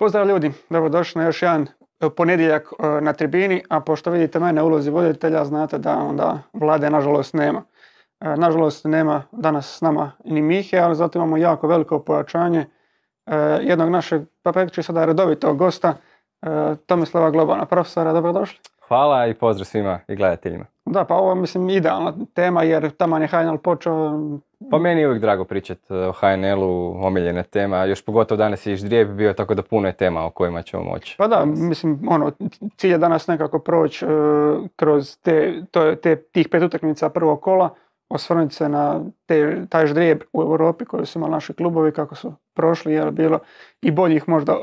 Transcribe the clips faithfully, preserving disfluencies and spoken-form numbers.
Pozdrav ljudi, dobrodošli na još jedan ponedjeljak na tribini, a pošto vidite mene u ulozi voditelja, znate da onda Vlade nažalost nema. Nažalost nema danas s nama ni Mihe, ali zato imamo jako veliko pojačanje jednog našeg, pa preći sada redovitog gosta, Tomislava Globana, profesora, dobrodošli. Hvala i pozdrav svima i gledateljima. Da, pa ovo mislim idealna tema jer taman je H N L počeo. Pa meni je uvijek drago pričati o H N L-u, omiljena tema, još pogotovo danas je ždrijeb bio, tako da puno je tema o kojima ćemo moći. Pa da, mislim, ono, cilj je danas nekako proći uh, kroz te, to, te, tih pet utakmica prvog kola, osvrnuti se na te, taj ždrijeb u Europi koji su imali naši klubovi, kako su prošli, je li bilo i boljih možda uh,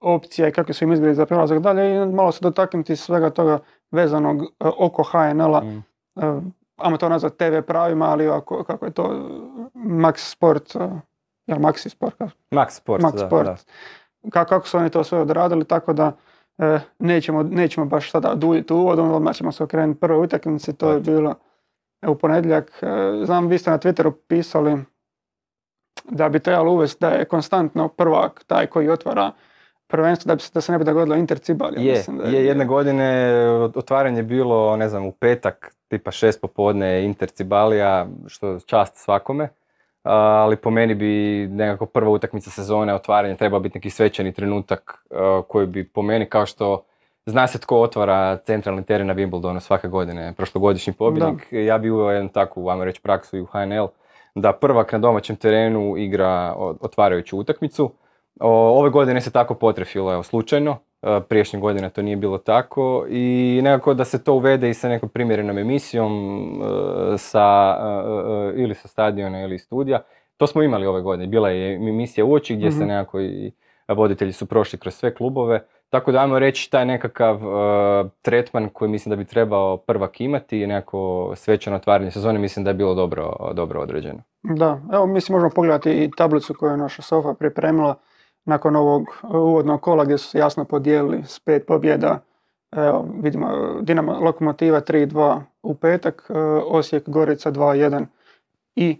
opcija i kakvi su im izgledi za prelazak dalje i malo se dotaknuti svega toga vezanog oko H N L-a. Mm. Ajmo to nazvat T V pravima, ali ovako, kako je to Max Sport, jel Maxi Sport? Max Sport, Max da, Sport. Da. Kako, kako su oni to sve odradili, tako da eh, nećemo, nećemo baš sada duljiti uvodom, odmah ćemo se okrenuti prvoj utakmici, to je bilo u ponedjeljak. Znam, vi ste na Twitteru pisali da bi trebalo uvesti da je konstantno prvak taj koji otvara prvenstvo, da bi se, da se ne bi dogodilo Intercibal. Ja je, mislim da je, je jedne godine otvaranje bilo, ne znam, u petak, tipa šest popodne Intercibalija, što čast svakome. Ali po meni bi nekako prva utakmica sezone, otvaranje, trebao biti neki svečani trenutak koji bi po meni, kao što zna se tko otvara centralni teren na Wimbledonu svake godine, prošlogodišnji pobjednik, da. Ja bi uveo jednu takvu, ajmo reći, praksu i u H N L, da prvak na domaćem terenu igra otvarajuću utakmicu. Ove godine se tako potrefilo, evo, slučajno, priješnje godine to nije bilo tako i nekako da se to uvede i sa nekom primjerenom emisijom sa, ili sa stadiona ili studija. To smo imali ove godine, bila je emisija Uoči gdje mm-hmm. se nekako i voditelji su prošli kroz sve klubove. Tako da ajmo reći taj nekakav uh, tretman koji mislim da bi trebao prvak imati i nekako svečano otvaranje sezone, mislim da je bilo dobro, dobro određeno. Da, evo mislim možemo pogledati i tablicu koju je naša Sofa pripremila nakon ovog uvodnog kola gdje su se jasno podijelili s pet pobjeda. Evo, vidimo Dinamo Lokomotiva tri dva u petak, Osijek Gorica dva jedan i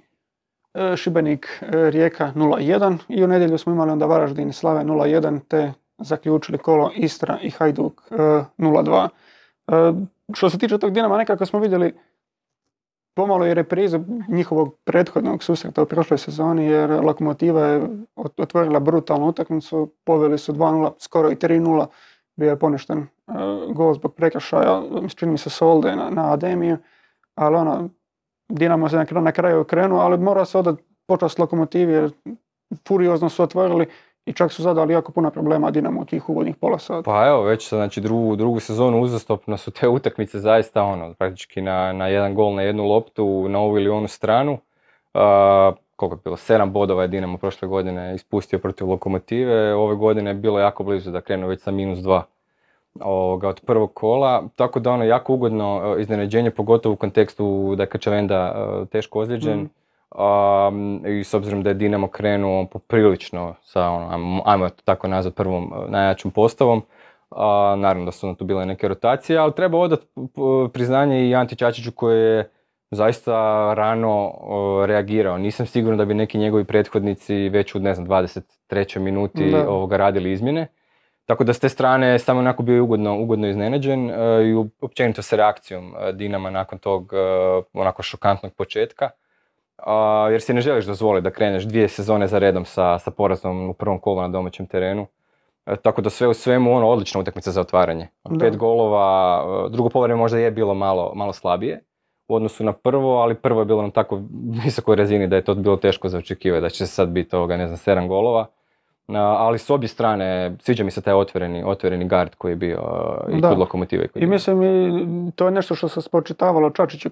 Šibenik Rijeka nula jedan i u nedjelju smo imali onda Varaždin Slave nula jedan te zaključili kolo Istra i Hajduk nula dva. Što se tiče tog Dinama, nekako smo vidjeli pomalo i reprizu njihovog prethodnog susreta u prošloj sezoni jer Lokomotiva je otvorila brutalnu utakmicu, poveli su dva nula, skoro i tri nula, bio je poništen uh, gol zbog prekršaja, čini mi se Solde na, na Ademiju, ali ona, Dinamo se na, na kraju krenuo, ali mora se odati počast Lokomotivi jer furiozno su otvorili i čak su zadali jako puno problema Dinamo tih uvodnih pola sata. Pa evo, već znači, drugu, drugu sezonu uzastopno su te utakmice zaista ono, praktički na, na jedan gol, na jednu loptu, na ovu ili onu stranu. Uh, koliko je bilo? sedam bodova je Dinamo prošle godine ispustio protiv Lokomotive. Ove godine je bilo jako blizu da krenu već sa minus dva ovoga, od prvog kola. Tako da ono jako ugodno iznenađenje, pogotovo u kontekstu da je Kačavenda uh, teško ozlijeđen. Mm. Um, i s obzirom da je Dinamo krenuo poprilično sa, ono, ajmo to tako nazvat, prvom najjačom postavom. Uh, naravno da su nam tu bile neke rotacije, ali treba odati priznanje i Anti Čačiću koji je zaista rano uh, reagirao. Nisam siguran da bi neki njegovi prethodnici već u, ne znam, dvadeset trećoj minuti da. ovoga radili izmjene. Tako da s te strane sam onako bio ugodno, ugodno iznenađen uh, i općenito sa reakcijom Dinama nakon tog uh, onako šokantnog početka. Uh, jer si ne želiš dozvoliti da kreneš dvije sezone za redom sa, sa porazom u prvom kolu na domaćem terenu. E, tako da sve u svemu ono odlična utakmica za otvaranje. Da. Pet golova, drugo poluvreme možda je bilo malo, malo slabije u odnosu na prvo, ali prvo je bilo na tako visokoj razini da je to bilo teško za očekivati da će sad biti ovoga, ne znam, sedam golova. Uh, ali s obje strane, sviđa mi se taj otvoreni, otvoreni gard koji je bio uh, i kod Lokomotive. I, kod I mislim, i to je nešto što se spočitavalo Čačiću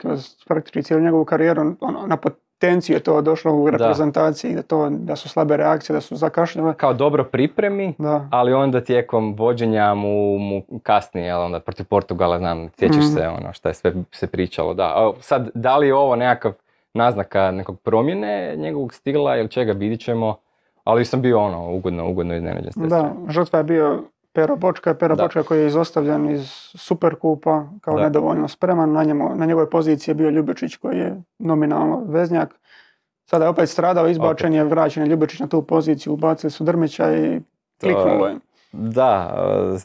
praktički cijelu njegovu karijeru, ono, na potenciju je to došlo u reprezentaciji, da, to, da su slabe reakcije, da su zakašnjele. Kao dobro pripremi, da. ali onda tijekom vođenja mu, mu kasnije, jel, onda protiv Portugala, znam, sjećaš mm-hmm. se ono šta je sve se pričalo. Da. A sad, da li je ovo nekakav naznaka nekog promjene njegovog stila ili čega, vidit ćemo. Ali sam bio ono, ugodno, ugodno iznenađen s te strane. Da, žrtva je bio Pero Bočka, Pero da. Bočka koji je izostavljen iz Superkupa, kao da. nedovoljno spreman. Na, njemu, na njegovoj poziciji je bio Ljubičić koji je nominalno veznjak. Sada je opet stradao, izbačen okay. je, vraćen je Ljubičić na tu poziciju, ubacili su Drmića i kliknulo je. Da,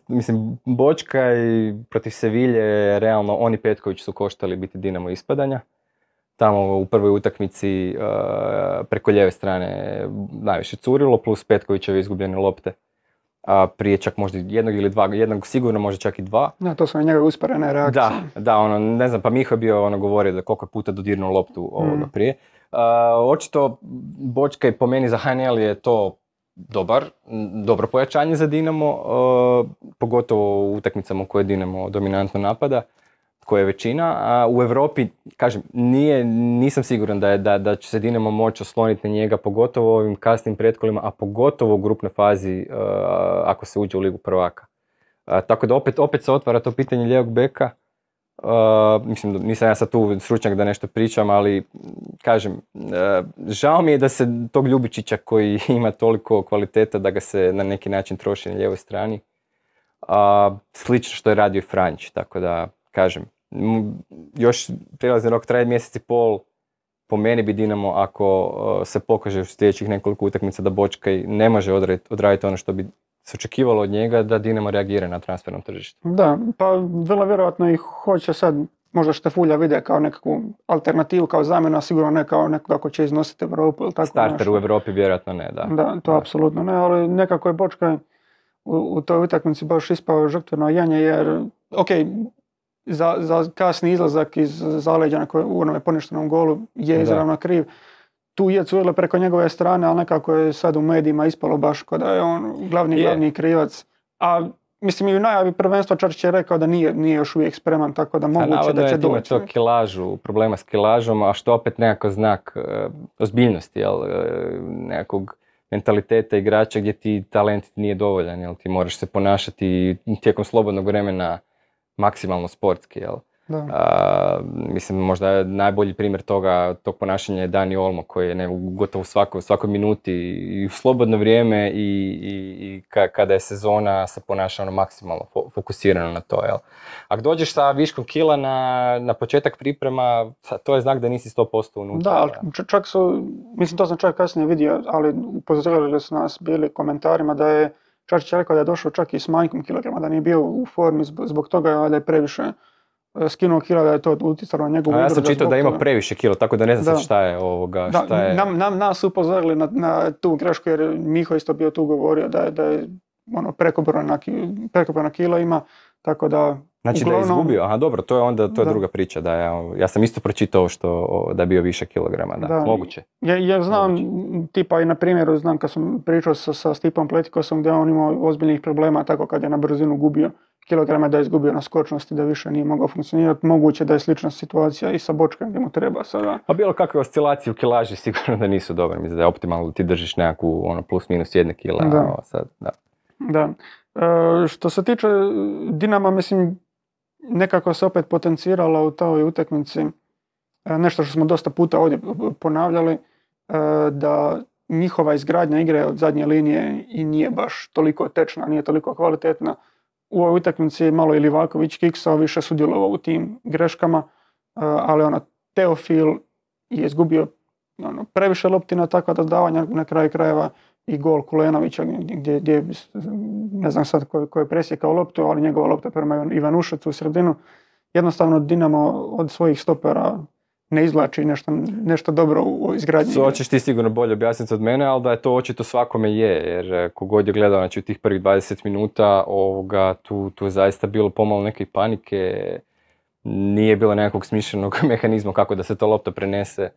mislim, Bočka i protiv Sevilje, realno, oni Petković su koštali biti Dinamo ispadanja. Tamo u prvoj utakmici preko lijeve strane najviše curilo, plus Petkovićevi izgubljene lopte. A prije čak možda jednog ili dva, jednog sigurno, možda čak i dva. Da, to su na njega usparene reakcije. Da, da, ono, ne znam, pa Miho je bio, ono, govorio da koliko je puta dodirnuo loptu ovoga mm. prije. A, očito, Bočka i po meni za ha en el je to dobar, dobro pojačanje za Dinamo, a, pogotovo u utakmicama u koje Dinamo dominantno napada, koje je većina. A u Europi, kažem, nije, nisam siguran da, je, da, da će se Dinamo moći osloniti na njega, pogotovo ovim kasnim pretkolima, a pogotovo u grupnoj fazi uh, ako se uđe u Ligu prvaka. Uh, tako da opet, opet se otvara to pitanje lijevog beka. Uh, mislim, nisam ja sad tu stručnjak da nešto pričam, ali kažem, uh, žao mi je da se tog Ljubičića koji ima toliko kvaliteta da ga se na neki način troši na lijevoj strani. Uh, slično što je radio i Franč, tako da kažem, još prelazni rok traje mjesec i pol, po meni bi Dinamo, ako se pokaže u sljedećih nekoliko utakmica da Bočka ne može odraditi ono što bi se očekivalo od njega, da Dinamo reagira na transfernom tržištu. Da, pa vrlo vjerojatno ih hoće sad, možda Štefulja vide kao nekakvu alternativu, kao zamjenu, a sigurno ne kao nekoga ko će iznositi Europu ili tako starter nešto. U Europi vjerojatno ne, da. Da, to da. Apsolutno ne, ali nekako je Bočka u, u toj utakmici baš ispao žrtveno janje, jer, ok, Za, za kasni izlazak iz zaleđa na koje u onome poništenom golu je izravno kriv. Tu je curilo preko njegove strane, ali nekako je sad u medijima ispalo baš kao da je on glavni, yeah. glavni krivac. A mislim, i u najavi prvenstva Čačić je rekao da nije, nije još uvijek spreman, tako da moguće da će doći. To kilažu, problema s kilažom, a što opet nekako znak e, ozbiljnosti, jel, e, nekog mentaliteta igrača gdje ti talent nije dovoljan, jel, ti moraš se ponašati tijekom slobodnog vremena maksimalno sportski, jel? Da. A, mislim, možda najbolji primjer toga, tog ponašanja je Dani Olmo, koji je ne, gotovo u svako, svakoj minuti i u slobodno vrijeme i, i, i ka, kada je sezona se ponaša ono maksimalno fokusirano na to, jel? Ako dođeš sa viškom kila na, na početak priprema, to je znak da nisi sto posto unutra. Da, ali čak su, mislim, to sam čak kasnije vidio, ali upozorili su nas bili komentarima da je Čačić je rekao da je došao čak i s manjkom kilograma, da nije bio u formi zbog toga da je previše skinuo kila, da je to utjecalo na njegovu igru. Ja sam čitao da ima previše kilo, tako da ne znam da. sad šta je ovoga. Da, šta je... Nam, nam, nas upozorili na, na tu grešku, jer Miho isto bio tu govorio da je, da je ono, prekobrojna prekobrojna kila ima, tako da... Znači uglavnom, da je izgubio, aha dobro, to je onda to je da. druga priča, da ja, ja sam isto pročitao što, da je bio više kilograma, da, da. moguće. Ja, ja znam, moguće. tipa i na primjeru, znam kad sam pričao sa, sa Stipom Pletikosom gdje on imao ozbiljnih problema, tako kad je na brzinu gubio kilograma, da je izgubio na skočnosti, da više nije mogao funkcionirati, moguće da je slična situacija i sa Bočkom gdje mu treba sada. Pa bilo kakve oscilacije u kilaži sigurno da nisu dobre, mislim da je optimalno ti držiš nekakvu ono, plus minus jedne kila, da. Ovo, sad, da. Da. E, što se tiče Dinama, mislim, nekako se opet potencirala u toj utakmici nešto što smo dosta puta ovdje ponavljali, da njihova izgradnja igre od zadnje linije i nije baš toliko tečna, nije toliko kvalitetna. U ovoj utakmici malo i Livaković kiksao, više sudjelovao u tim greškama, ali ono, Teofil je izgubio ono, previše lopti na takva dodavanja na kraju krajeva i gol Kulenovića gdje, gdje ne znam sad ko, ko je presjekao loptu, ali njegova lopta prema Ivanušecu u sredinu. Jednostavno Dinamo od svojih stopera ne izvlači nešto, nešto dobro u izgradnji. To ćeš ti sigurno bolje objasniti od mene, ali da je to očito svakome je, jer kogod je gledao znači, u tih prvih dvadeset minuta, ovoga, tu, tu je zaista bilo pomalo neke panike, nije bilo nekakvog smišljenog mehanizma kako da se ta lopta prenese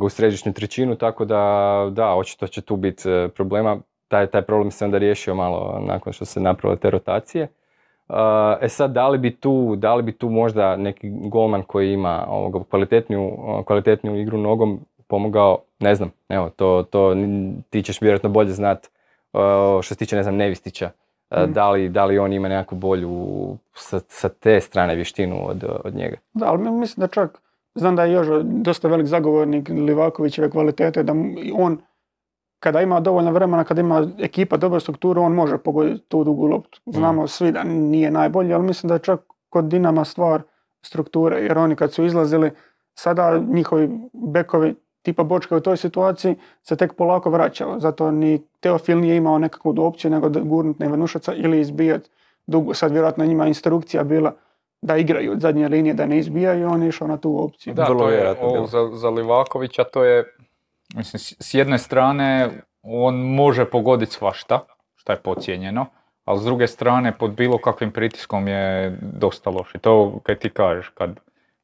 u središnju trećinu, tako da, da, očito će tu biti problema. Taj, taj problem se onda riješio malo nakon što se napravile te rotacije. E sad, da li bi tu, da li bi tu možda neki golman koji ima ovoga, kvalitetniju, kvalitetniju igru nogom pomogao, ne znam, evo, to, to ti ćeš vjerojatno bolje znat što se tiče, ne znam, Nevistića. Mm. Da, li, da li on ima nekakvu bolju sa, sa te strane vještinu od, od njega? Da, ali mislim da čak znam da je još dosta velik zagovornik Livakovićeve kvalitete, da on kada ima dovoljno vremena, kada ima ekipa dobru strukturu, on može pogoditi tu dugu loptu. Znamo svi da nije najbolji, ali mislim da je čak kod Dinama stvar strukture, jer oni kad su izlazili, sada njihovi bekovi tipa Bočka u toj situaciji se tek polako vraćao. Zato ni Teofil nije imao nekakvu opciju nego da gurnut Ivanušaca ili izbijat dugo. Sad vjerojatno njima instrukcija bila da igraju od zadnje linije, da ne izbijaju i on je išao na tu opciju. Da, to je ovo za, za Livakovića, to je, mislim, s jedne strane on može pogoditi svašta, šta je podcijenjeno, ali s druge strane pod bilo kakvim pritiskom je dosta loš. I to kaj ti kažeš, kad,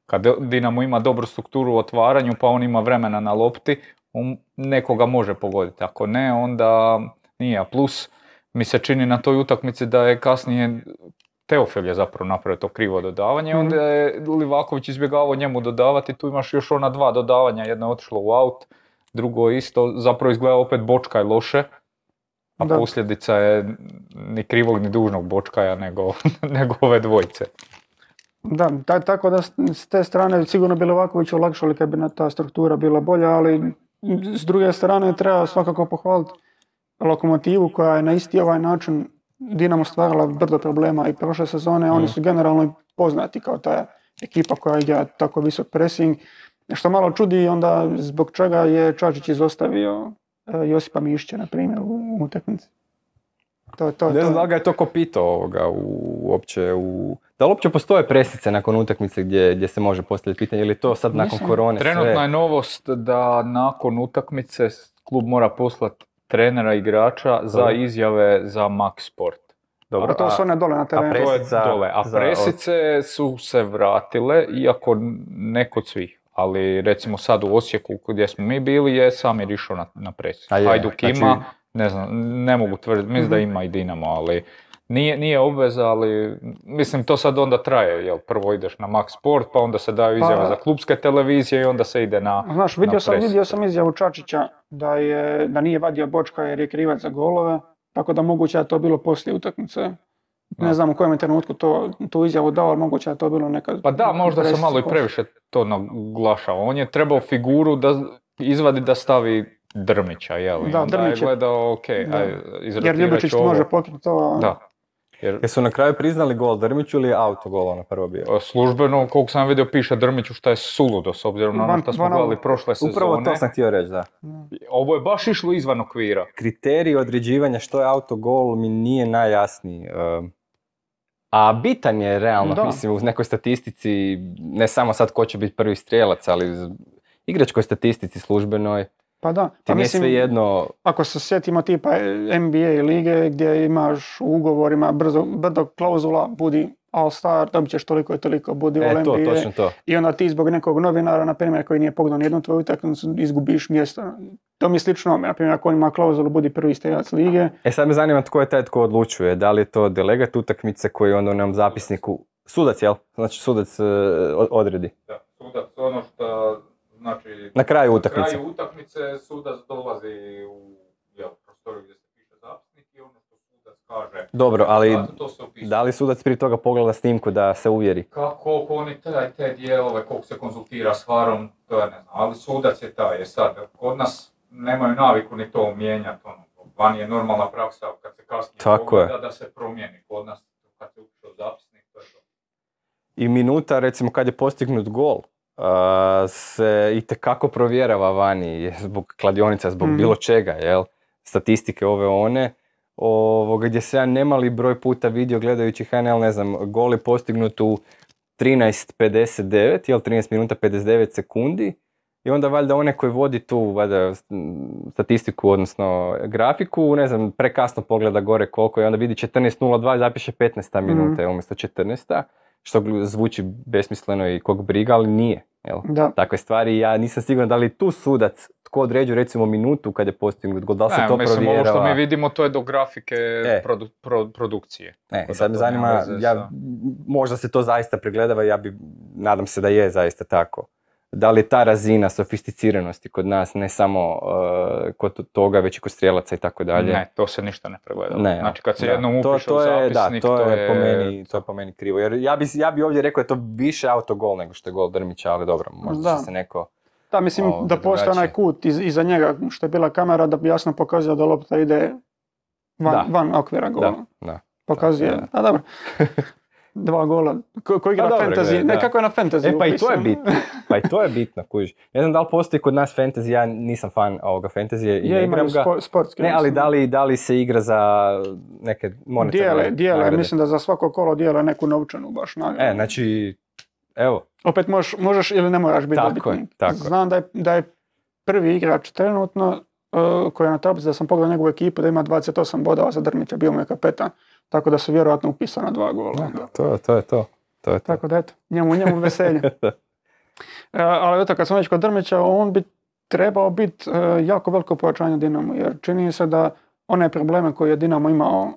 kad Dinamo ima dobru strukturu u otvaranju pa on ima vremena na lopti, on nekoga može pogoditi, ako ne onda nije. A plus mi se čini na toj utakmici da je kasnije Teofil je zapravo napravio to krivo dodavanje, mm-hmm. onda je Livaković izbjegavao njemu dodavati, tu imaš još ona dva dodavanja, jedno je otišlo u aut, drugo isto, zapravo izgleda opet Bočkaj loše, a da. Posljedica je ni krivog ni dužnog Bočkaja nego, nego ove dvojice. Da, ta, tako da s, s te strane sigurno bi Livakoviću olakšali kad bi na ta struktura bila bolja, ali s druge strane treba svakako pohvaliti Lokomotivu koja je na isti ovaj način Dinamo stvarala brdo problema i prošle sezone, oni su generalno poznati kao ta ekipa koja igra tako visok pressing. Što malo čudi onda zbog čega je Čačić izostavio Josipa Mišića, na primjer, u utakmici. To, to, ne znam da ga je to kopito ovoga, u, uopće, u... Da li uopće postoje presice nakon utakmice gdje, gdje se može postaviti pitanje, ili to sad nakon Nisam. korone sve... Trenutna je novost da nakon utakmice klub mora poslati trenera igrača za izjave za Max Sport. Dobro, a to su one dole na terenu. A presice, dole. A presice su se vratile, iako ne kod svih. Ali recimo sad u Osijeku gdje smo mi bili je Samir išao na, na presicu. Hajduk znači... ima, ne znam, ne mogu tvrditi, mislim mm-hmm. da ima i Dinamo, ali nije, nije obveza, ali mislim to sad onda traje, jel, prvo ideš na Max Sport, pa onda se daju izjave pa, za klubske televizije i onda se ide na Znaš, vidio, na vidio sam izjavu Čačića da, je, da nije vadio Bočka jer je krivac za golove, tako da moguće da to bilo poslije utakmice. Ne znam u kojem je trenutku to, tu izjavu dao, ali moguće da to bilo nekad... Pa da, možda se malo i previše to naglašao. On je trebao figuru da izvadi da stavi Drmića, jel? Da, onda Drmića. Je gledao, okej, okay, jer Ljubičić može pokriti to... Da. Jer... Jesu na kraju priznali gol Drmiću ili je autogol ono prvo bio? Službeno, koliko sam vidio, piše Drmiću šta je suludo, s obzirom na ono što smo gledali prošle sezone. Upravo to sam htio reći, da. Ovo je baš išlo izvan okvira. Kriterij određivanja što je autogol mi nije najjasniji. A bitan je realno, da. Mislim, u nekoj statistici, ne samo sad ko će biti prvi strijelac, ali igračkoj statistici službenoj. Pa da, pa mislim, jedno... ako se sjetimo tipa N B A lige gdje imaš u ugovorima brzo, brdo klauzula, budi All-Star, dobit ćeš toliko i toliko, budi e, to, N B A to. I onda ti zbog nekog novinara, na primjer, koji nije pogledao nijednu tvoju utakmicu, izgubiš mjesto. To mi je slično, na primjer, ako on ima klauzulu, budi prvi strijelac lige. E sad me zanima tko je taj tko odlučuje, da li je to delegat utakmice koji onda nam zapisniku, sudac jel? Znači sudac uh, odredi. Da, sudac ono što... Znači, na kraju utakmice. Na kraju utakmice sudac dolazi u ja, prostoriju gdje se piše zapisnik i ono što sudac kaže. Dobro, ali da li sudac prije toga pogleda snimku da se uvjeri? Kako oni taj te dijelove, koliko se konzultira s varom, to ja ne znam, ali sudac je taj. Je sad, kod nas nemaju naviku ni to mijenjati, ono, vani je normalna praksa kad se kasnije Tako pogleda je. da se promijeni. Kod nas kad se upiše zapisnik, to je to. I minuta, recimo, kad je postignut gol, Uh, se itekako provjerava vani, zbog kladionica, zbog mm. bilo čega, jel? Statistike ove one, ovoga, gdje se ja nemali broj puta vidio gledajući H N L, ne znam, gol je postignut u trinaest pedeset devet, jel, trinaest minuta pedeset devet sekundi, i onda valjda one koji vodi tu valjda, statistiku, odnosno grafiku, ne znam, prekasno pogleda gore koliko, i onda vidi četrnaest nula dva i zapiše petnaesta mm. minuta, umjesto četrnaesta. Što zvuči besmisleno i kog briga, ali nije. Jel? Da. Takve stvari, ja nisam siguran da li tu sudac tko određuje recimo minutu kad je postignut gol, da li se ne, to mislim, provjerava. Ovo što mi vidimo to je do grafike e. produ, pro, produkcije. E, i sad me zanima, ja, možda se to zaista pregledava, ja bi, nadam se da je zaista tako. Da li je ta razina sofisticiranosti kod nas, ne samo uh, kod toga, već i kod strijelaca i tako dalje? Ne, to se ništa ne pregledalo. Ne, znači kad se da. jednom upiše u zapisnik, da, to, to, je je... Po meni, to je po meni krivo. Jer ja bi, ja bi ovdje rekao da je to više autogol nego što je gol Drmića, ali dobro, možda da. se neko... Da, mislim o, da postoji onaj kut iz, iza njega što je bila kamera da bi jasno pokazao da lopta ide van, van okvira gola. Da, da. Pokazuje, da, da. A dobro. dva gola. Ko, ko igra A, dobro, fantasy, ne, kako je na fantasy. E, pa, i to je bitno. pa i to je bitno, kužiš. Ne znam da li postoji kod nas fantasy, ja nisam fan ovoga fantasy i ne igram ga. Spo, sportski, ne, ali da li, da li se igra za neke monetarne nagrade? Dijele, mislim da za svako kolo dijele neku novčanu baš nagradu. E, znači, evo. Opet možeš, možeš ili ne moraš biti dobitnik. Znam da je, da je prvi igrač trenutno uh, koji je na tablici, da sam pogledao njegovu ekipu, da ima dvadeset osam bodova za Drmića, bio mu je kapetan. Tako da su vjerojatno upisana dva gola. Da, to, to je to. To je to. Tako da eto, njemu, njemu veselje. uh, ali eto, kad sam već kod Drmića, on bi trebao biti uh, jako veliko pojačanje Dinamu, jer čini se da one probleme koje je Dinamo imao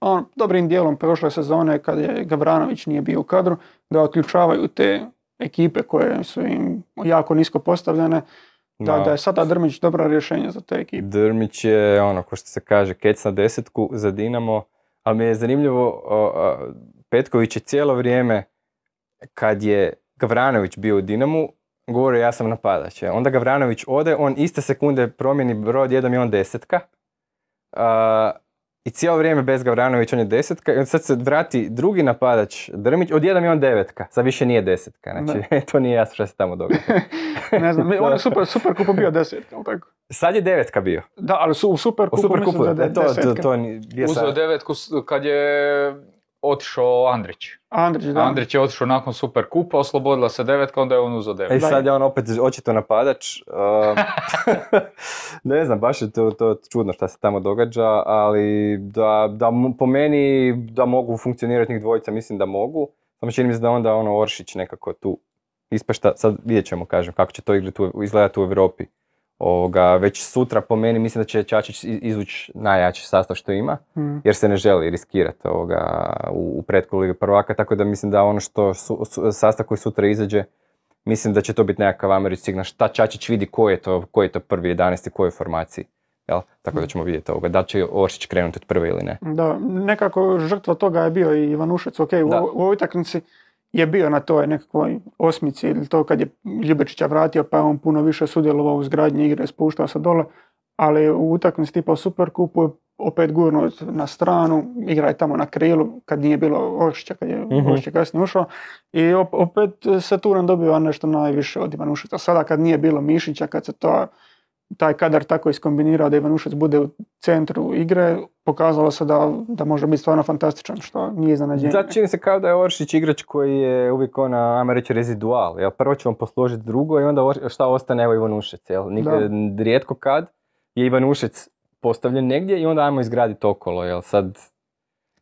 on, dobrim dijelom prošle sezone kad je Gavranović nije bio u kadru, da otključavaju te ekipe koje su im jako nisko postavljene, da, no. da je sada Drmić dobro rješenje za te ekipe. Drmić je ono, ko što se kaže, kec na desetku za Dinamo, ali mi je zanimljivo, Petković je cijelo vrijeme kad je Gavranović bio u Dinamu, govorio ja sam napadač. Onda Gavranović ode, on iste sekunde promijeni broj, jedan je on desetka. A, I cijelo vrijeme bez Gavranovića on je desetka i sad se vrati drugi napadač Drmić, odjednom je on devetka, sad više nije desetka, znači ne. To nije jasno što se tamo događa. Ne znam, on je super, super kupu bio desetka, tako? Sad je devetka bio. Da, ali su, u super kupu, u super kupu mislim da je to, desetka. To, to, to uzeo devetku kad je otišao Andrić. Andrić, da. Andrić je otišao nakon super kupa, oslobodila se devetka, onda je on uzeo devetku. I sad je on opet očito napadač. Uh, ne znam, baš je to, to čudno što se tamo događa, ali da, da po meni da mogu funkcionirati njih dvojica, mislim da mogu. Samo čini mi se da onda ono Oršić nekako tu ispašta, sad vidjet ćemo, kažem, kako će to izgledati u Europi. Ovoga, već sutra po meni mislim da će Čačić izvući najjači sastav što ima, mm. jer se ne želi riskirati ovoga u, u pretkolu Lige prvaka, tako da mislim da ono što su, su, sastav koji sutra izađe, mislim da će to biti nekakav Američ signal šta Čačić vidi koji je to, koji je to prvi jedanaest i kojoj formaciji. Jel? Tako da ćemo vidjeti ovoga, da će Oršić krenuti od prve ili ne. Da, nekako žrtva toga je bio i Ivanušec, ok, u, u ovoj takmici je bio na toj nekakvoj osmici ili to kad je Ljubičića vratio pa je on puno više sudjelovao u zgradnji igre, spuštao se dole, ali u utakmici tipa u Superkupu opet gurno na stranu, igra je tamo na krilu kad nije bilo Oršića, kad je mm-hmm. Oršić kasnije ušao i opet se Turan dobiva nešto najviše od Ivanušeca. Sada kad nije bilo Mišića, kad se to, taj kadar tako iskombinirao da Ivanušec bude u centru igre, pokazalo se da, da može biti stvarno fantastičan, što nije iznenađenje. Zato čini se kao da je Oršić igrač koji je uvijek ona, ajmo reći, rezidual. Jel? Prvo će vam posložiti drugo i onda Oršić, šta ostane, evo Ivanušec. Rijetko kad je Ivanušec postavljen negdje i onda ajmo izgraditi okolo. Jel? Sad,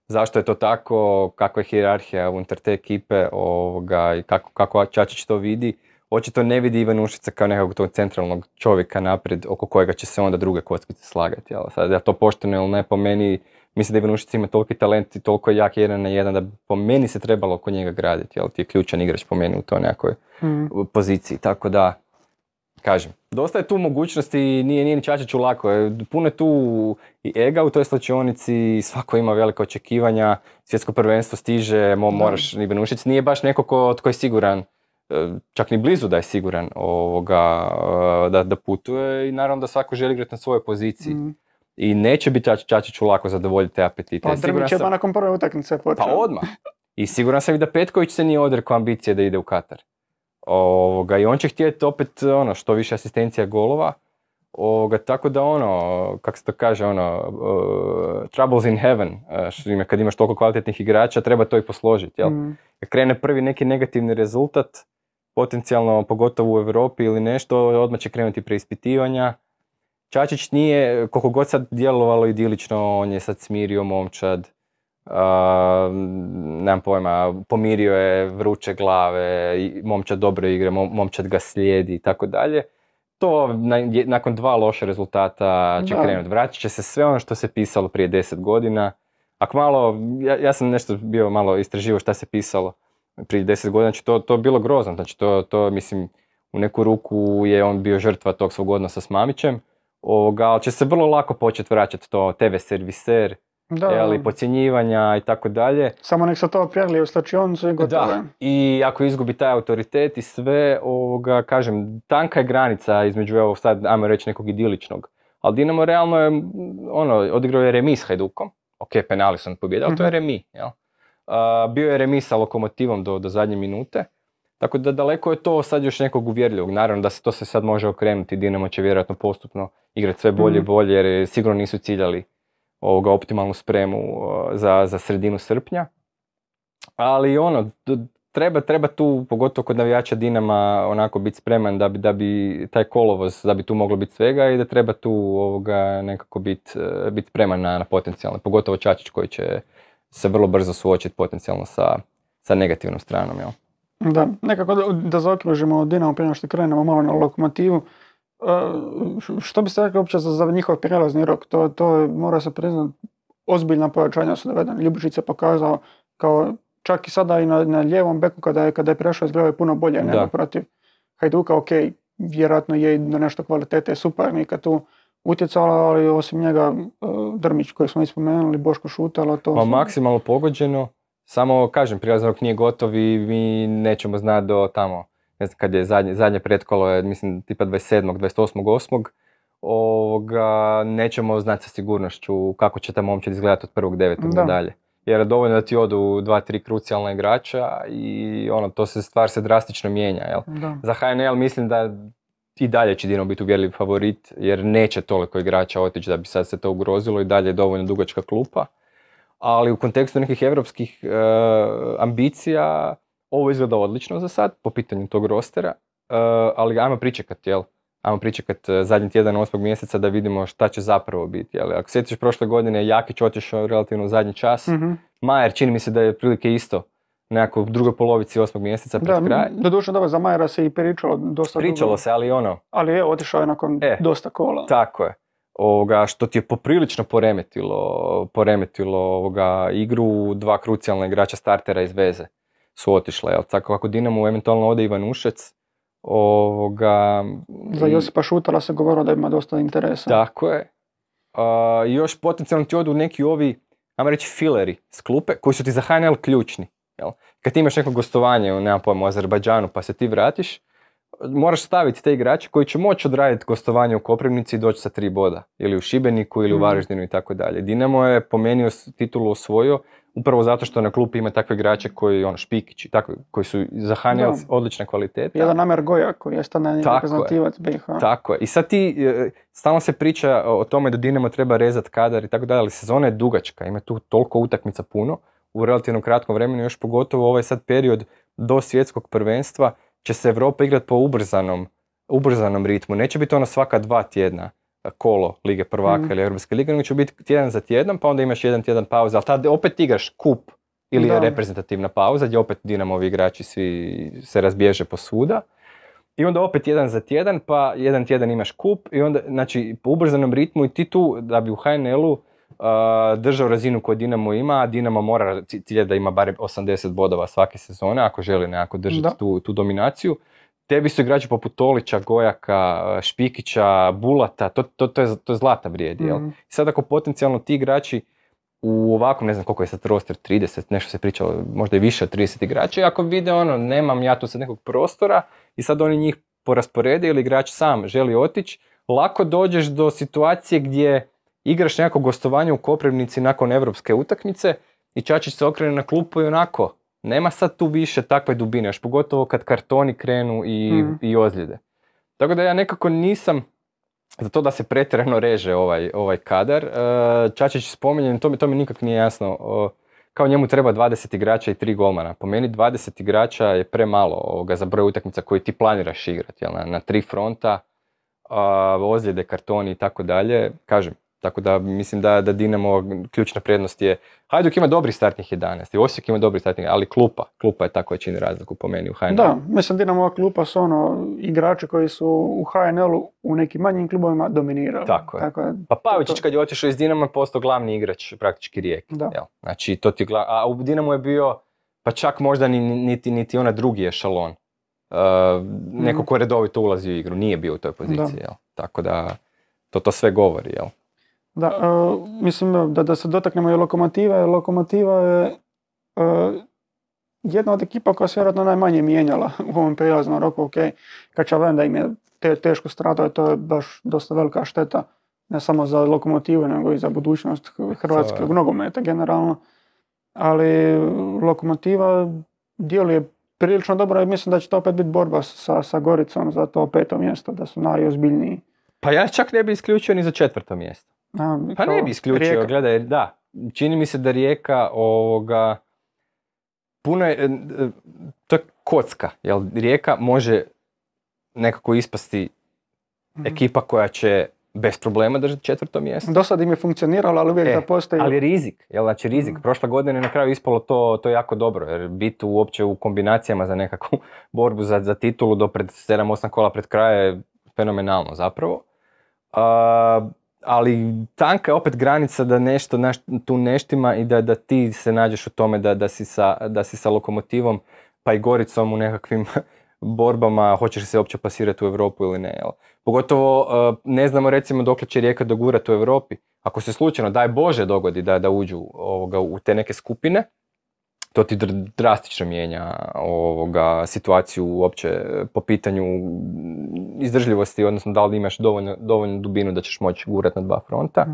zašto je to tako, kakva je hijerarhija unutar te ekipe ovoga, i kako, kako Čačić to vidi. Očito ne vidi Ivanušica kao nekog tog centralnog čovjeka naprijed oko kojega će se onda druge kockice slagati. Jel? Sad, da to pošteno ili ne, po meni, mislim da Ivanušica ima toliki talent i toliko je jak jedan na jedan da po meni se trebalo oko njega graditi. Jel? Ti je ključan igrač po meni u toj nekoj mm. poziciji. Tako da, kažem, dosta je tu mogućnosti i nije, nije ni Čačiću lako. Puno je tu i ega u toj slačionici, svako ima velika očekivanja, svjetsko prvenstvo stiže, mo, moraš, Ivanušic nije baš neko ko, tko je siguran. Čak ni blizu da je siguran ovoga, da, da putuje i naravno da svako želi igrati na svojoj poziciji. Mm. I neće biti Čačiću lako zadovoljiti te apetite. Pa Drmić je sam... nakon prve utakmice počeo. Pa odmah. I siguran sam i da Petković se nije odrekao ambicije da ide u Katar. Ovoga, i on će htjeti opet ono, što više asistencija golova. Ovoga, tako da ono, kako se to kaže, ono, uh, troubles in heaven, uh, što ima, kad imaš toliko kvalitetnih igrača, treba to i posložiti. Jel? Mm. Kad krene prvi neki negativni rezultat, potencijalno pogotovo u Europi ili nešto, odmah će krenuti preispitivanja. Čačić nije, koliko god sad djelovalo idilično, on je sad smirio momčad, uh, nemam pojma, pomirio je vruće glave, momčad dobro igra, momčad ga slijedi i tako dalje. To na, je, nakon dva loša rezultata će krenuti. Vratit će se sve ono što se pisalo prije deset godina. Ako malo, ja, ja sam nešto bio malo istraživo šta se pisalo prije deset godina, znači to, to bilo grozno. Znači to, to, mislim, u neku ruku je on bio žrtva tog svog odnosa s Mamićem. Ovoga, ali će se vrlo lako početi vraćati to te ve serviser, jeli, podcjenjivanja i tako dalje. Samo nek se to prijavljaju u slačionicu i gotovo. Da, i ako izgubi taj autoritet i sve, ovoga, kažem, tanka je granica između, evo sad, ajmo reći, nekog idiličnog. Ali Dinamo realno je, ono, odigrao je remis s Hajdukom. Ok, penali sam pobjeda, ali to je remi, jel? a, bio je remis sa Lokomotivom do, do zadnje minute. Tako da daleko je to sad još nekog uvjerljivog. Naravno da se to se sad može okrenuti, Dinamo će vjerojatno postupno igrati sve bolje i mm. bolje jer sigurno nisu ciljali ovoga optimalnu spremu za, za sredinu srpnja. Ali ono, treba, treba tu, pogotovo kod navijača Dinama, onako biti spreman da bi, da bi taj kolovoz, da bi tu moglo biti svega i da treba tu ovoga nekako biti bit spreman na, na potencijalno. Pogotovo Čačić koji će se vrlo brzo suočiti potencijalno sa, sa negativnom stranom. Jel? Da, nekako da, da zaokružimo Dinamo prije što krenemo malo na Lokomotivu. E, što biste rekli uopće za, za njihov prelazni rok? To, to mora se priznat, ozbiljna pojačanja su dovedena. Ljubičić se pokazao kao čak i sada i na, na lijevom beku kada je, kada je prešao izgledao je puno bolje nego protiv Hajduka. Ok, vjerojatno je i nešto kvalitete suparnika tu utjecalo, ali osim njega Drmić koji smo ispomenuli, Boško Šutalo. To pa, su... maksimalno pogođeno. Samo, kažem, prijelazni rok nije gotov i mi nećemo znati do tamo, ne znam, kad je zadnje, zadnje pretkolo, je, mislim, tipa dvadeset sedmog, dvadeset osmog osmog Ovoga, nećemo znati sa sigurnošću kako će ta momčad izgledati od prvog devetog nadalje. Jer dovoljno da ti odu dva, tri krucijalna igrača i ono, to se stvar se drastično mijenja, jel? Da. Za H N L mislim da i dalje će Dinamo biti uvjerljiv favorit, jer neće toliko igrača otići da bi sad se to ugrozilo i dalje je dovoljno dugačka klupa. Ali u kontekstu nekih europskih e, ambicija, ovo izgleda odlično za sad, po pitanju tog rostera, e, ali ajmo pričekati, jel? Ajmo pričekati zadnji tjedan osmog mjeseca da vidimo šta će zapravo biti, jel? Ako sjetiš prošle godine, Jakić otišao relativno u zadnji čas, mm-hmm. Majer čini mi se da je prilike isto, nekako u drugoj polovici osmog mjeseca pred da, kraj. Da, dodučno dobro, za Majera se i pričalo dosta. Pričalo dugo. se, ali ono... Ali je, otišao je nakon e, dosta kola. Tako je. Ovoga, što ti je poprilično poremetilo, poremetilo ovoga, igru, dva krucijalna igrača startera iz veze su otišle. Jel? Tako ako Dinamo eventualno ode Ivanušec, ovoga... Za Josipa Šutala se govorilo da ima dosta interesa. Tako je. A, još potencijalno ti odu neki ovi, ajmo reći, fileri s klupe, koji su ti za H N L ključni. Jel? Kad ti imaš neko gostovanje u, nemam pojma, u Azerbajdžanu pa se ti vratiš, moraš staviti te igrače koji će moći odraditi gostovanje u Koprivnici i doći sa tri boda. Ili u Šibeniku, ili u Varaždinu i tako dalje. Dinamo je pomenio titulu osvojio upravo zato što na klupi ima takve igrače koji, ono, Špikići, takve, koji su za H N L odlične kvalitete. Jedan Amer Goja koji je stane reprezentativac B iH. Tako je. I sad ti, stalno se priča o tome da Dinamo treba rezati kadar i tako dalje, ali sezona je dugačka, ima tu toliko utakmica puno. U relativno kratkom vremenu, još pogotovo ovaj sad period do svjetskog prvenstva, će se Europa igrati po ubrzanom, ubrzanom ritmu. Neće biti ono svaka dva tjedna kolo Lige prvaka mm. ili Europske lige, nego će biti tjedan za tjednom, pa onda imaš jedan tjedan pauza, ali tad opet igraš kup ili da. je reprezentativna pauza, gdje opet Dinamovi igrači svi se razbježe posvuda. I onda opet jedan za tjedan, pa jedan tjedan imaš kup i onda, znači, po ubrzanom ritmu i ti tu, da bi u H N L-u uh, držao razinu koju Dinamo ima, a Dinamo mora ciljati da ima barem osamdeset bodova svake sezone, ako želi nekako držati tu, tu dominaciju. Tebi su igrači poput Tolića, Gojaka, Špikića, Bulata, to, to, to, je, to je zlata vrijedi. Mm-hmm. Jel? I sad ako potencijalno ti igrači u ovakvom, ne znam koliko je sad roster, trideset, nešto se pričalo, možda i više od trideset igrača, ako vide ono, nemam ja tu sad nekog prostora i sad oni njih porasporede ili igrač sam želi otići, lako dođeš do situacije gdje igraš nekako gostovanje u Koprivnici nakon evropske utakmice i Čačić se okrene na klupu i onako, nema sad tu više takve dubine, još pogotovo kad kartoni krenu i, mm. i ozljede. Tako da ja nekako nisam za to da se pretjerano reže ovaj, ovaj kadar. Čačić spominje, to mi, to mi nikak nije jasno, kao njemu treba dvadeset igrača i tri golmana. Po meni dvadeset igrača je premalo ovoga za broj utakmica koji ti planiraš igrati, jel, na, na tri fronta, ozljede, kartoni i tako dalje, kažem. Tako da mislim da, da Dinamo ključna prednost je, Hajduk ima dobrih startnih jedanaest i Osijek ima dobrih startnih, ali klupa, klupa je ta koja čini razliku po meni u H N L-u. Da, mislim Dinamova klupa su ono igrači koji su u H N L-u u nekim manjim klubovima dominirali. Tako je. Tako je. Pa Pavićić kad je otišao iz Dinama postao glavni igrač praktički Rijeke. Jel? Znači, to ti glav... A u Dinamu je bio, pa čak možda ni, niti, niti ona drugi ešalon, uh, neko mm. ko redovito ulazi u igru, nije bio u toj poziciji. Da. Jel? Tako da to, to sve govori, jel? Da, uh, mislim da, da se dotaknemo i Lokomotive. Lokomotiva je uh, jedna od ekipa koja se vjerojatno najmanje mijenjala u ovom prijelaznom roku. Ok, Kačavenda im je te, teško stradao, to je baš dosta velika šteta. Ne samo za Lokomotivu, nego i za budućnost hrvatskog nogometa generalno. ali Lokomotiva djeluje prilično dobro i mislim da će to opet biti borba sa, sa Goricom za to peto mjesto, da su najozbiljniji. Pa ja čak ne bi isključio ni za četvrto mjesto. A, pa ne bi isključio, Rijeka. Gledaj, da. Čini mi se da Rijeka ovoga... Puno je... To je kocka, jer Rijeka može nekako ispasti mm-hmm. ekipa koja će bez problema držati četvrto mjesto. Do sad im je funkcioniralo, ali uvijek e, da postoji... Ali rizik, jel, znači rizik. Mm-hmm. Prošle godine je na kraju ispalo to, to jako dobro, jer biti uopće u kombinacijama za nekakvu borbu za, za titulu do pred sedam osam kola pred kraja je fenomenalno zapravo. Uh, ali tanka je opet granica da nešto naš, tu neštima i da, da ti se nađeš u tome da, da, si sa, da si sa Lokomotivom pa i Goricom u nekakvim borbama, hoćeš li se uopće plasirati u Europu ili ne. Jel? Pogotovo ne znamo recimo dokle će Rijeka dogurati u Europi. Ako se slučajno, daj Bože, dogodi da, da uđu ovoga, u te neke skupine, to ti dr- drastično mijenja ovoga, situaciju uopće po pitanju izdržljivosti, odnosno da li imaš dovoljno, dovoljnu dubinu da ćeš moći gurati na dva fronta.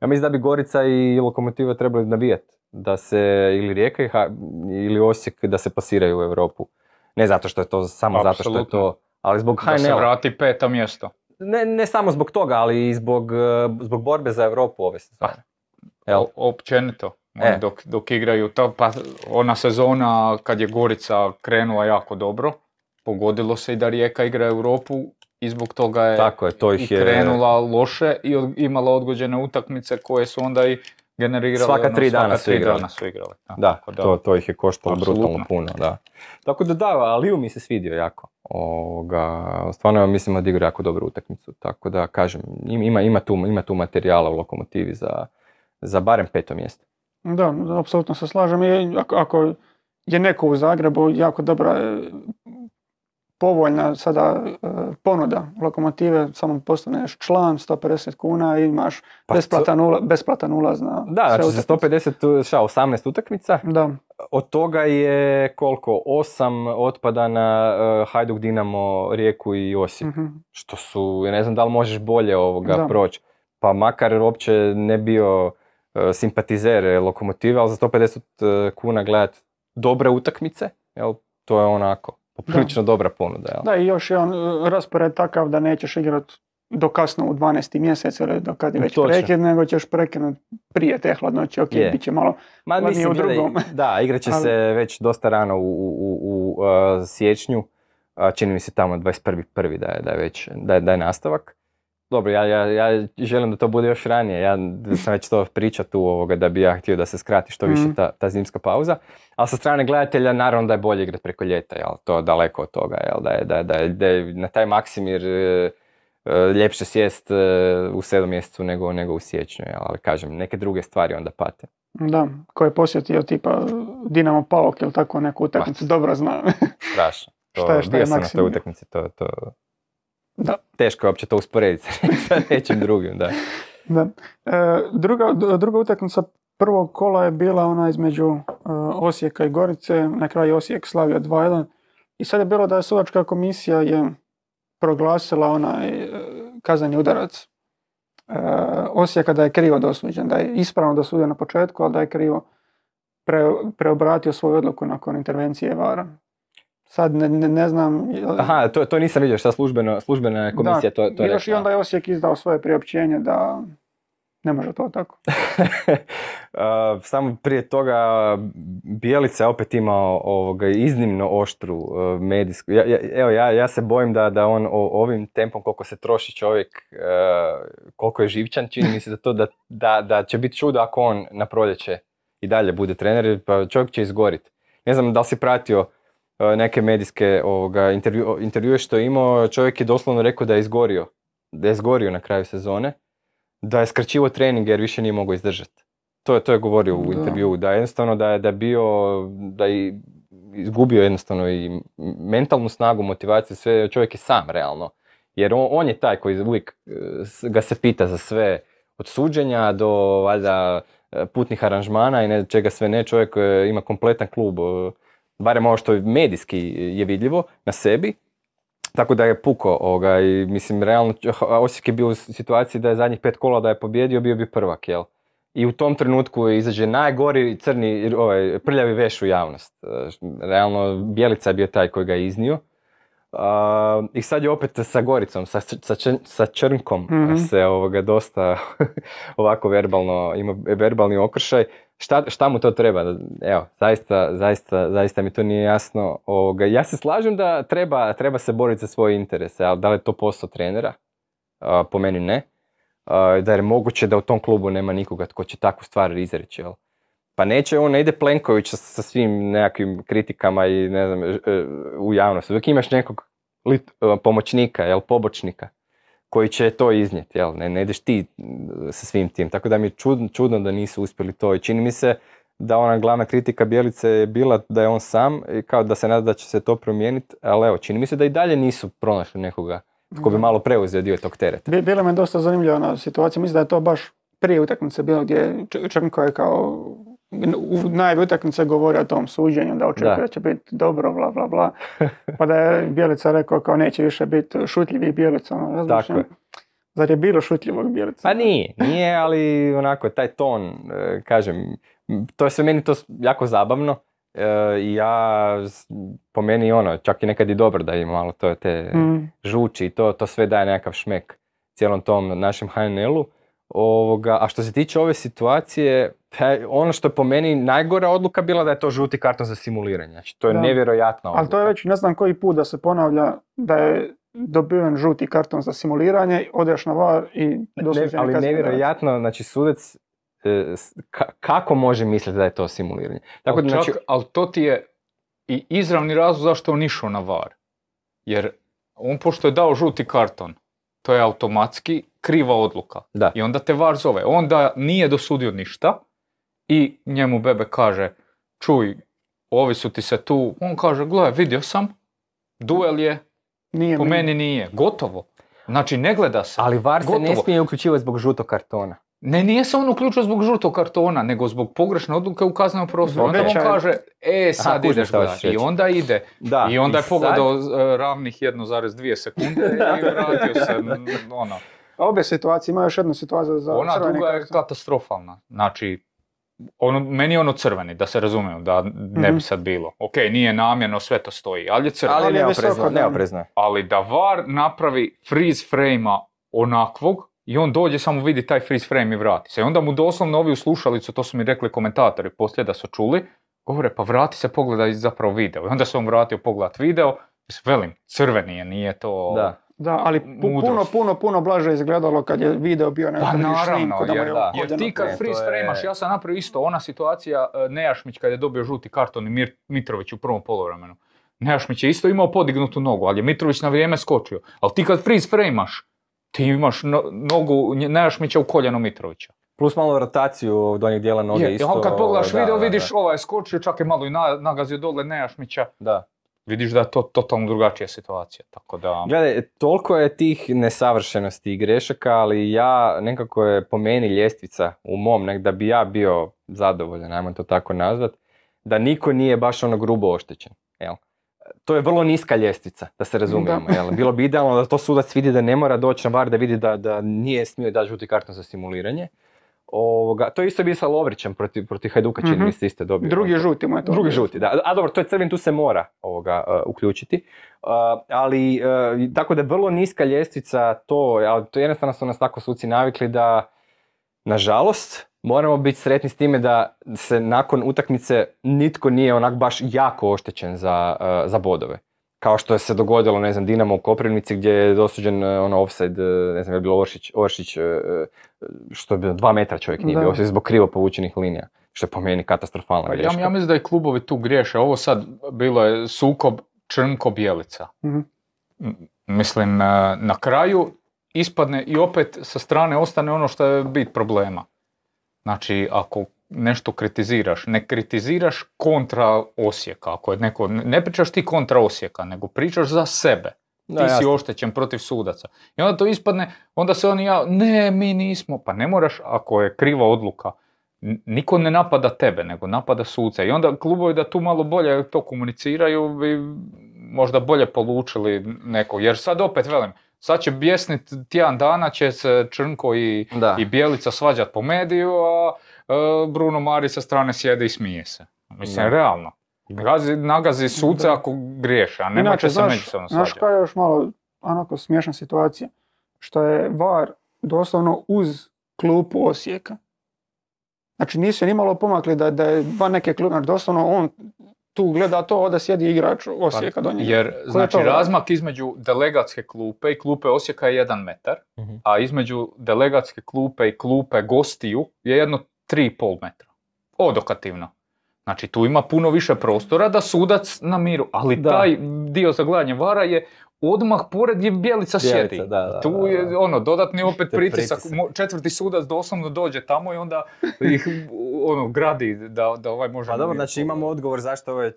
Ja mislim da bi Gorica i Lokomotiva trebali nabijati da se ili Rijeka ili Osijek da se plasiraju u Europu. Ne zato što je to, samo Absolutno. Zato što je to, ali zbog ha en el-a. Da se vrati peto mjesto. Ne, ne samo zbog toga, ali i zbog, zbog borbe za Europu ove sezone. Ah, općenito, e. dok, dok igraju. Ta, pa, ona sezona kad je Gorica krenula jako dobro, pogodilo se i da Rijeka igra Europu i zbog toga je, Tako je, to ih je... krenula loše i od, imala odgođene utakmice koje su onda i generirali. Svaka tri dana, svaka su, tri igrali. dana su igrali. Da, da, da. To, to ih je koštalo brutalno puno. Da. Tako da da, Aliju mi se svidio jako. Ovoga, stvarno mislim da igra jako dobru utakmicu. Tako da kažem, ima, ima, tu, ima tu materijala u Lokomotivi za, za barem peto mjesto. Da, apsolutno se slažem. I ako, ako je neko u Zagrebu jako dobra, povoljna sada ponuda Lokomotive, samo postaneš član, sto pedeset kuna i imaš pa besplatan, ula, besplatan ulaz na da, sve znači utakmice. sto pedeset, šta, osamnaest utakmica? Da. Od toga je koliko? osam otpada na uh, Hajduk, Dinamo, Rijeku i Osijek. Mm-hmm. Što su, ja ne znam da li možeš bolje ovoga proći. Pa makar uopće ne bio uh, simpatizer Lokomotive, ali za sto pedeset uh, kuna gledat dobre utakmice, jel, to je onako. Prilično dobra ponuda. Jel? Da, i još je on raspored takav da nećeš igrati do kasno u dvanaesti mjesec ili do kad je već prekid, nego ćeš prekinuti prije te hladnoće, ok, yeah. bit će malo Ma, mislim, u drugom. Da, da igrat će Ali... se već dosta rano u, u, u, u uh, siječnju, uh, čini mi se tamo dvadeset prvi prvi da je, da je, već, da je, da je nastavak. Dobro, ja, ja, ja želim da to bude još ranije, ja sam već to pričao tu ovoga, da bi ja htio da se skrati što više ta, ta zimska pauza. Ali sa strane gledatelja, naravno da je bolje igrati preko ljeta, jel? To je daleko od toga, jel? Da, je, da, da, je, da je na taj Maksimir e, ljepše sjest e, u sedmom mjesecu nego, nego u siječnju, jel? Ali kažem, neke druge stvari onda pate. Da, ko je posjetio tipa Dinamo Paok ili tako neku utakmicu, dobro zna. Strašno, to, šta je, šta je bio na toj utakmici, to... to... Da. Teško je uopće to usporediti sa nečim drugim, da. Da. E, druga, druga utakmica prvog kola je bila ona između e, Osijeka i Gorice, na kraju Osijek slavio dva jedan. I sad je bilo da je sudačka komisija je proglasila onaj e, kazneni udarac e, Osijeka da je krivo dosuđen, da je ispravno dosudio na početku, ali da je krivo pre, preobratio svoju odluku nakon intervencije VAR-a. Sad ne, ne, ne znam... Aha, to, to nisam vidio šta službeno, službena komisija da, to, to rekla. Još i onda je Osijek izdao svoje priopćenje da ne može to tako. Samo prije toga Bjelica je opet imao ovoga iznimno oštru medijsku... Ja, ja, evo, ja, ja se bojim da, da on ovim tempom koliko se troši čovjek, koliko je živčan, čini mi se da, to da, da, da će biti čudo ako on na proljeće i dalje bude trener, pa čovjek će izgoriti. Ne znam da li si pratio neke medijske ovoga, intervju, intervjue što je imao, čovjek je doslovno rekao da je izgorio, da je izgorio na kraju sezone, da je skraćivo trening jer više nije mogao izdržati. To je, to je govorio u intervjuu, da jednostavno da je, da je bio, da je izgubio jednostavno i mentalnu snagu, motivaciju, sve, čovjek je sam realno. Jer on, on je taj koji uvijek ga se pita za sve, od suđenja do valjda putnih aranžmana i ne, čega sve ne, čovjek ima kompletan klub, barem ovo što medijski je vidljivo na sebi, tako da je puko ovoga i mislim realno Osijek je bio u situaciji da je zadnjih pet kola da je pobjedio, bio bi prvak, jel? i u tom trenutku izađe najgori crni, ovaj, prljavi veš u javnost. Realno, Bjelica je bio taj koji ga je iznio. Uh, I sad je opet sa Goricom, sa, sa, sa Črnkom, mm-hmm. se ovoga dosta ovako verbalno, ima verbalni okršaj. Šta, šta mu to treba? Evo, zaista, zaista, zaista mi to nije jasno. Ovoga, ja se slažem da treba, treba se boriti za svoje interese, ali da li je to posao trenera? Uh, po meni ne. Uh, da je moguće da u tom klubu nema nikoga tko će takvu stvar izreći, jel? Pa neće, on ne ide Plenković sa svim nekakvim kritikama i ne znam, u javnosti. Uvijek imaš nekog lit, pomoćnika, jel, pobočnika, koji će to iznijeti, jel, ne, ne ideš ti sa svim tim. Tako da mi je čudno, čudno da nisu uspjeli to i čini mi se da ona glavna kritika Bjelice je bila da je on sam i kao da se nada da će se to promijeniti, ali evo, čini mi se da i dalje nisu pronašli nekoga tko bi malo preuzeo dio tog tereta. Bila mi je dosta zanimljiva situacija, mislim da je to baš prije utakmice bilo gdje Črnko je kao u najavi utakmice govori o tom suđenju, da očekuje da će biti dobro, bla, bla, bla. Pa da je Bjelica rekao kao neće više biti šutljivih Bjelica. Razmišljam, zar je bilo šutljivog Bjelica? Pa nije, nije, ali onako taj ton, kažem, to je sve meni to jako zabavno. I ja, po meni ono, čak i nekad i dobro da ima malo to te mm. žuči i to, to sve daje nekakav šmek cijelom tom našem ha en elu. Ovoga, a što se tiče ove situacije, ono što je po meni najgora odluka bila da je to žuti karton za simuliranje. Znači, to je da. nevjerojatna odluka. Ali to je već ne znam koji put da se ponavlja da je dobiven žuti karton za simuliranje, odeš na var i dosuđeni ne, ali kazne. Ali nevjerojatno, znači sudac e, ka, kako može misliti da je to simuliranje. Tako da, čak, znači, ali to ti je i izravni razlog zašto on išao na var. Jer on pošto je dao žuti karton, to je automatski kriva odluka. Da. I onda te var zove. Onda nije dosudio ništa i njemu bebe kaže, čuj, ovi su ti se tu. On kaže, gle, vidio sam, duel je, nije po meni. meni nije. Gotovo. Znači, ne gleda se. Ali var se Gotovo. ne smije uključivati zbog žutog kartona. Ne, nije se on uključio zbog žutog kartona, nego zbog pogrešne odluke u kaznenom prostoru. Onda on kaže, e, sad Aha, ideš gledati. I onda ide. Da. I onda I je sad pogledao ravnih jedna zarez dvije sekunde i vratio se. Ono. Obe situacije, ima još jednu situaciju za Ona crveni druga je karton. Katastrofalna. Znači, ono, meni je ono crveni, da se razumijem, da ne bi sad bilo. Ok, nije namjerno, sve to stoji, ali je crveni. Ali neoprezno, neoprezno. Ali da var napravi freeze frame-a onakvog, i on dođe, samo vidi taj freeze frame i vrati se. I onda mu doslovno ovi u slušalicu, to su mi rekli komentatori poslije da su čuli, govore pa vrati se, pogledaj zapravo video. I onda se on vratio pogledat video, velim, crveni je, nije to... Da. Da, ali pu- puno, puno, puno blaže izgledalo kad je video bio na snimku. Pa jer, jer ti kad freeze frame-aš, ja sam napravio isto, ona situacija Nejašmić kad je dobio žuti karton i Mir- Mitrović u prvom polovremenu. Nejašmić je isto imao podignutu nogu, ali je Mitrović na vrijeme skočio. Ali ti kad freeze frame-aš, ti imaš no, nogu Nejašmića u koljenu Mitrovića. Plus malo rotaciju donjeg dijela noge je, isto. Kad pogledaš video da, vidiš da, da. Ovaj je skočio, čak je malo i na, nagazio dole Nejašmića. Da. Vidiš da je to totalno drugačija situacija. Tako da... Gledaj, toliko je tih nesavršenosti i grešaka, ali ja nekako je po meni ljestvica u mom, nek da bi ja bio zadovoljan, ajmo to tako nazvat, da niko nije baš ono grubo oštećen. Jel? To je vrlo niska ljestvica, da se razumijemo. Da. Jel? Bilo bi idealno da to sudac vidi da ne mora doći na var, da vidi da, da nije smio dati žuti karton za simuliranje. Ovoga, to isto je bio sa Lovrićem protiv proti Hajduka, čini mi se isto dobio. Drugi žuti mu je to. Drugi žuti, da. A dobro, to je crven, tu se mora ovoga, uh, uključiti. Uh, ali, uh, tako da je vrlo niska ljestvica to, ali to jednostavno su nas tako suci navikli da, nažalost, moramo biti sretni s time da se nakon utakmice nitko nije onak baš jako oštećen za, uh, za bodove. Kao što je se dogodilo, ne znam, Dinamo u Koprivnici gdje je dosuđen uh, ono offside, uh, ne znam, je bilo Oršić, Oršić uh, što je bilo, dva metra čovjek nije bio, zbog krivo povučenih linija, što je po meni katastrofalna greška. Ja, ja mislim da i klubovi tu griješe, ovo sad bilo je sukob Črnko-Bjelica. Mm-hmm. M- mislim, na, na kraju ispadne i opet sa strane ostane ono što je bit problema. Znači, ako nešto kritiziraš, ne kritiziraš kontra Osijeka, ako je neko, ne pričaš ti kontra Osijeka, nego pričaš za sebe. Da, ti jasno. Si oštećen protiv sudaca. I onda to ispadne, onda se oni ja, ne, mi nismo, pa ne moraš, ako je kriva odluka, niko ne napada tebe, nego napada suca. I onda klubovi da tu malo bolje to komuniciraju bi možda bolje polučili neko, jer sad opet velim, sad će bjesniti tjedan dana, će se Črnko i, i Bjelica svađat po mediju, a Bruno Mari sa strane sjede i smije se. Mislim, da. Realno. Gazi, nagazi suca ako griješe, a nema će se međusobno svađati. Znaš koja je još malo onako smiješna situacija? Što je V A R doslovno uz klupu Osijeka. Znači nisu ni malo pomakli da, da je van neke klupe, znači doslovno on tu gleda to da sjedi igrač Osijeka do njega. Jer znači razmak između delegatske klupe i klupe Osijeka je jedan metar, uh-huh. a između delegatske klupe i klupe gostiju je jedno tri i pol metra. Odokativno. Znači tu ima puno više prostora da sudac na miru, ali da. Taj dio za gledanje V A R-a je odmah pored je Bjelica sjedi. Tu je ono dodatni opet pritisak, pritisak. Četvrti sudac doslovno dođe tamo i onda ih ono gradi da, da ovaj može... Pa dobro, znači imamo odgovor zašto ovaj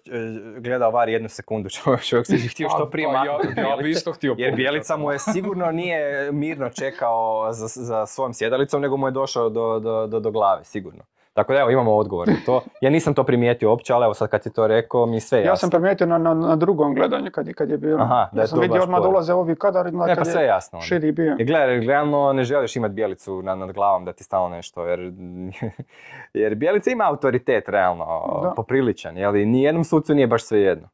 gleda V A R jednu sekundu, čovjek se htio što prije maknuti. Ja, ja bi isto htio jer Bjelica mu je sigurno nije mirno čekao za, za svojom sjedalicom, nego mu je došao do, do, do, do glave, sigurno. Tako da evo, imamo odgovor na to. Ja nisam to primijetio uopće, ali evo sad kad si to rekao mi sve jasno. Ja sam primijetio na, na, na drugom gledanju kad je, kad je bio. Aha, da je ja sam vidio odmah da ulaze ovi kadar i kad pa je jasno, širi bio. I gledaj, gledano ne želiš imati Bjelicu nad, nad glavom da ti stalno nešto, jer, jer Bjelica ima autoritet realno, da. Popriličan, jel? I nijednom sucu nije baš svejedno.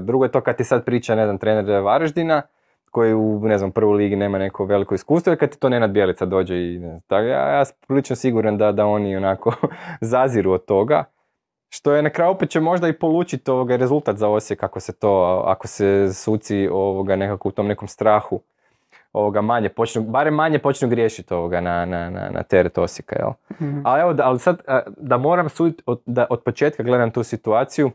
Drugo je to kad ti sad priča jedan trener Varaždina, koji u, ne znam, prvoj ligi nema neko veliko iskustvo i kad ti to Nenad Bjelica dođe i ne znam, tako, ja, ja sam prilično siguran da, da oni onako zaziru od toga. Što je na kraju opet će možda i polučiti ovoga rezultat za Osijek ako se to, ako se suci ovoga nekako u tom nekom strahu ovoga manje počnu, barem manje počnu griješiti ovoga na, na, na, na teret Osijeka, jel? Mm-hmm. Ali evo, da, ali sad da moram suditi, od, da od početka gledam tu situaciju,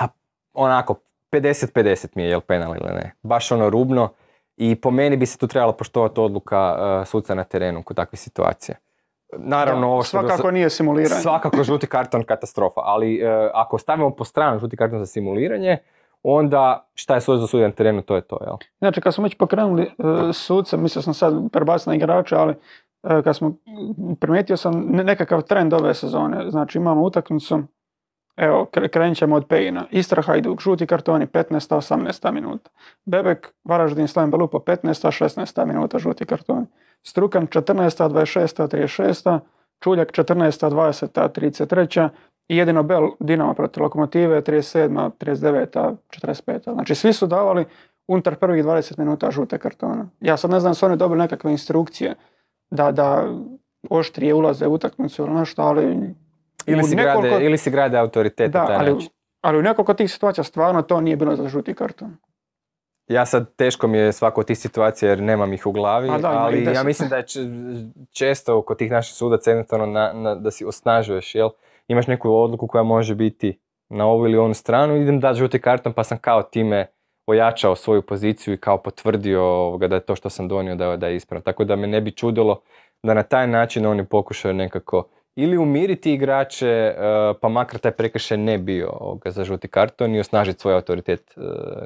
a onako, pedeset pedeset mi je, jel penal ili ne, baš ono rubno i po meni bi se tu trebala poštovati odluka uh, suca na terenu kod takvih situacija. Naravno, da, ovo što svakako dosta, nije simuliranje. Svakako žuti karton katastrofa, ali uh, ako stavimo po stranu žuti karton za simuliranje, onda šta je sudac dosudio na terenu, to je to, jel? Znači, kad smo već pokrenuli uh, suca, mislio sam sad prebaciti na igrača, ali uh, kad smo, primijetio sam nekakav trend ove sezone, znači imamo utakmicu. Evo, krenut ćemo od Pejina. Istra Hajduk, žuti kartoni, petnaesta osamnaesta minuta. Bebek, Varaždin, Slaven Belupo, petnaesta šesnaesta minuta, žuti kartoni. Strukan, četrnaesta dvadeset šesta trideset šesta Čuljak, četrnaesta dvadeseta trideset treća I jedino Bel, Dinamo protiv Lokomotive, trideset sedma trideset deveta četrdeset peta Znači, svi su davali unutar prvih dvadeset minuta žute kartona. Ja sad ne znam su oni dobili nekakve instrukcije da, da oštrije ulaze u utakmicu ili nešto, ali... Ili si, nekoliko... grade, ili si grade autoritet. Da, ali, ali u nekoliko tih situacija stvarno to nije bilo za žuti karton. Ja sad teško mi je svako od tih situacija jer nemam ih u glavi, da, ali ja mislim da je često kod tih naših sudaca jednostavno na, na, da si osnažuješ, jel? Imaš neku odluku koja može biti na ovu ili onu stranu, idem dati žuti karton pa sam kao time ojačao svoju poziciju i kao potvrdio ovoga da je to što sam donio da, da je ispravno. Tako da me ne bi čudilo da na taj način oni pokušaju nekako ili umiriti igrače, pa makar taj prekršaj ne bio za žuti karton i osnažiti svoj autoritet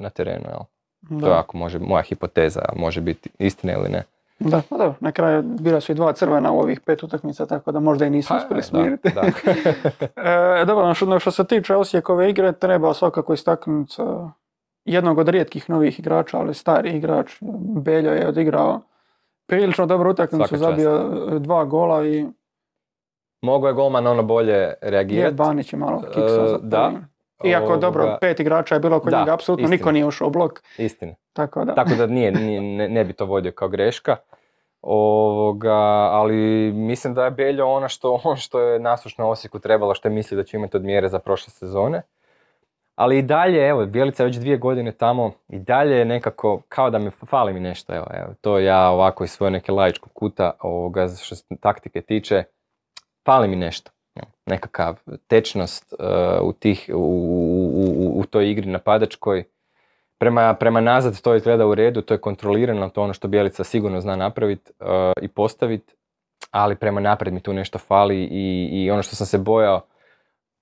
na terenu. Jel? To je ako može, moja hipoteza može biti istina ili ne. Da, pa dobro, na kraju bila su i dva crvena u ovih pet utakmica, tako da možda i nisam uspjeli smiriti. Da, da. e, dobro, što, što se tiče Osijekove igre, treba svakako istaknuti jednog od rijetkih novih igrača, ali stari igrač, Beljo je odigrao prilično dobru utakmicu, zabio dva gola i mogao je golman ono bolje reagirati. Jer Banić je malo kiksao za to. Iako ovoga... dobro, pet igrača je bilo kod da, njega, apsolutno niko nije ušao u blok. Istina. Tako da, Tako da nije, nije, ne, ne bi to vodio kao greška. Ovoga, ali mislim da je Beljo ono što, on što je nasušno Osijeku trebalo, što je mislio da će imati od mjere za prošle sezone. Ali i dalje, evo, Bjelica je već dvije godine tamo, i dalje je nekako, kao da mi fali mi nešto. Evo, evo, to ja ovako iz svoje neke laičkog kuta, ovoga, što se taktike tiče, fali mi nešto, nekakav tečnost uh, u, tih, u, u, u toj igri napadačkoj. Prema, prema nazad to izgleda u redu, to je kontrolirano, to je ono što Bjelica sigurno zna napraviti uh, i postaviti, ali prema napred mi tu nešto fali i, i ono što sam se bojao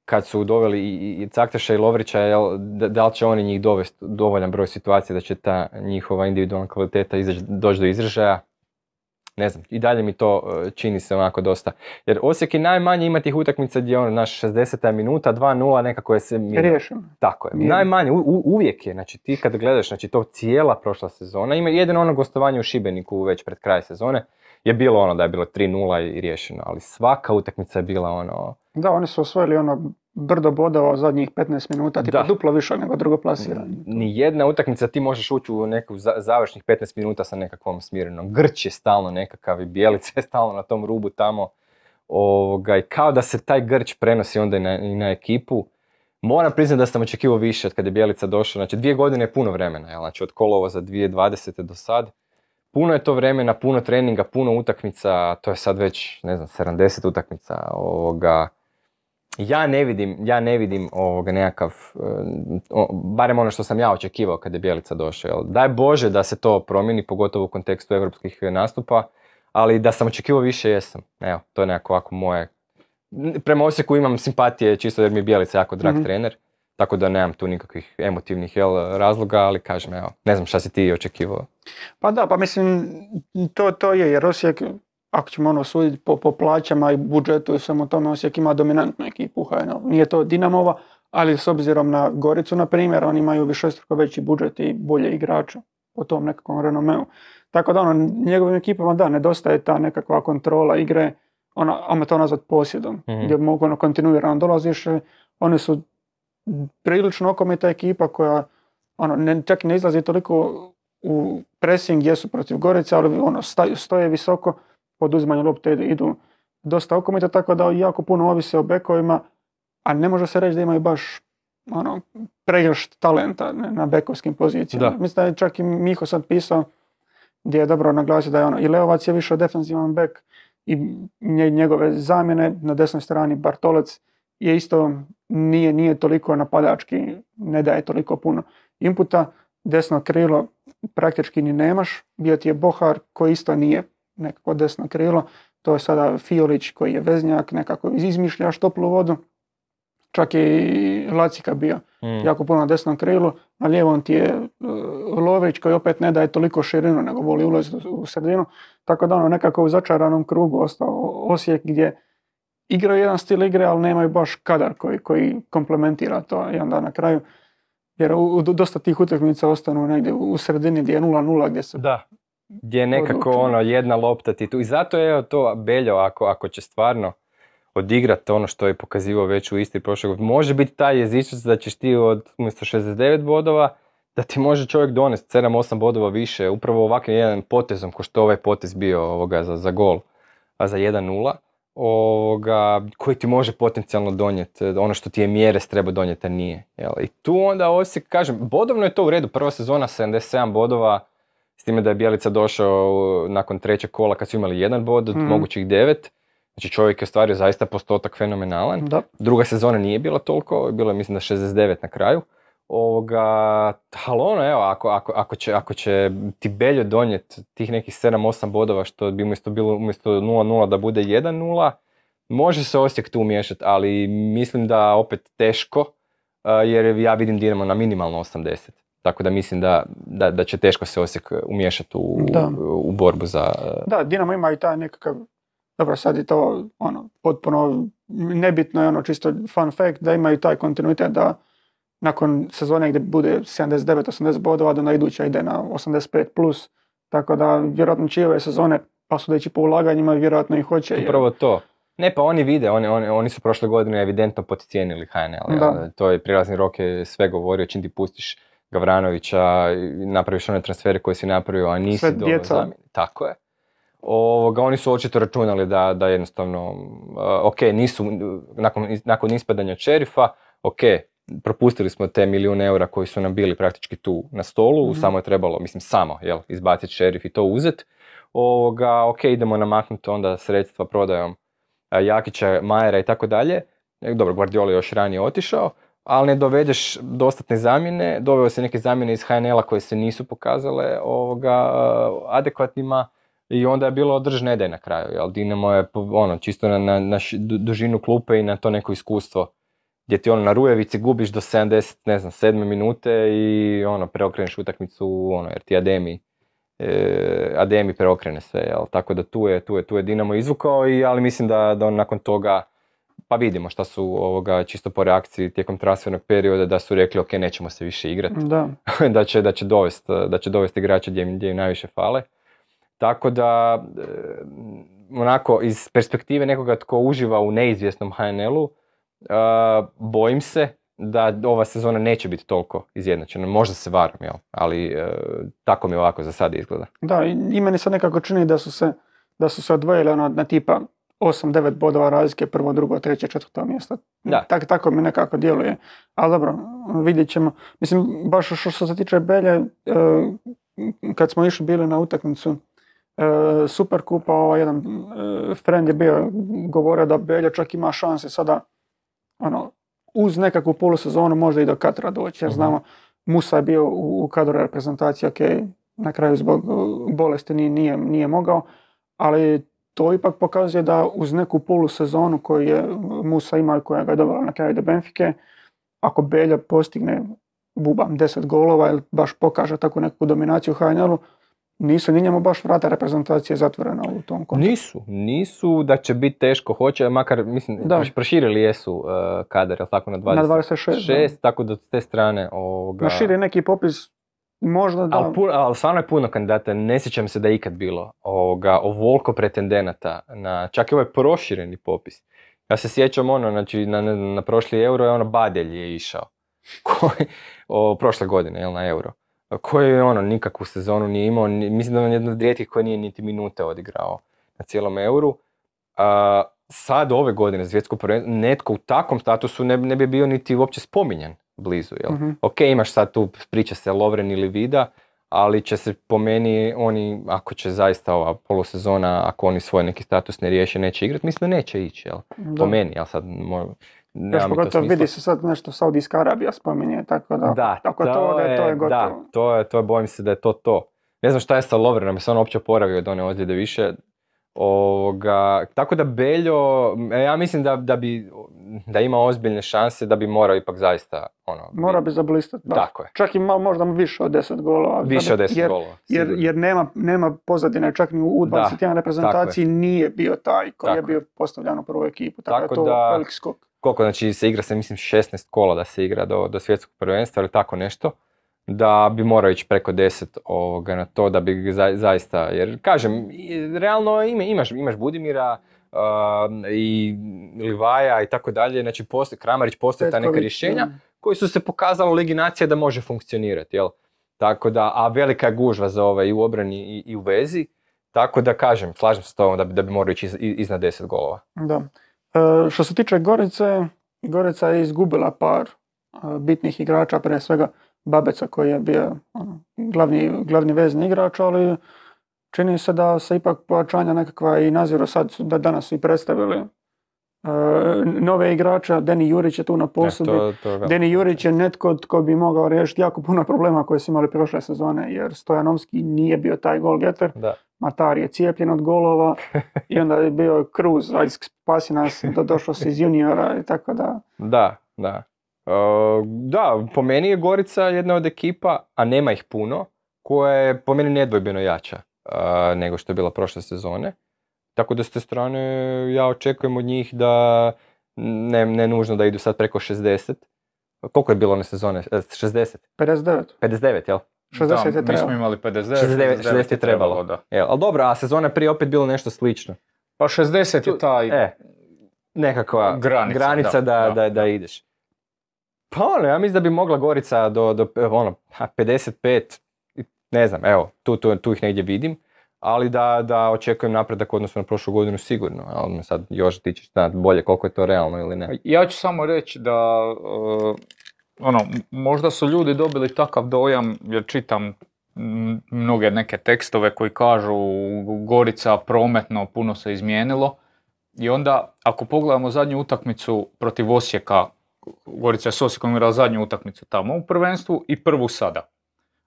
kad su doveli i, i Caktaša i Lovrića, jel, da, da li će oni njih dovesti dovoljan broj situacija da će ta njihova individualna kvaliteta doći do izražaja. Ne znam, i dalje mi to čini se onako dosta. Jer Osijek je najmanje ima tih utakmica gdje je ono naš šezdeseta minuta, dva nula nekako je se... Riješeno. Tako je, najmanje, u, uvijek je. Znači ti kad gledaš, znači to cijela prošla sezona, ima jedino ono gostovanje u Šibeniku već pred kraj sezone je bilo ono da je bilo tri nula i riješeno, ali svaka utakmica je bila ono... Da, oni su osvojili ono brdo bodova zadnjih petnaest minuta, tipa da. Duplo više nego drugoplasirani. Nijedna utakmica ti možeš ući u neku za, završnih petnaest minuta sa nekakvom smirenom. Grč je stalno nekakav i Bjelica je stalno na tom rubu tamo. Ovoga, i kao da se taj grč prenosi onda i na, i na ekipu. Moram priznati da sam očekivao više od kada je Bjelica došao. Znači dvije godine je puno vremena, jel? Znači od kolovoza dvije tisuće dvadesete do sad. Puno je to vremena, puno treninga, puno utakmica, to je sad već, ne znam, sedamdeset utakmica. Ovoga. Ja ne vidim, ja ne vidim ovoga nekakav, barem ono što sam ja očekivao kada je Bjelica došao. Jel? Daj Bože da se to promijeni, pogotovo u kontekstu europskih nastupa, ali da sam očekivao više jesam. Evo, to je nekako ovako moje... Prema Osijeku imam simpatije čisto jer mi je Bjelica jako drag mm-hmm. trener, tako da nemam tu nikakvih emotivnih jel, razloga, ali kažem, evo, ne znam šta si ti očekivao. Pa da, pa mislim, to, to je jer Osijek, ako ćemo ono suditi po, po plaćama i budžetu i svemu tome, Osijek ima dominantnu ekipu ha en el. Nije to Dinamova, ali s obzirom na Goricu, na primjer, oni imaju višestruko veći budžet i bolje igrače po tom nekakvom renomeu. Tako da ono, njegovim ekipama da, nedostaje ta nekakva kontrola igre, ono, ajmo to nazvat posjedom, mm-hmm. gdje mogu ono, kontinuirano dolaziš, oni su prilično okomita ekipa koja ono, ne, čak ne izlazi toliko u pressing, jesu protiv Gorice, ali ono, staju, stoje visoko, poduzimanje lopte idu dosta okomita, tako da jako puno ovise o bekovima, a ne može se reći da imaju baš ono, pregrš talenta na bekovskim pozicijama. Da. Mislim da je čak i Miho sad pisao gdje je dobro naglasio da je ono, i Leovac je više defensivan bek, i njegove zamjene na desnoj strani Bartolec je isto nije, nije toliko napadački, ne daje toliko puno inputa, desno krilo praktički ni nemaš, bio ti je Bohar koji isto nije nekako desno krilo, to je sada Fiolić koji je veznjak, nekako izmišljaš toplu vodu, čak i Lacika bio mm. jako puno na desnom krilu, na lijevom ti je Lovrić koji opet ne daje toliko širinu nego voli ulaz u sredinu, tako da ono nekako u začaranom krugu ostao Osijek gdje igraju jedan stil igre, ali nemaju baš kadar koji, koji komplementira to i onda na kraju, jer u, u, dosta tih utakmica ostanu negdje u sredini gdje je nula nula, gdje se... Da, gdje je nekako odlučeno. Ono jedna lopta ti tu i zato je to Beljo ako, ako će stvarno odigrati ono što je pokazivao već u Istri prošle godine. Može biti taj jezičac da ćeš ti od umjesto šezdeset devet bodova da ti može čovjek donesti sedam osam bodova više upravo ovakvim jedan potezom ko što ovaj potez bio ovoga za, za gol, a za jedan nula ovoga, koji ti može potencijalno donijeti ono što ti je Mjeres treba donijeti, a nije. Jel? I tu onda Osijek, kažem, bodovno je to u redu, prva sezona sedamdeset sedam bodova, s time da je Bjelica došao nakon trećeg kola kad su imali jedan bod od mm. mogućih devet. Znači čovjek je ostvario zaista postotak fenomenalan. Da. Druga sezona nije bila toliko, bilo je mislim da šezdeset devet na kraju. Ovoga, ali ono evo, ako, ako, ako, će, ako će ti Beljo donijeti tih nekih sedam osam bodova što bi umjesto bilo umjesto nula nula da bude jedan nula, može se Osijek tu umiješati, ali mislim da opet teško, jer ja vidim Dinamo na minimalno osamdeset. Tako da mislim da, da, da će teško se Osijek umiješati u, u, u borbu za... Da, Dinamo ima i taj nekakav... Dobro, sad je to ono, potpuno nebitno, je ono čisto fun fact, da imaju taj kontinuitet da nakon sezone gdje bude sedamdeset devet osamdeset bodova, da na iduća ide na osamdeset pet plus, tako da vjerojatno čijeve sezone, pa sudeći po ulaganjima, vjerojatno i hoće. Upravo jer... to. Ne, pa oni vide, oni, oni, oni su prošle godine evidentno podcijenili ha en el, ja, to je prijelazni rok je sve govorio, čim ti pustiš Gavranovića, napraviš one transfere koje si napravio, a nisi sve djeca. Zamjeni. Tako je. Ovoga, oni su očito računali da, da jednostavno, uh, ok, nisu, nakon, nakon ispadanja Šerifa, ok, propustili smo te milijune eura koji su nam bili praktički tu na stolu, mm-hmm. samo je trebalo, mislim samo, jel, izbaciti Šerif i to uzeti. Ovoga, ok, idemo namaknuti onda sredstva prodajom Jakića, Majera i tako dalje. Dobro, Guardiola je još ranije otišao, ali ne dovedeš dostatne zamjene, doveo se neke zamjene iz ha en el-a koje se nisu pokazale ovoga, adekvatnima. I onda je bilo drž ne daj na kraju, jel? Dinamo je ono, čisto na, na, na dužinu klupe i na to neko iskustvo gdje ti ono, na Rujevici gubiš do sedamdeset, ne znam, sedme minute i ono, preokreneš utakmicu, ono, jer ti Ademi, e, Ademi preokrene sve, jel? Tako da tu je, tu je, tu je Dinamo izvukao, i, ali mislim da, da on nakon toga, pa vidimo šta su ovoga, čisto po reakciji tijekom transfernog perioda, da su rekli ok, nećemo se više igrati, da, da će, da će dovesti da će dovest igrače gdje im najviše fale. Tako da, onako, iz perspektive nekoga tko uživa u neizvjesnom ha en elu, bojim se da ova sezona neće biti toliko izjednačena. Možda se varam, jel? Ali tako mi ovako za sad izgleda. Da, i meni sad nekako čini da su se, da su se odvojili ono, na tipa osam devet bodova razlike, prvo, drugo, treće, četvrto mjesto. Tak, tako mi nekako djeluje. Ali dobro, vidjet ćemo. Mislim, baš što se tiče Belje, kad smo išli bili na utakmicu Superkupa, ovaj jedan friend je bio govorio da Belja čak ima šanse sada ono, uz nekakvu polusezonu možda i do kadra doći, jer znamo Musa je bio u, u kadru reprezentacije, ok, na kraju zbog bolesti nije, nije, nije mogao, ali to ipak pokazuje da uz neku polusezonu koju je Musa imao i koja ga je dobila na kraju do Benfike, ako Belja postigne bubam deset golova ili baš pokaže takvu neku dominaciju u ha en elu, nisu ni njemu baš vrata reprezentacije zatvorena u tom kontekstu. Nisu, nisu, da će biti teško, hoće, makar, mislim, da. Proširili jesu uh, kadar, jel tako, na dvadeset šest, na dvadeset šest da. Tako da s te strane ovoga... No širi neki popis, možda da... Ali, ali stvarno je puno kandidata, ne sjećam se da je ikad bilo ovoga, ovoliko pretendenata, na, čak i ovaj prošireni popis. Ja se sjećam ono, znači, na, na, na prošli Euro je ono, Badelj je išao, koji, o, prošle godine, jel, na Euro. Koji je ono, nikakvu sezonu nije imao, ni, mislim da je on jedan od rijetkih koji nije niti minute odigrao na cijelom Euru. A, sad ove godine svjetsko prvenstvo, netko u takvom statusu ne, ne bi bio niti uopće spominjan blizu, jel? Mm-hmm. Ok, imaš sad tu, priča se Lovren ili Vida, ali će se po meni oni, ako će zaista ova polusezona, ako oni svoj neki status ne riješe, neće igrati, mislim da neće ići, jel? Da. Po meni, jel sad... Moj, Još pogotovo vidi se sad nešto Saudijska Arabija spominje, tako da, da tako to, to, da je, to je gotovo. Da, to je, to je, bojim se da je to to. Ne znam šta je sa Lovrenom, se on uopće oporavio od one ozljede više. Ovoga, tako da Beljo, ja mislim da, da bi, da ima ozbiljne šanse, da bi morao ipak zaista, ono... Mora bi zablistati, da. Tako je. Čak i malo, možda više od deset golova. Više od deset jer, golova. Jer, jer nema, nema pozadine, čak ni u dvadeset jedan reprezentaciji nije bio taj koji tako je bio postavljan u prvu ekipu, tako, tako je to da, veliki skok. Koliko, znači se igra se, mislim, šesnaest kola da se igra do, do svjetskog prvenstva ili tako nešto, da bi morao ići preko deset ovoga na to, da bi za, zaista, jer kažem, realno ima, imaš, imaš Budimira uh, i Livaja i tako dalje, znači postoji, Kramarić postoje ta neka rješenja koji su se pokazala u Ligi Nacija da može funkcionirati, jel? Tako da, a velika je gužva za ove i u obrani i, i u vezi, tako da kažem, slažem se s tobom da bi, da bi morao ići iz, iznad deset golova. Da. E, što se tiče Gorice, Gorica je izgubila par e, bitnih igrača, prije svega Babeca koji je bio ono, glavni, glavni vezni igrač, ali čini se da se ipak pojačanja nekakva i naziru sad su, da danas su i predstavili e, nove igrače, Deni Jurić je tu na posudi, ja, Deni Jurić je netko tko bi mogao riješiti jako puno problema koje su imali prošle sezone, jer Stojanovski nije bio taj gol getter. Da. Matar je cijepljen od golova i onda je bio Cruz, ajde spasi nas, da došao si iz juniora i tako da... Da, da. E, da, po meni je Gorica jedna od ekipa, a nema ih puno, koja je po meni nedvojbeno jača e, nego što je bila prošle sezone. Tako da s te strane ja očekujem od njih da ne, ne nužno da idu sad preko šezdeset. Koliko je bilo one sezone? šezdeset? pedeset devet. pedeset devet, jel? šezdeset da, mi smo imali pedeset devet, šezdeset je trebalo. Da. Jel, ali dobro, a sezona prije opet bilo nešto slično. Pa šezdeset je taj... E, nekakva granica, granica da, da, da, da, da ideš. Pa ono, ja mislim da bi mogla Gorica do, do ono, pedeset pet, ne znam, evo, tu, tu, tu ih negdje vidim, ali da, da očekujem napredak odnosno na prošlu godinu sigurno, ali sad još ti ćeš znati bolje koliko je to realno ili ne. Ja ću samo reći da... Uh... Ono, možda su ljudi dobili takav dojam, jer čitam mnoge neke tekstove koji kažu Gorica prometno puno se izmijenilo. I onda, ako pogledamo zadnju utakmicu protiv Osijeka, Gorica je s Osijekom igrala zadnju utakmicu tamo u prvenstvu i prvu sada.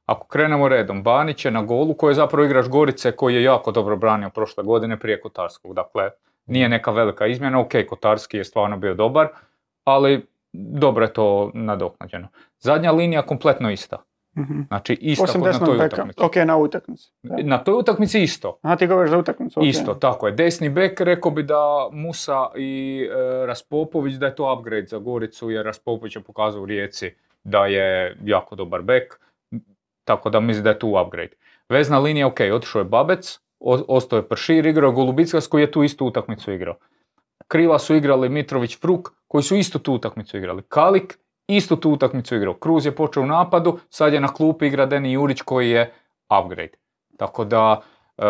Ako krenemo redom, Banić je na golu koji je zapravo igrač Gorice koji je jako dobro branio prošle godine prije Kotarskog. Dakle, nije neka velika izmjena, ok, Kotarski je stvarno bio dobar, ali... Dobro je to nadoknađeno. Zadnja linija kompletno ista. Mm-hmm. Znači ista kod na toj beka. Utakmici. Ok, na utakmici. Da. Na toj utakmici isto. A ti govoriš za utakmicu. Okay. Isto, tako je. Desni bek rekao bi da Musa i e, Raspopović da je to upgrade za Goricu jer Raspopović je pokazao u Rijeci da je jako dobar bek. Tako da mislim da je tu upgrade. Vezna linija, ok, otišao je Babec. ostao je Pršir, igrao Golubickas koji je tu istu utakmicu igrao. Krila su igrali Mitrović, Fruk koji su istu tu utakmicu igrali. Kalik istu tu utakmicu igrao. Kruz je počeo u napadu, sad je na klupi igra Deni Jurić koji je upgrade. Tako da e,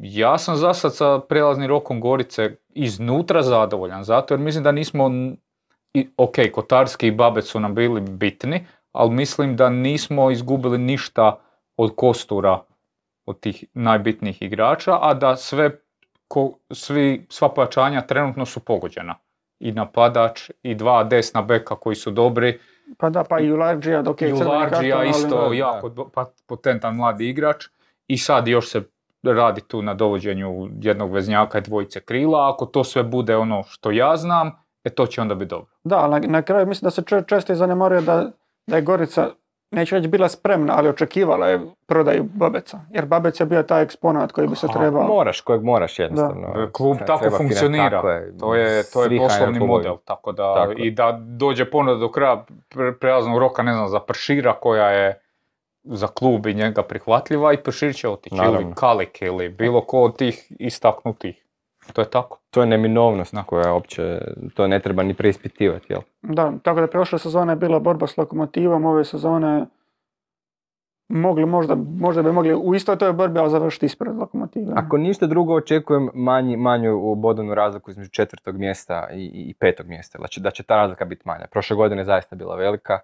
ja sam za sad sa prelaznim rokom Gorice iznutra zadovoljan. Zato jer mislim da nismo, i, ok, Kotarski i Babec su nam bili bitni, ali mislim da nismo izgubili ništa od Kostura, od tih najbitnijih igrača, a da sve, ko, svi, sva pojačanja trenutno su pogođena. I napadač, i dva desna beka koji su dobri. Pa da, pa i Ularđija dok je crveni karton. Ularđija isto jako potentan mladi igrač. I sad još se radi tu na dovođenju jednog veznjaka i dvojice krila. Ako to sve bude ono što ja znam, e to će onda biti dobro. Da, na, na kraju mislim da se če, često i zanemario da, da je Gorica, neću reći bila spremna, ali očekivala je prodaju Babeca. Jer Babec je bio taj eksponat koji bi se trebao... Moraš, kojeg moraš jednostavno. Da. Klub tako funkcionira. Tako je, to je, to je poslovni model. Tako da, tako. I da dođe ponuda do kraja prelaznog roka, ne znam, za Pršira koja je za klub i njega prihvatljiva i Pršir će otići. Naravno. Ili Kalik ili bilo ko od tih istaknutih. To je tako. To je neminovnost na koja uopće, to ne treba ni preispitivati, jel? Da, tako da prošle sezone je bila borba s Lokomotivom, ove sezone mogli možda, možda bi mogli u istoj toj borbi, ali završiti ispred Lokomotive. Ako ništa drugo, očekujem manji, manju bodovnu razliku između četvrtog mjesta i, i petog mjesta, da će, da će ta razlika biti manja. Prošle godine je zaista bila velika.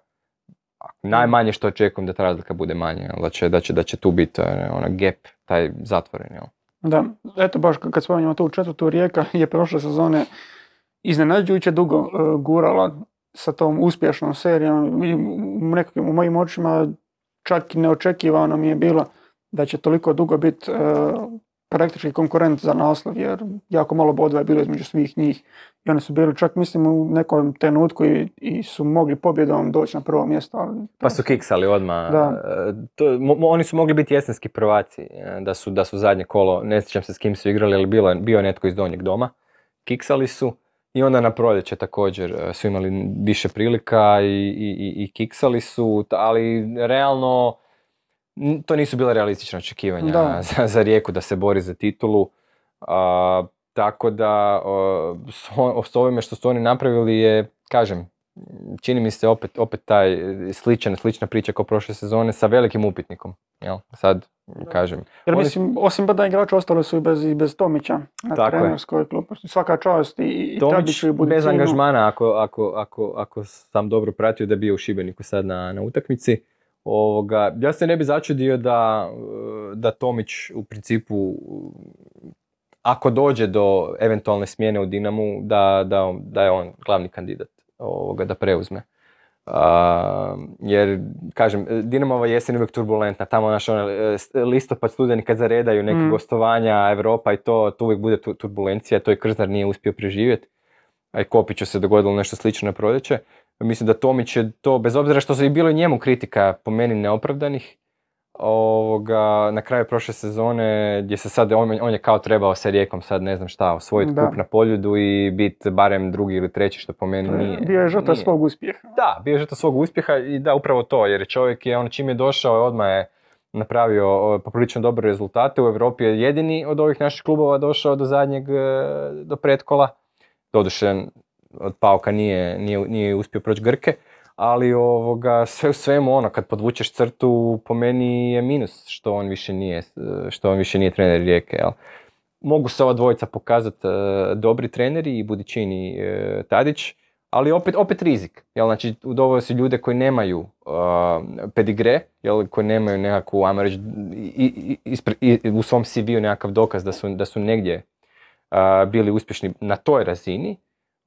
Najmanje što očekujem da ta razlika bude manja, da će, da će, da će tu biti ona gap, taj zatvoren, jel? Da, eto baš kad spominjamo tu četvrtu, Rijeka je prošle sezone iznenađujuće dugo uh, gurala sa tom uspješnom serijom. I u, nekakvim, u mojim očima čak i neočekivano mi je bilo da će toliko dugo biti uh, praktički konkurent za naslov, jer jako malo bodova je bilo između svih njih. I oni su bili čak, mislim, u nekom trenutku i, i su mogli pobjedom doći na prvo mjesto. Ali... Pa su kiksali odmah. Da. To, mo, oni su mogli biti jesenski prvaci, da su, da su zadnje kolo, ne sjećam se s kim su igrali, ali bilo, bio je netko iz Donjeg doma. Kiksali su i onda na proljeće također su imali više prilika i, i, i kiksali su, ali realno... To nisu bila realistična očekivanja za, za Rijeku da se bori za titulu, a, tako da a, so, s ovime što su oni napravili je, kažem, čini mi se opet, opet taj sličan, slična priča kao prošle sezone sa velikim upitnikom, jel, sad kažem. Jer oni... mislim, osim da igrača ostali su i bez, i bez Tomića na tako trenerskoj klupu, svaka čast i, i Tomić i bez angažmana, ako, ako, ako, ako sam dobro pratio da je bio u Šibeniku sad na, na utakmici. Ovoga, ja se ne bi začudio da, da Tomić u principu, ako dođe do eventualne smjene u Dinamu, da, da, da je on glavni kandidat ovoga, da preuzme. A, jer, kažem, Dinamova jesen je uvijek turbulentna, tamo naš ono, listopad, studeni kad zaredaju neke mm. gostovanja, Europa i to, to uvijek bude tu, turbulencija, to i Krznar nije uspio preživjeti. A i Kopiću se dogodilo nešto slično na proljeće. Mislim da Tomić je to, bez obzira što su i bilo njemu kritika, po meni neopravdanih, ovoga, na kraju prošle sezone, gdje se sad, on, on je kao trebao sa Rijekom sad, ne znam šta, osvojiti kup na Poljudu i biti barem drugi ili treći, što po meni nije. Bio je žrtva svog uspjeha. Da, bio je žrtva svog uspjeha i da, upravo to, jer čovjek je, on čim je došao, odmah je napravio poprilično dobre rezultate. U Europi je jedini od ovih naših klubova došao do zadnjeg, do pretkola. Doduše, od Pauka nije, nije, nije uspio proći Grke, ali ovoga, sve u svemu ono, kad podvučeš crtu, po meni je minus što on više nije, što on više nije trener Rijeke. Jel? Mogu se ova dvojica pokazati e, dobri treneri, i Budićin i e, Tadić, ali opet, opet rizik. Jel? Znači, udovoljio si ljude koji nemaju e, pedigre, jel? Koji nemaju nekakvu, ajmo reći, u svom C V-u nekakav dokaz da su, da su negdje e, bili uspješni na toj razini.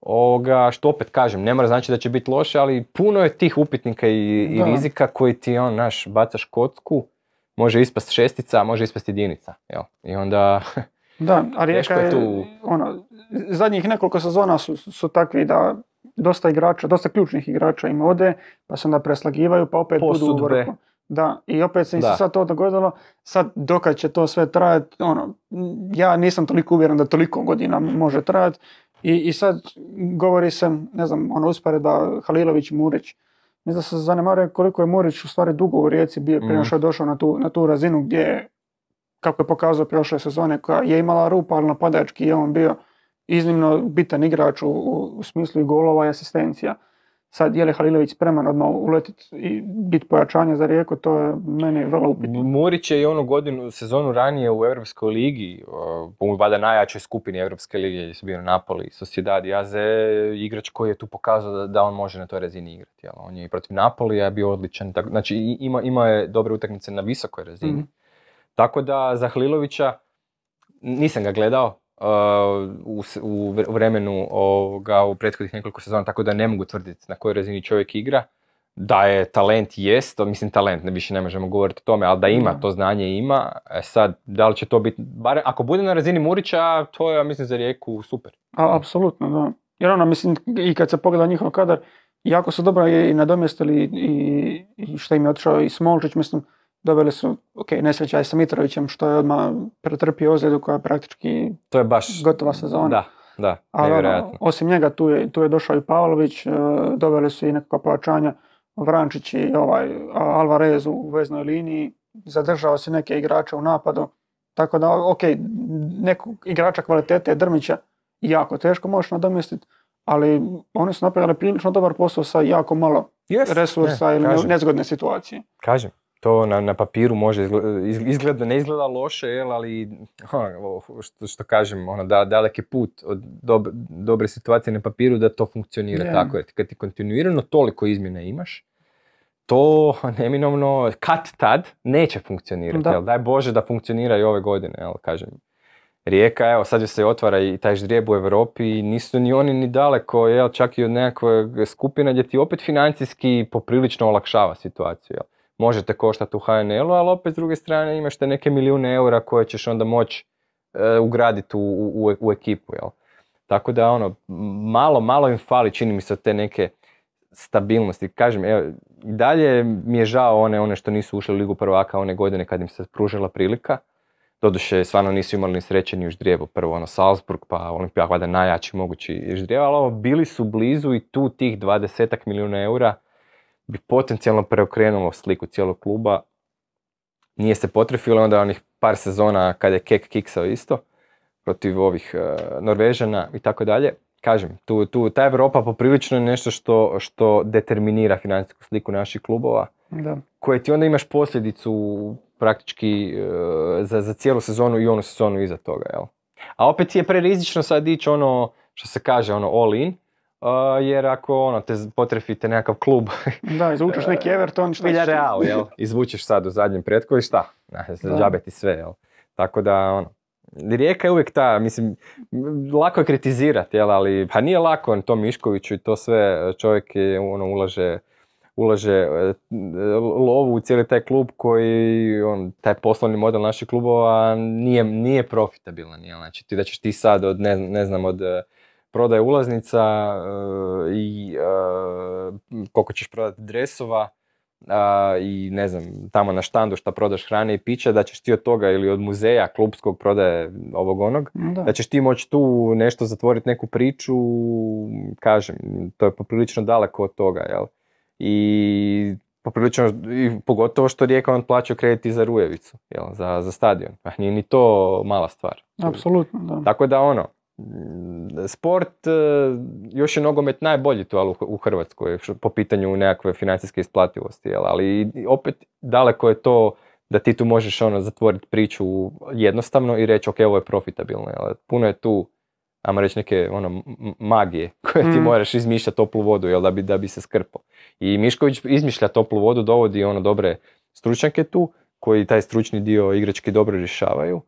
Ovoga, što opet kažem, ne mora znači da će biti loše, ali puno je tih upitnika i, i rizika koji ti on, naš, bacaš kocku, može ispast šestica, može ispast jedinica, jel? I onda... Da, a Rijeka je tu... ono, zadnjih nekoliko sezona su, su takvi da dosta igrača, dosta ključnih igrača im ode, pa se onda preslagivaju, pa opet posudbe. Budu u vrhu. Da, i opet se sad to dogodilo, sad dokad će to sve trajati, ono, ja nisam toliko uvjeren da toliko godina može trajati. I, I sad govori se, ne znam, ono usporedba Halilović i Murić. Mislim da se zanemaruje koliko je Murić u stvari dugo u Rijeci bio prije što je došao na tu, na tu razinu gdje je kako je pokazao prošle sezone, koja je imala rupa, ali napadački je on bio iznimno bitan igrač u, u smislu i golova i asistencija. Sad je li Halilović spreman odmah uletiti i biti pojačanje za Rijeku, to je meni vrlo upitno. Murić je i onu godinu, sezonu ranije u Europskoj ligi, u vada najjačoj skupini Europske lige, gdje su bio Napoli, Sociedad i A Z, igrač koji je tu pokazao da, da on može na toj razini igrati. Jel? On je i protiv Napolija bio odličan, tako, znači ima, ima je dobre utakmice na visokoj razini. Mm-hmm. Tako da za Halilovića, nisam ga gledao, Uh, u, u vremenu ovoga, u prethodnih nekoliko sezona, tako da ne mogu tvrditi na kojoj razini čovjek igra. Da je talent, jest, to, mislim talent, ne, više ne možemo govoriti o tome, ali da ima, to znanje ima. E sad, da li će to biti, barem ako bude na razini Murića, to je, mislim, za Rijeku super. A, apsolutno, da. Jer ono, mislim, i kad se pogleda njihov kadar, jako su dobro i nadomjestili i, i što im je otišao i Smolčić, mislim, dobili su, ok, nesreća je sa Mitrovićem, što je odmah pretrpio ozljedu koja je praktički to je baš gotova sezona. Da, da, nevjerojatno. Ali, osim njega tu je, tu je došao i Pavlović, dobili su i nekakva pojačanja, Vrančić i ovaj, Alvarez u veznoj liniji, zadržao se neke igrače u napadu. Tako da, ok, nekog igrača kvalitete Drmića jako teško možeš nadomjestiti, ali oni su napravili prilično dobar posao sa jako malo yes, resursa ne, ili kažem. nezgodne situacije. Kažem. To na, na papiru može izgleda, ne izgleda loše, jel, ali ono, što, što kažem, ono, da, dalek je put od dob, dobre situacije na papiru da to funkcionira yeah. tako. Jer kad ti kontinuirano toliko izmjena imaš, to neminovno kad tad neće funkcionirati. Da. Jel, daj Bože da funkcionira i ove godine, jel, kažem. Rijeka, evo sad se otvara i taj ždrijeb u Europi, nisu ni oni ni daleko, jel, čak i od nekakve skupina gdje ti opet financijski poprilično olakšava situaciju. Jel. Možete koštati u H N L-u, ali opet s druge strane imaš te neke milijune eura koje ćeš onda moći e, ugraditi u, u, u ekipu. Jel? Tako da ono, malo, malo im fali, čini mi se, te neke stabilnosti. Kažem, evo, dalje mi je žao one, one što nisu ušli u Ligu prvaka one godine kad im se pružila prilika. Doduše, stvarno nisu imali ni sreće ni u ždrijevu. Prvo ono Salzburg, pa Olimpijak, valjda najjači mogući ždrijeva, ali ovo, bili su blizu i tu tih dvadesetak milijuna eura bi potencijalno preokrenulo sliku cijelog kluba. Nije se potrefilo, onda onih par sezona kad je Kek kiksao isto protiv ovih uh, Norvežana i tako dalje. Kažem, tu, tu, ta Europa poprilično je nešto što, što determinira financijsku sliku naših klubova, da. Koje ti onda imaš posljedicu praktički uh, za, za cijelu sezonu i onu sezonu iza toga. Jel? A opet je prerizično sad ići ono što se kaže ono all in, Uh, jer ako ono, te potrefite nekakav klub... da, izvučeš neki Everton, što je Real, jel? Izvučeš sad u zadnjem pretku i šta? Džabe ti sve, jel? Tako da, ono... Rijeka je uvijek ta, mislim, lako je kritizirati, jel? Ali, pa nije lako, on, to Miškoviću i to sve, čovjek je, ono, ulaže, ulaže lovu u cijeli taj klub koji, on, taj poslovni model naših klubova nije, nije profitabilan, jel? Znači, ti da ćeš ti sad, od, ne, ne znam, od... prodaje ulaznica uh, i uh, koliko ćeš prodati dresova uh, i ne znam, tamo na štandu šta prodaš hrane i pića, da ćeš ti od toga ili od muzeja klubskog prodaje ovog onog, da, da ćeš ti moći tu nešto zatvoriti, neku priču, kažem, to je poprilično daleko od toga, jel? I poprilično, i pogotovo što Rijeka on plaća krediti za Rujevicu, jel? Za, za stadion, pa nije ni to mala stvar. Apsolutno, da. Tako da ono, sport, još je nogomet najbolji tu u Hrvatskoj po pitanju nekakve financijske isplativosti, jel? Ali opet daleko je to da ti tu možeš ono, zatvoriti priču jednostavno i reći ok, ovo je profitabilno, jel? Puno je tu, ajmo reći, neke ono, magije koje ti mm. moraš izmišljati toplu vodu, jel? Da bi, da bi se skrpao. I Mišković izmišlja toplu vodu, dovodi ono dobre stručnjake tu koji taj stručni dio igrački dobro rješavaju.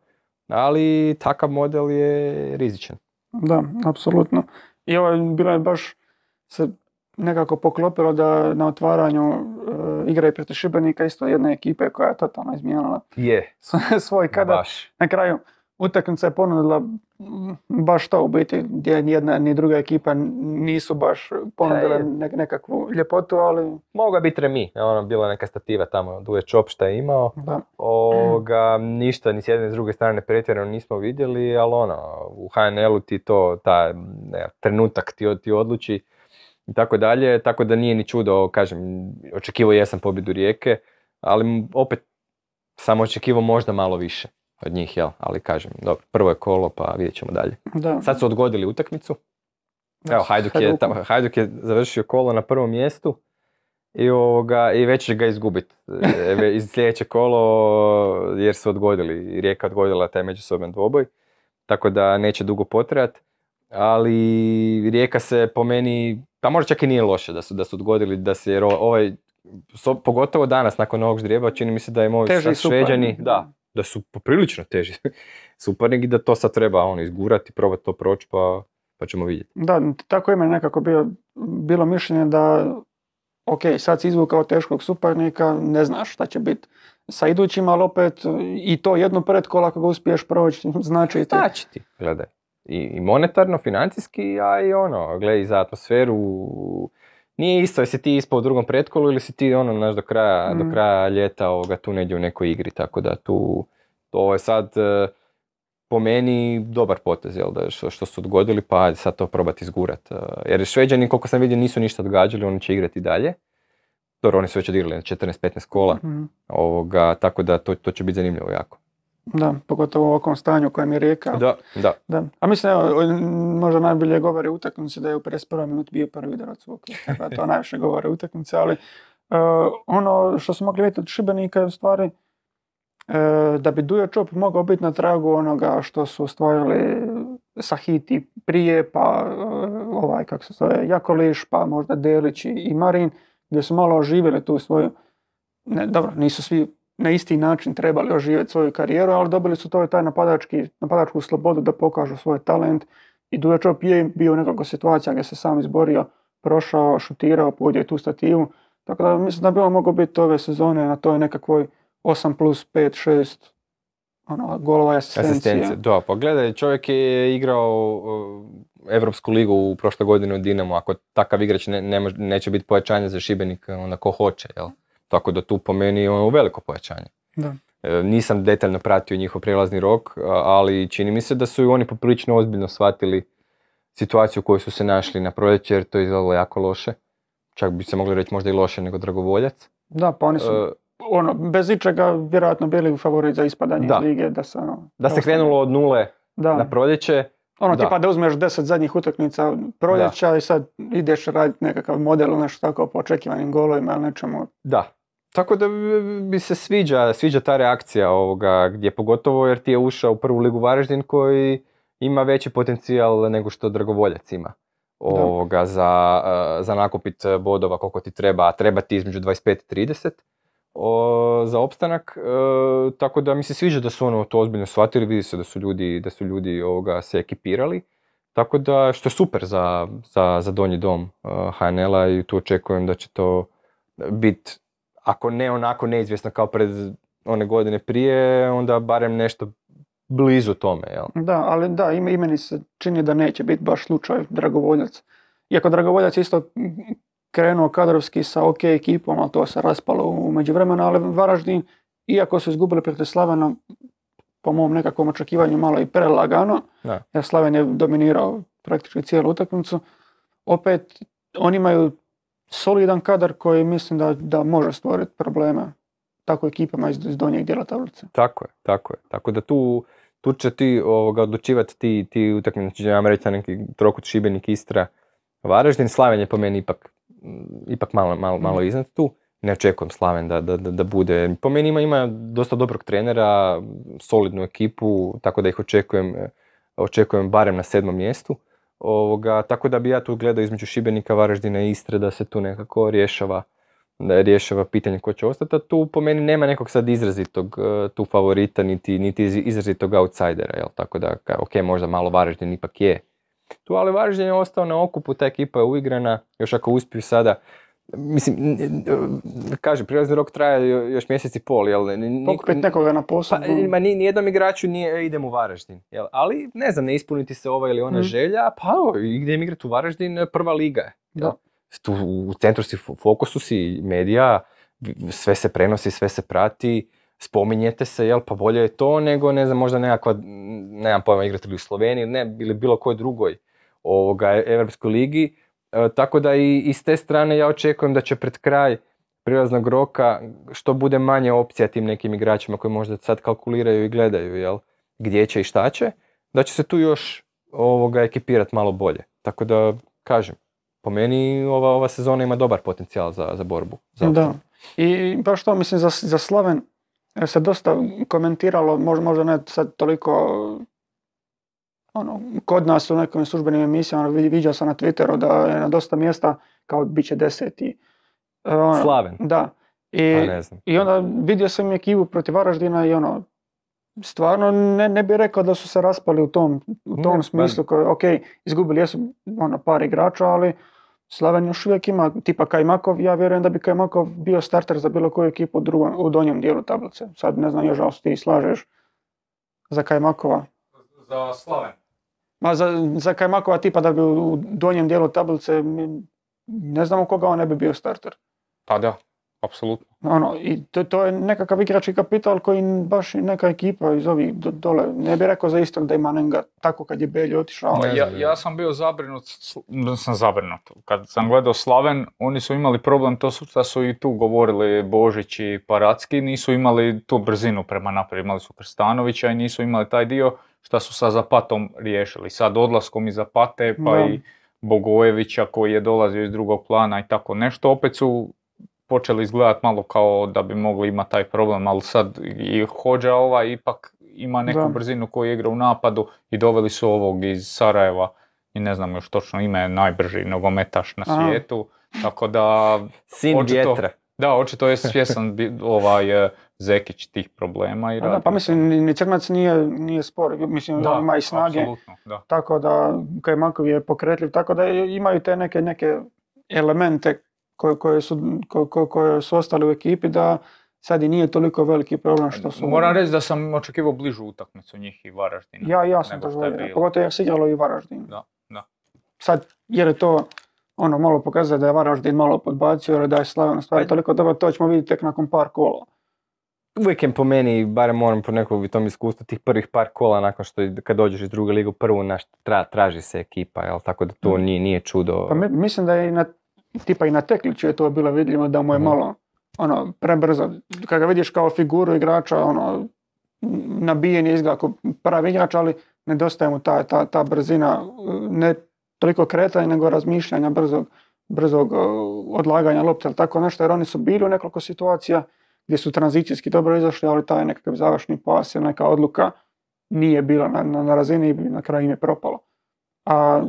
Ali takav model je rizičan. Da, apsolutno. I ovo je bilo baš se nekako poklopilo da na otvaranju e, igre protiv Šibenika isto jedne ekipe koja je totalno izmijenila yeah. svoj kadar. Baš. Na kraju utakmica je ponudila baš to u biti gdje ni jedna ni druga ekipa nisu baš ponudile ne, nekakvu ljepotu, ali... Mogao biti remi, ono, bila neka stativa tamo, Duje Čop šta je imao, ovoga, ništa ni s jedne s druge strane pretjerano nismo vidjeli, ali ono, u H N L-u ti to, taj ne, trenutak ti, ti odluči i tako dalje, tako da nije ni čudo, kažem, očekivao jesam pobjedu Rijeke, ali opet sam očekivao možda malo više. od njih, jel? Ali kažem, dobro, prvo je kolo, pa vidjet ćemo dalje. Da. Sad su odgodili utakmicu. Evo, Hajduk je, tam, Hajduk je završio kolo na prvom mjestu i, ovoga, i već će ga izgubiti iz sljedeće kolo jer su odgodili. Rijeka odgodila taj međusoban dvoboj, tako da neće dugo potrajati. Ali Rijeka se po meni, pa možda čak i nije loše da su, da su odgodili, da se jer ovaj, so, pogotovo danas nakon ovog ždrijeba, čini mi se da je movi Šveđani, da, da su poprilično teži suparnik i da to sad treba ono, izgurati, probati to proći pa, pa ćemo vidjeti. Da, tako ima nekako bio, bilo mišljenje da ok, sad si izvukao teškog suparnika, ne znaš šta će biti sa idućim, ali opet i to jedno predkola ako ga uspiješ proći, znači ti. Znači ti, gledaj. I monetarno, financijski, a i ono, gledaj, za atmosferu, nije isto jesi ti ispao u drugom pretkolu ili si ti ono, znaš, do kraja, mm. do kraja ljeta ovoga, tu negdje u nekoj igri, tako da tu, to je sad po meni dobar potez, jel da, što su odgodili, pa sad to probati izgurat, jer Šveđani, koliko sam vidio, nisu ništa odgađali, oni će igrati dalje, dobro, oni su već odigrali četrnaest petnaest kola, mm. ovoga, tako da to, to će biti zanimljivo jako. Da, pogotovo u ovakvom stanju kojem je Rijeka. Da, da. da. A mislim, evo, možda najbolje govori utakmice da je u pedeset prvoj minuti bio prvi udarac u okvir. To najviše govore utakmice, ali uh, ono što smo mogli vidjeti od Šibenika je u stvari uh, da bi Dujo Čop mogao biti na tragu onoga što su ostvarili Sahiti prije, pa uh, ovaj, kako se zove, Jakoliš, pa možda Delić i, i Marin, gdje su malo oživjeli tu svoju, ne, dobro, nisu svi na isti način trebali oživjeti svoju karijeru, ali dobili su to taj napadački, napadačku slobodu da pokažu svoj talent i Dujo Čop je bio u nekakvoj situaciji gdje se sam izborio, prošao, šutirao, pogodio tu stativu, tako da mislim da bi on mogao biti ove sezone na toj nekakvoj osam plus pet šest ono, golova i asistencija. Da, pa gledaj, čovjek je igrao Europsku ligu u prošle godine u Dinamo, ako takav igrač ne, ne, neće biti pojačanje za Šibenik, onda ko hoće, jel? Tako da tu po meni je ono veliko pojačanje. Da. E, nisam detaljno pratio njihov prelazni rok, ali čini mi se da su i oni poprilično ozbiljno shvatili situaciju koju su se našli na proljeće, jer to je izgledalo jako loše. Čak bi se mogli reći možda i loše nego Dragovoljac. Da, pa oni su e, ono, bez ičega vjerojatno bili favorit za ispadanje da. iz lige. Da se, ono, da se krenulo od nule da. na proljeće. Ono da. tipa da uzmeš deset zadnjih utakmica proljeća da. i sad ideš raditi nekakav model, nešto tako po očekivanim golovima ili nečemu. Da. Tako da bi se sviđa, sviđa ta reakcija ovoga, gdje pogotovo jer ti je ušao u prvu ligu Varaždin koji ima veći potencijal nego što Dragovoljac ima ovoga, za, za nakupit bodova koliko ti treba, a treba ti između dvadeset pet i trideset o, za opstanak. E, tako da mi se sviđa da su ono to ozbiljno shvatili, vidi se da su ljudi, da su ljudi ovoga, se ekipirali. Tako da što je super za, za, za donji dom ha en el-a i tu očekujem da će to biti, ako ne onako neizvjesno kao pred one godine prije, onda barem nešto blizu tome, jel? Da, ali da, i meni se čini da neće biti baš slučaj Dragovoljac. Iako Dragovoljac isto krenuo kadrovski sa ok ekipom, ali to se raspalo u međuvremenu, ali Varaždin, iako su izgubili protiv Slavena, po mom nekakvom očekivanju malo i prelagano, da. jer Slaven je dominirao praktički cijelu utakmicu, opet oni imaju solidan kadar koji mislim da, da može stvoriti problema tako ekipama iz, iz donjeg dijela tablice. Tako je, tako je. Tako da tu, tu će ti ovoga, odlučivati ti, ti utakmice, ja vam reći neki trokut Šibenik, Istra, Varaždin. Slaven je po meni ipak, ipak malo, malo, malo iznad tu. Ne očekujem Slaven da, da, da bude. Po meni ima, ima dosta dobrog trenera, solidnu ekipu, tako da ih očekujem, očekujem barem na sedmom mjestu. Ovoga, tako da bi ja tu gledao između Šibenika, Varaždina i Istre da se tu nekako rješava, da rješava pitanje ko će ostati. Tu po meni nema nekog sad izrazitog tu favorita niti, niti izrazitog outsidera, jel? Tako da ok, možda malo Varaždin ipak je tu, ali Varaždin je ostao na okupu, ta ekipa je uigrana, još ako uspiju sada, mislim, kažem, prijelazni rok traje još mjesec i pol, jel? Pokupiti nekoga na posao. Pa, ma nijednom igraču nije idem u Varaždin, jel? Ali ne znam, ne ispuniti se ova ili ona mm. želja, pa idem igrati u Varaždin, prva liga je. Da. Tu u centru si, fokusu si, medija, sve se prenosi, sve se prati, spominjete se, jel? Pa bolje je to nego, ne znam, možda nekakva, nemam pojma, igrati u Sloveniji, ne, ili bilo kojoj drugoj ovoga, Europskoj ligi. E, tako da i, i s te strane ja očekujem da će pred kraj prijelaznog roka što bude manje opcija tim nekim igračima koji možda sad kalkuliraju i gledaju, jel, gdje će i šta će, da će se tu još ovoga ekipirati malo bolje. Tako da, kažem, po meni ova, ova sezona ima dobar potencijal za, za borbu. Za da. I baš to, mislim, za, za Slaven se dosta komentiralo, možda ne sad toliko ono, kod nas u nekim službenim emisijama, viđao sam na Twitteru da je na dosta mjesta kao bit će deseti. Ono, Slaven? Da. I, i onda vidio sam ekipu protiv Varaždina i ono, stvarno ne, ne bih rekao da su se raspali u tom, u tom ne, smislu. Koji, ok, izgubili jesu ono, par igrača, ali Slaven još uvijek ima, tipa Kajmakov, ja vjerujem da bi Kajmakov bio starter za bilo koju ekipu u, drugom, u donjem dijelu tablice. Sad ne znam, još ti slažeš za Kajmakova. Za Slaven? Ma za, za Kajmakova tipa da bi u, u donjem dijelu tablice, ne znam u koga on ne bi bio starter. Pa da, apsolutno. Ono, i to, to je nekakav igrački kapital koji baš neka ekipa iz ovih do, dole, ne bih rekao za Istok da ima Nenga tako kad je Belje otišao. Ja, ja sam bio zabrinut, sam zabrinut. Kad sam gledao Slaven, oni su imali problem, to su da su i tu govorili Božić i Paracki, nisu imali tu brzinu prema naprijed, imali su Krstanovića i nisu imali taj dio što su sa Zapatom riješili. Sad odlaskom i Zapate pa da. I Bogojevića koji je dolazio iz drugog plana i tako nešto, opet su počeli izgledati malo kao da bi mogli imati taj problem, ali sad i Hođa ova ipak ima neku da. Brzinu koju igra u napadu i doveli su ovog iz Sarajeva i ne znam još točno ime, najbrži nogometaš na svijetu. Aha. Tako da... Sin očito, vjetra. Da, očito je svjesan ovaj Zekić tih problema i radi. Pa mislim, ni Crnac nije, nije spor, mislim da, da ima i snage, da. Tako da Kajmakov je pokretljiv, tako da imaju te neke, neke elemente Koje, koje, su, koje, koje su ostali u ekipi, da sad i nije toliko veliki problem što su... Moram reći da sam očekivao bližu utakmicu njih i Varaždina. Ja, ja sam to želio, pogotovo jer se igralo i Varaždin. Da, da. Sad, jer je to ono malo pokazuje da je Varaždin malo podbacio, jer da je Slaven stvari toliko dobro, to ćemo vidjeti tek nakon par kola. Uvijek je po meni, barem moram po nekom tom iskustvu, tih prvih par kola nakon što kad dođeš iz druge ligu prvu, naš, tra, traži se ekipa, jel? Tako da to nije, nije čudo. Pa mi, mislim da je i na tipa i na Tekliću je to bilo vidljivo da mu je malo ono, prebrzo. Kad ga vidiš kao figuru igrača, ono, nabijen je izgled kao pravi igrač, ali nedostaje mu ta, ta, ta brzina, ne toliko kretanja, nego razmišljanja brzog, brzog odlaganja lopte, tako nešto, jer oni su bili u nekoliko situacija gdje su tranzicijski dobro izašli, ali taj nekakav završni pas ili neka odluka nije bila na, na, na razini i na kraju im je propalo. A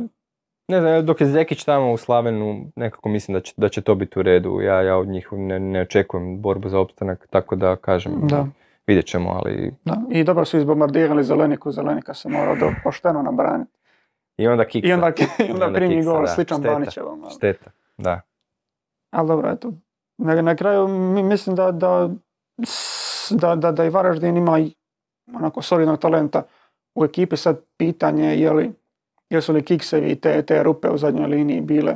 ne znam, dok je Zekić tamo u Slavenu, nekako mislim da će, da će to biti u redu. Ja, ja od njih ne, ne očekujem borbu za opstanak, tako da kažem, da. Vidjet ćemo, ali... Da. I dobro su izbombardirali Zeleniku, Zelenika se mora do, pošteno nabraniti. I onda kiksa. I onda, i onda, onda primi kiksa, gol, da. Sličan Banićevom. Ali... Šteta, da. Ali dobro, eto. Na, na kraju mislim da, da, da, da, da i Varaždin ima onako solidnog talenta u ekipi. Sad pitanje je li... Jesu li kiksevi te, te rupe u zadnjoj liniji bile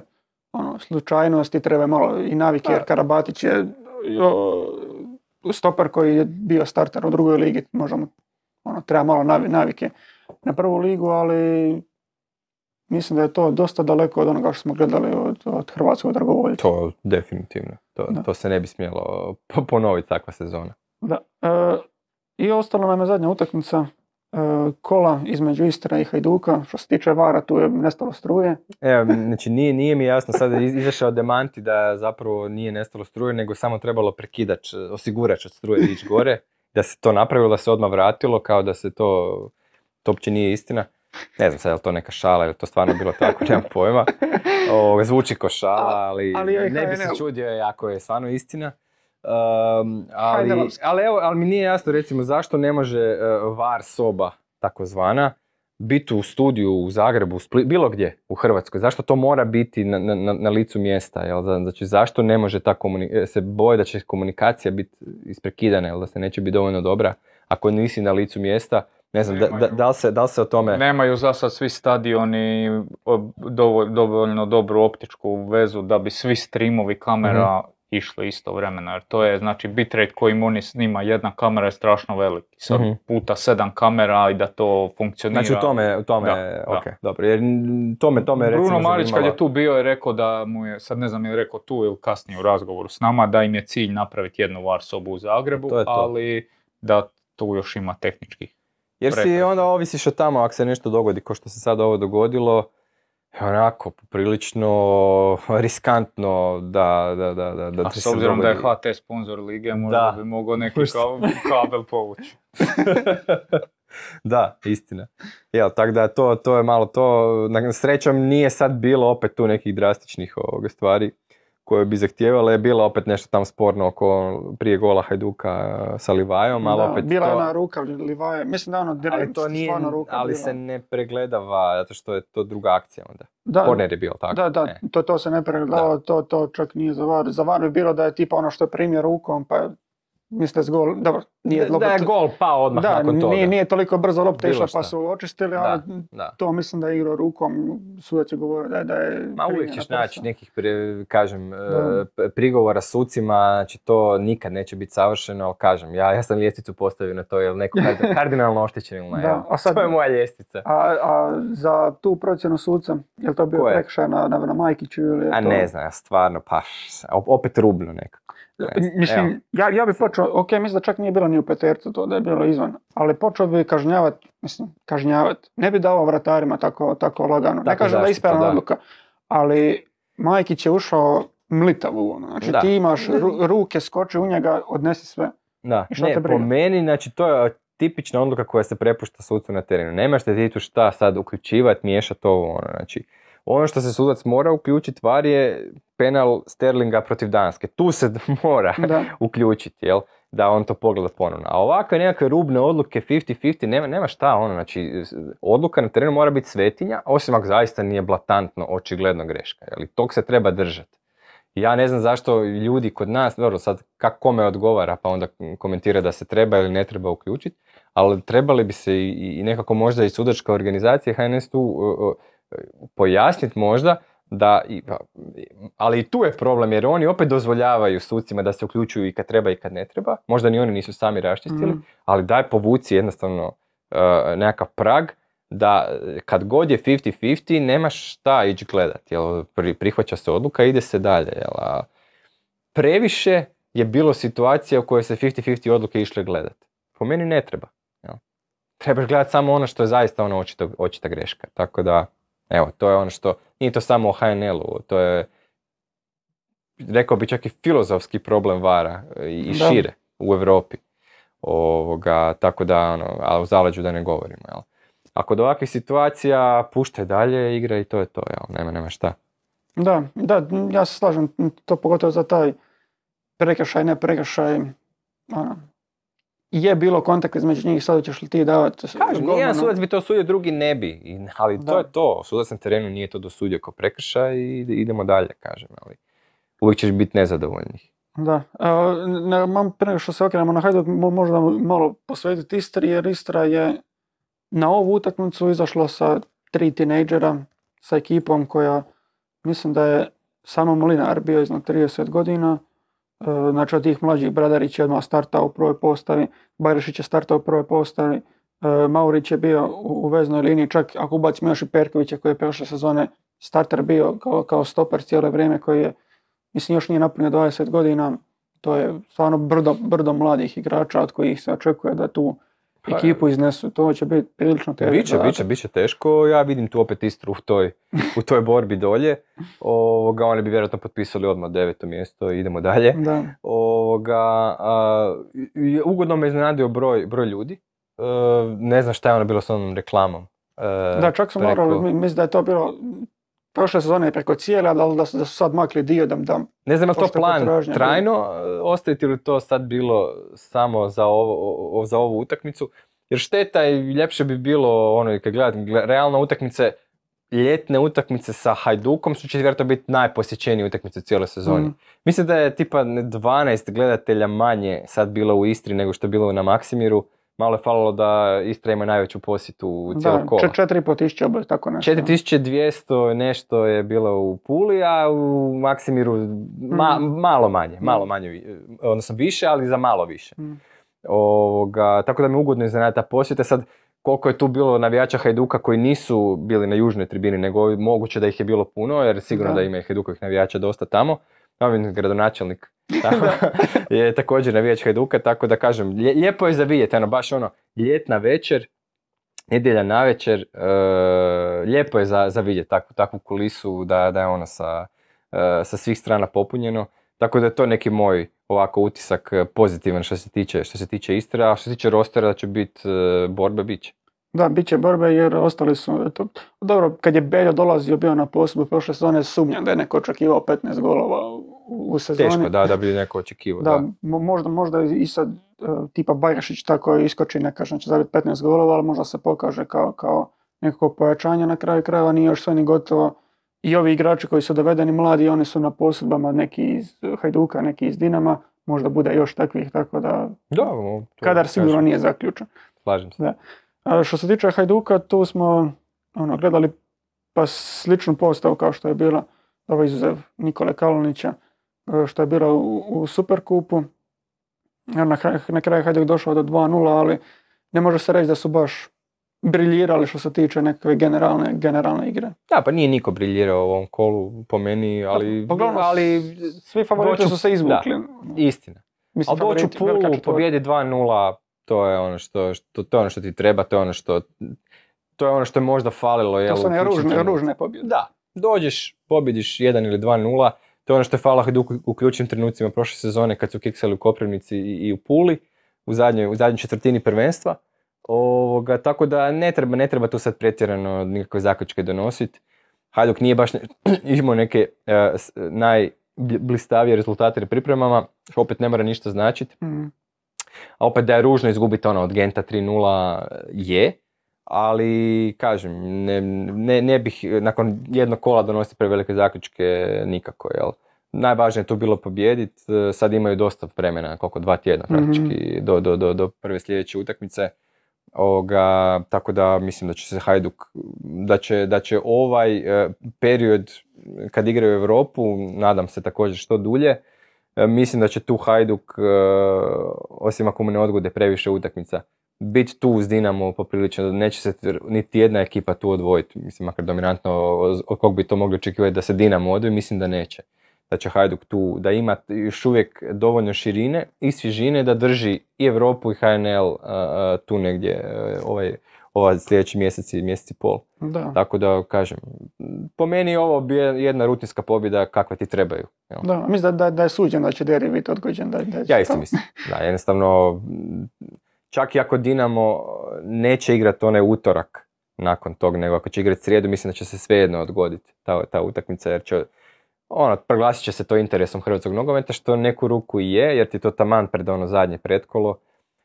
ono, slučajnosti, treba malo i navike, jer Karabatić je o, stoper koji je bio starter u drugoj ligi, možemo, ono, treba malo navike na prvu ligu, ali mislim da je to dosta daleko od onoga što smo gledali od, od hrvatskog dragovolja. To definitivno, to, to se ne bi smjelo ponoviti takva sezona. Da. E, I ostalo nam je zadnja utakmica. Kola između Istre i Hajduka, što se tiče Vara, tu je nestalo struje. Evo, znači nije, nije mi jasno, sad je izašao demanti da zapravo nije nestalo struje, nego samo trebalo prekidač, osigurač od struje ići gore, da se to napravilo, da se odmah vratilo, kao da se to, to uopće nije istina. Ne znam sad je li to neka šala, ili to stvarno bilo tako, nemam pojma. O, zvuči ko šala, ali, ali je, ne bi se čudio ako je stvarno istina. Um, ali, ali, evo, ali mi nije jasno recimo zašto ne može uh, V A R soba takozvana biti u studiju u Zagrebu, u Spli- bilo gdje u Hrvatskoj, zašto to mora biti na, na, na licu mjesta, jel? Znači zašto ne može ta komunika- se boje da će komunikacija biti isprekidana, jel? Da se neće biti dovoljno dobra ako nisi na licu mjesta. Ne znam, da, da, li se, da li se o tome... Nemaju za sad svi stadioni dovoljno dobru optičku vezu da bi svi streamovi kamera mm-hmm. išlo istovremeno, jer to je znači bitrate kojim oni snima jedna kamera je strašno veliki, sad mm-hmm. puta sedam kamera i da to funkcionira. Znači u tome, u tome, da, ok, da. Dobro, jer tome, tome recimo Bruno Marić zanimalo... kad je tu bio je rekao da mu je, sad ne znam je li rekao tu ili kasnije u razgovoru s nama, da im je cilj napraviti jednu var sobu u Zagrebu, to to. ali da tu još ima tehničkih. Jer si onda ovisiš o tamo, ako se nešto dogodi, ko što se sad ovo dogodilo, onako, poprilično riskantno da, da, da, da, da ti se dogodi. A s obzirom da je H T sponzor lige, možda da. bi mogao neki kabel povući. Da, istina. Jel, tako da to, to je malo to, srećom nije sad bilo opet tu nekih drastičnih ovoga stvari koje bi zahtijevale, je bila opet nešto tam sporno oko prije gola Hajduka sa Livajom, ali da, opet bila to... ona ruka Livaje, mislim da ono direktno stvarno ruka ali bila. Se ne pregledava, zato što je to druga akcija onda. Da, Korner je bio tako. Da, da, e. to, to se ne pregledava, to, to čak nije za var. Za var je bilo da je tipa ono što je primio rukom, pa misle s gol, dobro, nije da, da je gol pao odmah da, nakon toga. Nije, nije toliko brzo lopta išla pa su očistili, da, ali da. to mislim da je igrao rukom, sudac je govorio da, da je... Ma uvijek ćeš naći nekih, pri, kažem, da. prigovora sucima, znači to nikad neće biti savršeno, ali kažem, ja, ja sam ljestvicu postavio na to, je li neko kardinalno oštećen ili ne, to je moja ljestvica. A, a za tu procjenu suca, je li to bio prekršaj na, na, na Majkiću ili... A to... ne znam, stvarno, pa opet rubno nekako. Mislim, ja, ja bi počeo, ok, mislim da čak nije bilo ni u Petercu to da je bilo izvan, ali počeo bi kažnjavati, mislim, kažnjavati, ne bi dao vratarima tako, tako lagano, ne tako kažem da je ispravna odluka, ali Majkić je ušao mlitav u ono, znači da. ti imaš ru, ruke, skoči u njega, odnesi sve. Da, ne, po meni, znači to je tipična odluka koja se prepušta sucu na terenu, nemaš te ti tu šta sad uključivati, miješati ovo, ono, znači. Ono što se sudac mora uključiti var je penal Sterlinga protiv Danske. Tu se mora da. uključiti, jel? Da on to pogleda ponovno. A ovakve nekakve rubne odluke fifty fifty, nema, nema šta ono, znači odluka na terenu mora biti svetinja, osim ako zaista nije blatantno očigledno greška, jel? I tog se treba držati. Ja ne znam zašto ljudi kod nas, dobro sad kako kome odgovara pa onda komentira da se treba ili ne treba uključiti, ali trebali bi se i, i nekako možda i sudačka organizacija H N S tu... Uh, pojasniti možda, da, ali i tu je problem jer oni opet dozvoljavaju sucima da se uključuju i kad treba i kad ne treba, možda ni oni nisu sami raščistili, mm. ali daj povuci jednostavno uh, nekakav prag da kad god je fifty fifty nemaš šta ići gledati, jel, prihvaća se odluka ide se dalje. Jel, a previše je bilo situacija u kojoj se fifty fifty odluke išle gledati, po meni ne treba. Jel. Trebaš gledati samo ono što je zaista ono očito, očita greška, tako da evo, to je ono što, nije to samo o H N L-u, to je, rekao bi čak i filozofski problem vara i da. šire u Europi. Ovoga, tako da, ono, ali u zaleđu da ne govorimo, jel. Ako do ovakvih situacija, puštaj dalje, igra i to je to, jel, nema, nema šta. Da, da, ja se slažem, to pogotovo za taj prekršaj, ne prekršaj, ono. Je bilo kontakt između njih, sad ćeš li ti davati... Kažem, nijedan sudac bi to osudio, drugi ne bi, I, ali da. to je to. Sudac na terenu nije to dosudio kao prekršaj i idemo dalje, kažem, ali uvijek ćeš biti nezadovoljnih. Da, e, prije nego što se okrenemo na Hajduk, možda malo posvetiti Istri, jer Istra je na ovu utakmicu izašla sa tri tinejdžera, sa ekipom koja, mislim da je samo Molinar bio iznad trideset godina, znači od tih mlađih Bradarić je odmah startao u prvoj postavi, Bajrašić je startao u prvoj postavi, Maurić je bio u veznoj liniji, čak ako ubacimo još i Perkovića koji je prošle sezone starter bio kao, kao stoper cijelo vrijeme koji je, mislim još nije napunio dvadeset godina, to je stvarno brdo, brdo mladih igrača od kojih se očekuje da tu ekipu iznesu, to će biti prilično teško. Biće, biće, biće teško, ja vidim tu opet Istru u toj, u toj borbi dolje. Ovoga, oni bi vjerojatno potpisali odmah deveto mjesto i idemo dalje. Ovoga, a, ugodno me iznenadio broj, broj ljudi, e, ne znam šta je ono bilo s onom reklamom. E, da, čak sam preko... morao, mislim da je to bilo prošle sezone preko cijele, ali da su, da su sad makli dio da dam. Ne znam je to plan trajno, ostaviti li to sad bilo samo za, ovo, o, za ovu utakmicu, jer šteta i ljepše bi bilo, ono, kad gledam, realno utakmice, ljetne utakmice sa Hajdukom su će vjerojatno biti najposjećenije utakmice cijele sezoni. Mm. Mislim da je tipa dvanaest gledatelja manje sad bilo u Istri nego što je bilo na Maksimiru, malo je falilo da Istra ima najveću posjetu u cijelog kola. Da, četiri i pol tisuće obrata, tako nešto. četiri tisuće dvjesto nešto je bilo u Puli, a u Maksimiru ma, mm. malo manje, malo manje, odnosno više, ali za malo više. Mm. Ovoga, tako da mi je ugodno iznenadio ta posjeta. Sad, koliko je tu bilo navijača Hajduka koji nisu bili na južnoj tribini, nego moguće da ih je bilo puno, jer sigurno da, da ima Hajdukovih navijača dosta tamo. Novi gradonačelnik tako, je također navijač Hajduka, tako da kažem, lijepo je za vidjeti, ono, baš ono, ljetna večer, nedjelja na večer, e, lijepo je za, za vidjeti takvu, takvu kulisu da, da je ona sa, e, sa svih strana popunjeno. Tako da je to neki moj ovako utisak pozitivan što se tiče, što se tiče Istre, a što se tiče rostera da će biti e, borbe, bit će. Da, bit će borbe jer ostali su, to, dobro, kad je Beljo dolazio bio na poslu prošle sezone, sumnjam da je neko očekivao petnaest golova u, u sezoni. Teško, da, da bi neko očekivao. Da, da. Možda, možda i sad tipa Bajrašić tako iskoči, ne kažem će zabiti petnaest golova, ali možda se pokaže kao, kao nekako pojačanje na kraju krajeva, nije još sve ni gotovo. I ovi igrači koji su dovedeni mladi, oni su na posudbama, neki iz Hajduka, neki iz Dinama, možda bude još takvih, tako da, da kadar sigurno nije zaključen. Slažem se. Da. A što se tiče Hajduka, tu smo ono, gledali pa sličnu postavu kao što je bila, ovo izuzev Nikole Kalunića, što je bila u, u Superkupu. Na, na kraju Hajduk došao do dva nula, ali ne može se reći da su baš briljirali što se tiče nekakve generalne, generalne igre. Da, pa nije niko briljirao u ovom kolu po meni, ali... Pa, uglavnom, ali svi favoriti su se izvukli. Da, istina. Mislim, ali doću Pulu, pobjedi dva nula, to je ono što, što, to je ono što ti treba, to je ono što, to je ono što je možda falilo. Jel, to su one ružne, ružne pobjede. Da, dođeš, pobjediš jedan ili dva nula, to je ono što je falilo Hajduku u ključnim trenucima prošle sezone kad su kiksali u Koprivnici i, i u Puli, u zadnjoj, u zadnjoj četvrtini prvenstva. Ovoga, tako da ne treba, ne treba tu sad pretjerano nikakve zaključke donositi. Hajduk nije baš ne, imao neke uh, najblistavije rezultate na pripremama, što opet ne mora ništa značiti. Mm. A opet da je ružno izgubiti ono od Genta tri nula je, ali kažem, ne, ne, ne bih nakon jednog kola donositi prevelike zaključke nikako, jel? Najvažnije je to bilo pobijediti, sad imaju dosta vremena, koliko, dva tjedna praktički, mm-hmm. do, do, do, do prve sljedeće utakmice. Ovoga, tako da mislim da će se Hajduk, da će, da će ovaj e, period kad igraju Europu, nadam se također što dulje, e, mislim da će tu Hajduk, e, osim ako mu ne odgode previše utakmica, biti tu uz Dinamo poprilično, neće se niti jedna ekipa tu odvojiti, mislim makar dominantno od kog bi to mogli očekivati da se Dinamo odvoji, mislim da neće. Da će Hajduk tu, da ima još uvijek dovoljno širine i svježine da drži i Europu i H N L uh, tu negdje uh, ovaj, ovaj sljedeći mjesec i mjesec i pol. Da. Tako da kažem, po meni ovo bi jedna rutinska pobjeda kakve ti trebaju. Jel? Da, mislim da, da je suđen da će Deri biti odgođen. Da, da ja isto mislim. Da, jednostavno, čak i ako Dinamo neće igrati onaj utorak nakon tog, nego ako će igrati srijedu, mislim da će se svejedno odgoditi ta, ta utakmica jer će... Ono, proglasit će se to interesom hrvatskog nogometa, što neku ruku i je, jer ti to taman pred ono zadnje pretkolo.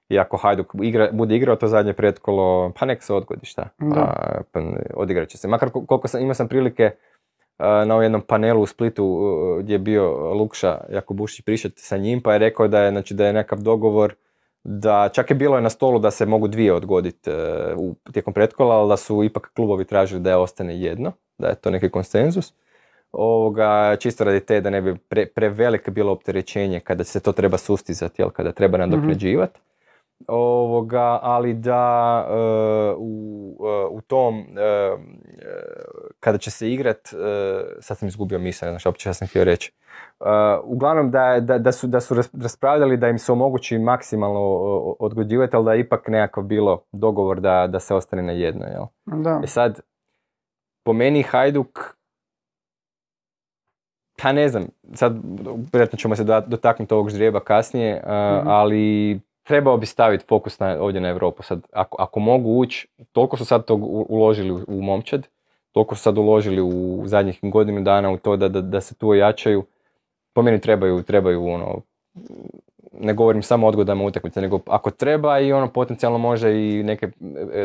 I ako Hajduk igra, bude igrao to zadnje pretkolo, pa nek se odgodi, šta? A, pa odigrat će se. Makar koliko sam, imao sam prilike a, na ovom jednom panelu u Splitu a, gdje je bio Lukša Jakobušić Prišet sa njim, pa je rekao da je, znači, da je nekakav dogovor, da čak je bilo je na stolu da se mogu dvije odgoditi a, u, tijekom pretkola, ali da su ipak klubovi tražili da je ostane jedno, da je to neki konsenzus. Ovoga, čisto radi te da ne bi pre, preveliko bilo opterećenje kada se to treba sustizati, jel, kada treba nadoknađivati. Mm-hmm. Ali da e, u, u tom, e, kada će se igrat, e, sad sam izgubio misao, ne znam što uopće ja sam htio reći. E, uglavnom da, da, da, su, da su raspravljali da im se omogući maksimalno odgođivati, ali da je ipak nekako bilo dogovor da, da se ostane na jedno. Jel? Da. E sad, po meni Hajduk, pa ne znam, sad vjerojatno ćemo se dotaknuti ovog ždrijeba kasnije, uh, mm-hmm. ali trebao bi staviti fokus na, ovdje na Europu. Sad, ako, ako mogu ući, toliko su sad to uložili u, u momčad, toliko su sad uložili u zadnjih godinu dana u to da, da, da se tu ojačaju. Po meni trebaju, trebaju ono, ne govorim samo o odgodama utakmice, nego ako treba i ono potencijalno može i neke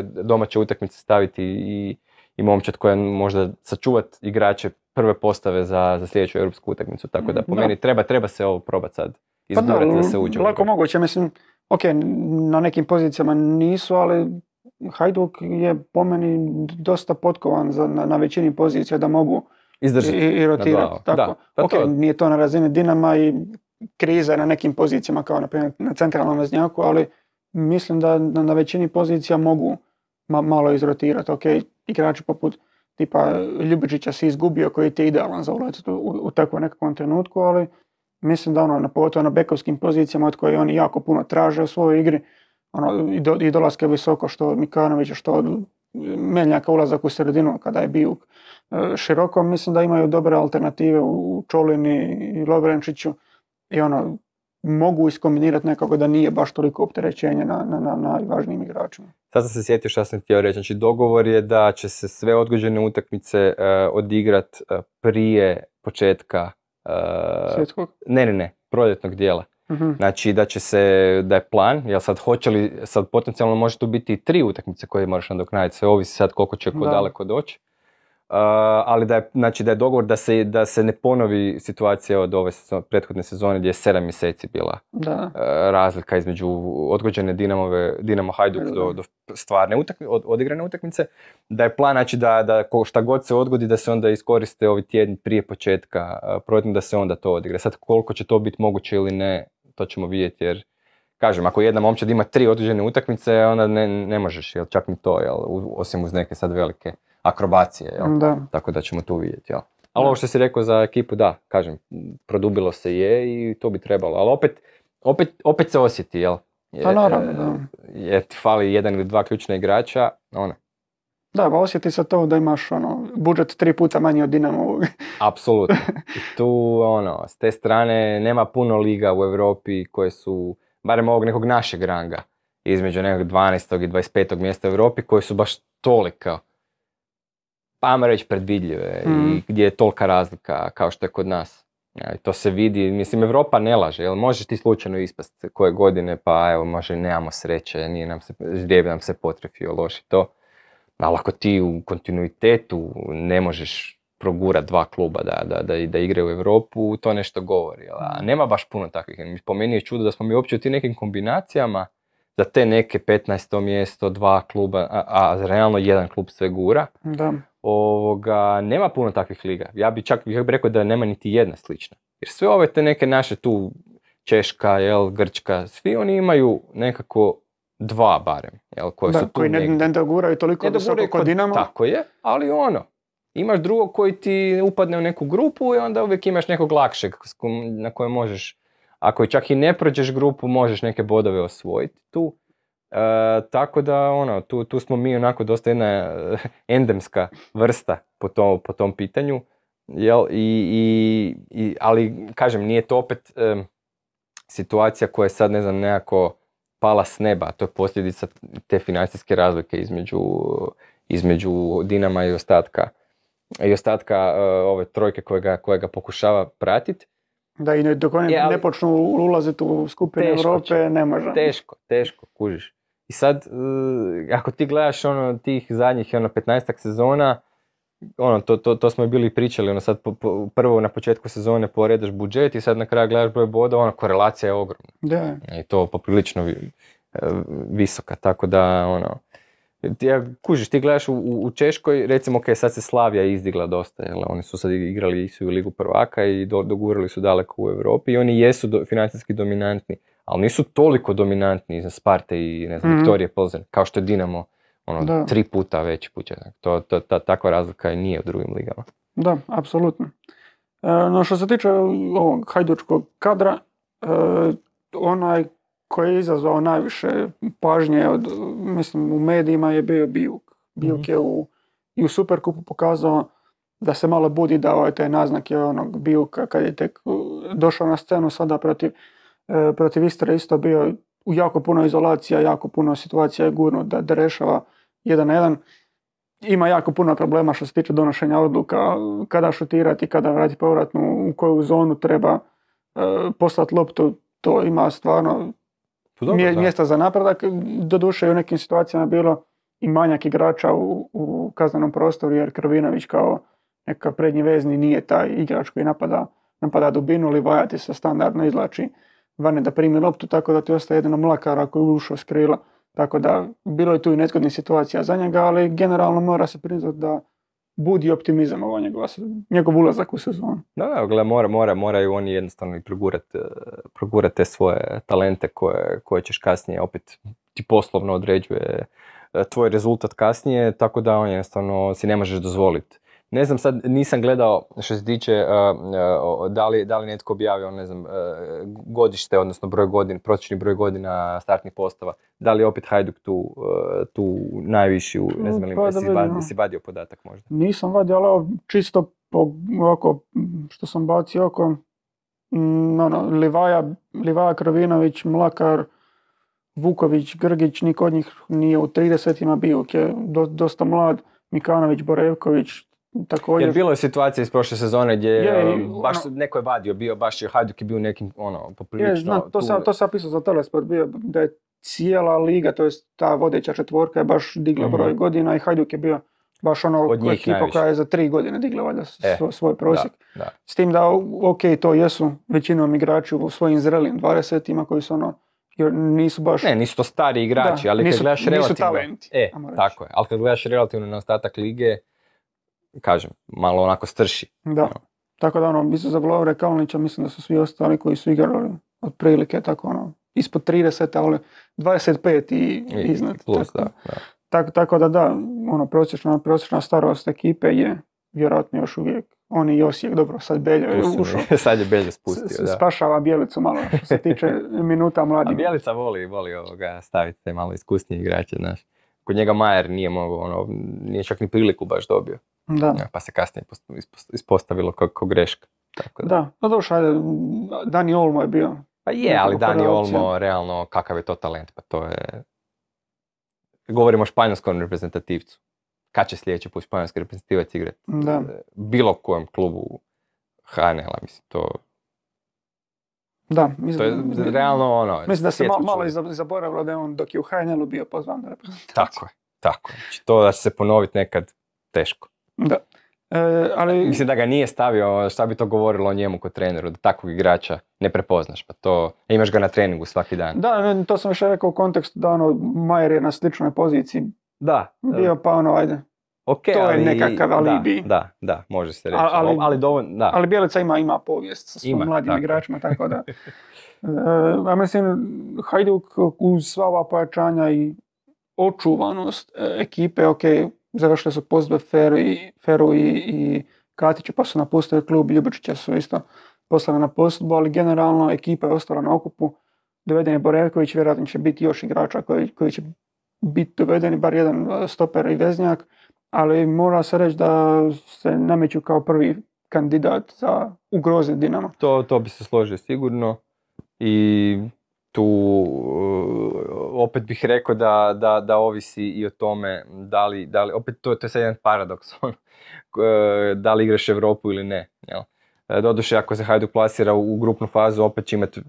domaće utakmice staviti i, i momčad koja možda sačuvati igrače prve postave za, za sljedeću europsku utakmicu, tako da po da. meni treba, treba se ovo probati sad, izgurati pa da, da se uđe. Lako moguće, mislim, Ok, na nekim pozicijama nisu, ali Hajduk je po meni dosta potkovan za, na, na većini pozicija da mogu izdržati i, i rotirati. Tako. Da, ok, to... nije to na razini Dinama i kriza na nekim pozicijama kao na primjer na centralnom veznjaku, ali mislim da na, na većini pozicija mogu ma, malo izrotirati. Ok, igrači poput tipa Ljubičića si izgubio koji ti je idealan za uletiti u, u, u takvom nekakvom trenutku, ali mislim da ono, na pogotovo na bekovskim pozicijama od koje oni jako puno traže u svojoj igri ono, i, do, i dolaske visoko što Mikanovića, što Meljaka ulazak u sredinu kada je bio široko, mislim da imaju dobre alternative u Čolini i Lovrenčiću i ono, mogu iskombinirati nekako da nije baš toliko opterećenje na, na, na, na važnijim igračima. Sad sam se sjetio što sam htio reći, znači dogovor je da će se sve odgođene utakmice uh, odigrat uh, prije početka Uh, svjetskog? Ne, ne, ne, proljetnog dijela. Uh-huh. Znači da će se, da je plan, jel sad hoće li, sad potencijalno može tu biti i tri utakmice koje moraš nadoknaditi, sve ovisi sad koliko će ko daleko doći. Uh, ali da je, znači da je dogovor da se, da se ne ponovi situacija od ove sezone, prethodne sezone gdje je sedam mjeseci bila da. Uh, razlika između odgođene Dinamove, Dinamo Hajduk do, do stvarne utakmice, od, odigrane utakmice, da je plan znači da, da šta god se odgodi da se onda iskoriste ovi tjedni prije početka uh, protiv da se onda to odigra. Sad koliko će to biti moguće ili ne, to ćemo vidjeti jer kažem, ako jedna momčad ima tri odgođene utakmice onda ne, ne možeš, jel, čak ni to, jel, u, osim uz neke sad velike akrobacije, jel? Da. Tako da ćemo tu vidjeti. Jel? Ali ovo što si rekao za ekipu, da, kažem, produbilo se je i to bi trebalo, ali opet, opet, opet se osjeti, jel? Je, naravno, da. Jer ti fali jedan ili dva ključna igrača, ona. Da, ba osjeti se to da imaš ono, budžet tri puta manji od Dinamovog. Apsolutno. Tu, ono, s te strane nema puno liga u Europi koje su, barem ovog nekog našeg ranga, između nekog dvanaestog i dvadeset petog mjesta u Europi, koje su baš tolika ajmo reći predvidljive mm. i gdje je tolika razlika kao što je kod nas. Ja, to se vidi, mislim Europa ne laže, jel možeš ti slučajno ispast koje godine pa evo može nemamo sreće, nije nam se, ždrijeb nam se potrefio, loše to. Ali ako ti u kontinuitetu ne možeš progurat dva kluba da, da, da, da igre u Europu, to nešto govori. Jel? A nema baš puno takvih, po meni je čudo da smo mi uopće u tim nekim kombinacijama za te neke petnaesto mjesto, dva kluba, a, a realno jedan klub sve gura. Da. Ovoga, nema puno takvih liga. Ja bi čak bih rekao da nema niti jedna slična. Jer sve ove te neke naše tu Češka, jel, Grčka, svi oni imaju nekako dva barem. Jel, koje da, su tu koji ne, ne doguraju toliko ne visoko kod, kod Dinamo. Tako je, ali ono, imaš drugog koji ti upadne u neku grupu i onda uvijek imaš nekog lakšeg na kojem možeš, ako čak i ne prođeš grupu, možeš neke bodove osvojiti tu. E, tako da, ono, tu, tu smo mi onako dosta jedna endemska vrsta po tom, po tom pitanju, jel? I, i, i, ali, kažem, nije to opet e, situacija koja je sad, ne znam, nekako pala s neba, to je posljedica te financijske razlike između, između Dinama i ostatka, i ostatka e, ove trojke kojega, kojega pokušava pratiti. Da i dok oni je, ne počnu ulaziti u skupine Europe, će, ne može. Teško, teško, kužiš. I sad, uh, ako ti gledaš ono, tih zadnjih ono, petnaestak sezona, ono, to, to, to smo i bili pričali, ono, sad po, po, prvo na početku sezone poredaš budžet i sad na kraju gledaš broj bodova, ono, korelacija je ogromna. Da. I to poprilično vi, visoka, tako da, ono, ti, ja, kužiš, ti gledaš u, u Češkoj, recimo, ok, sad se Slavija izdigla dosta, jel, oni su sad igrali su u Ligu prvaka i do, dogurali su daleko u Europi i oni jesu do, financijski dominantni. Ali nisu toliko dominantni za Sparte i ne znam, mm-hmm. Viktorije Plzen, kao što je Dinamo ono, da. tri puta veći kuće. To, to, ta, takva razlika i nije u drugim ligama. Da, apsolutno. E, no što se tiče ovog hajdučkog kadra, e, onaj koji je izazvao najviše pažnje od, mislim, u medijima je bio Bijuk. Bijuk mm-hmm. je u, i u Superkupu pokazao da se malo budi davao te naznake onog Bijuka kad je tek došao na scenu sada protiv protiv Istre isto bio u jako puno izolacija, jako puno situacija je gurno da, da rešava jedan na jedan. Ima jako puno problema što se tiče donošenja odluka, kada šutirati, kada vrati povratnu, u koju zonu treba e, poslati loptu, to ima stvarno to mje, dobro, mjesta za napredak. Doduše u nekim situacijama bilo i manjak igrača u, u kaznenom prostoru jer Krvinović kao neka prednji vezni nije taj igrač koji napada, napada dubinu, Livajati se standardno izlači vani da primi loptu, tako da ti ostaje jedino Mlakara koji je ušao s krila. Tako da bilo je tu i nezgodnih situacija za njega, ali generalno mora se priznati da budi optimizam ovo njegov, njegov ulazak u sezonu. Da, da, gleda, mora, mora, moraju oni jednostavno progurati progurat te svoje talente koje, koje ćeš kasnije opet ti poslovno određuje tvoj rezultat kasnije, tako da on jednostavno si ne možeš dozvoliti. Ne znam, sad nisam gledao što se tiče uh, uh, da, li, da li netko objavio, ne znam, uh, godište, odnosno broj godina, prosječni broj godina startnih postava. Da li je opet Hajduk tu, uh, tu najviši, ne znam, ili pa, si, no. si vadio podatak možda? Nisam vadio, ali čisto po, oko, što sam bacio oko, mm, ono, Livaja, Livaja Krovinović, Mlakar, Vuković, Grgić, niko od njih nije u tridesetima bio, je do, dosta mlad, Mikanović, Borevković. Također. Jer bilo je situacija iz prošle sezone gdje je, baš ono, neko je vadio, bio baš je Hajduk je bio nekim ono poprilično... Je, znam, to, tu... sam, to sam pisao za Telesport, bio da je cijela liga, to jest ta vodeća četvorka je baš digla broj mm-hmm. godina i Hajduk je bio baš ono ekipa koja je za tri godine digla valjda e, svoj prosjek. Da, da. S tim da ok, to jesu većinom igrači u svojim zrelim dvadesetima koji su ono... Jer nisu baš... Ne, nisu to stari igrači, da, ali nisu, kad gledaš relativno... Talenti, e, tako je, ali kad gledaš relativno na ostatak lige, kažem, malo onako strši. Da, no. Tako da ono, mislim za Lovre Kalnića, mislim da su svi ostali koji su igrali otprilike tako ono, ispod trideset, ali dvadeset pet i, I iznad. Plus, tako, da, da. Tako, tako da da, ono, prosječna, prosječna starost ekipe je vjerojatno još uvijek. Oni Josijek, dobro, sad Beljo je ušao. Sad je Beljo spustio, da. Spašava Bjelicu malo što se tiče minuta mladima. A Bjelica voli, voli ovoga staviti te malo iskusnije igrače, znaš. Kod njega Majer nije mogao, ono, nije čak ni priliku baš dobio. Da. Pa se kasnije ispostavilo kao, kao greška. Tako da, da. No došao, ajde, Dani Olmo je bio. Pa je, ali Dani Olmo, realno, kakav je to talent, pa to je... Govorimo o španjolskom reprezentativcu. Kad će sljedeći put španjolski reprezentativac igrati bilo kojem klubu H N L-a, mislim, to... Da, mislim, to je realno ono... Mislim da se malo, malo i zaboravilo da je on dok je u H N L-u bio pozvan na reprezentaciju. Tako je, tako je. Znači, to da će se ponoviti nekad teško. Da. E, ali... Mislim da ga nije stavio, šta bi to govorilo o njemu kod treneru, da takvog igrača ne prepoznaš, pa to... Imaš ga na treningu svaki dan. Da, to sam još rekao u kontekstu da ono, Majer je na sličnoj poziciji. Da. Bio pa ono, ajde. Okay, to ali, je nekakav alibi. Da, da, da, može se reći. Ali, ali, ali, dovoljno, da. Ali Bjelica ima, ima povijest sa svojim mladim tako. Igračima, tako da. e, a mislim, Hajduk uz sva ova pojačanja i očuvanost e, ekipe, ok, završile su pozbe Feru i, Feru i, i Katiću, pa su napustili klub, Ljubičića su isto poslali na posudbu, ali generalno ekipa je ostala na okupu. Doveden je Borevković, vjerojatno će biti još igrača koji, koji će biti dovedeni, bar jedan stoper i veznjak, ali mora se reći da se nameću kao prvi kandidat za ugroziti Dinamo. To, to bi se složio sigurno i tu opet bih rekao da, da, da ovisi i o tome da li, da li opet to, to je sad jedan paradoks, da li igraš Europu ili ne. Jel? Doduše, ako se Hajduk plasira u grupnu fazu, opet će imati,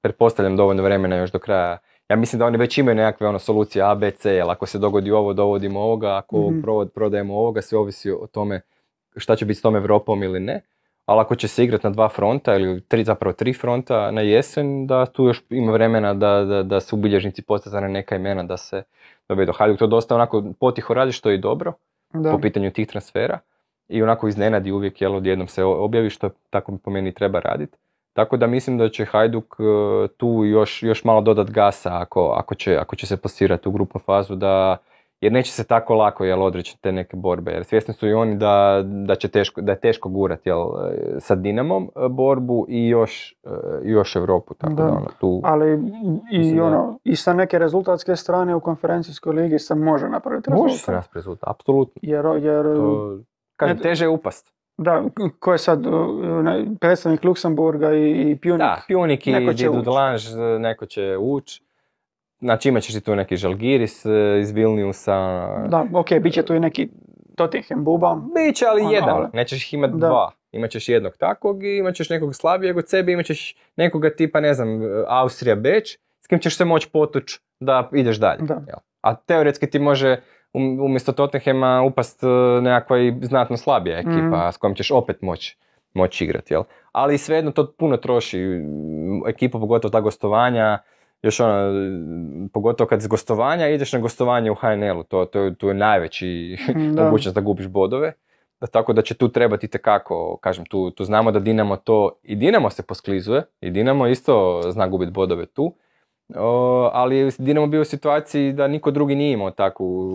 pretpostavljam, dovoljno vremena još do kraja. Ja mislim da oni već imaju nekakve ono, solucije A, B, C, jer ako se dogodi ovo, dovodimo ovoga, ako mm-hmm. provod, prodajemo ovoga, sve ovisi o tome šta će biti s tom Evropom ili ne. Ali ako će se igrati na dva fronta, ili tri, zapravo tri fronta na jesen, da tu još ima vremena da, da, da se u bilježnici postazane neka imena da se dovedu. Hajduk to dosta onako potiho radi, što je dobro da. Po pitanju tih transfera. I onako iznenadi uvijek, jel, odjednom se objavi, što tako po meni treba raditi. Tako da mislim da će Hajduk tu još, još malo dodat gasa ako, ako, će, ako će se plasirati u grupnu fazu, da, jer neće se tako lako, jel, odreći te neke borbe. Jer svjesni su i oni da, da, će teško, da je teško gurati, jel, sa Dinamom borbu i još, još Europu. Tako da. Da, ono, tu, ali i, da... ono, i sa neke rezultatske strane u konferencijskoj ligi se može napraviti rezultat. Može se napraviti rezultat, apsolutno. Jer, jer... To, kažem, teže je upast. Da, ko je sad predstavnik Luksemburga i, i Pjunik. Da, Pjunik i Didu Delange, neko će ući. Znači imat ćeš i tu neki Žalgiris iz Vilniusa. Da, okej, okay, bit će tu i neki Tottenham Buba. Biće, ali ono, jedan, ali... nećeš ih imat da. Dva. Imat ćeš jednog takvog i imat ćeš nekog slabijeg od sebe, imat ćeš nekoga tipa, ne znam, Austrija, Beč, s kim ćeš se moći potući da ideš dalje. Da. A teoretski ti može... umjesto Tottenhema upast nekakva i znatno slabija ekipa mm. s kojom ćeš opet moći moći igrati, jel? Ali svejedno to puno troši ekipa, pogotovo ta gostovanja, još ono, pogotovo kad s gostovanja ideš na gostovanje u ha en elu, to, to, to je najveći da. mogućnost da gubiš bodove. Da, tako da će tu trebati itekako, kažem, tu, tu znamo da Dinamo to, i Dinamo se posklizuje, i Dinamo isto zna gubiti bodove tu, o, ali Dinamo bio u situaciji da niko drugi nije imao takvu,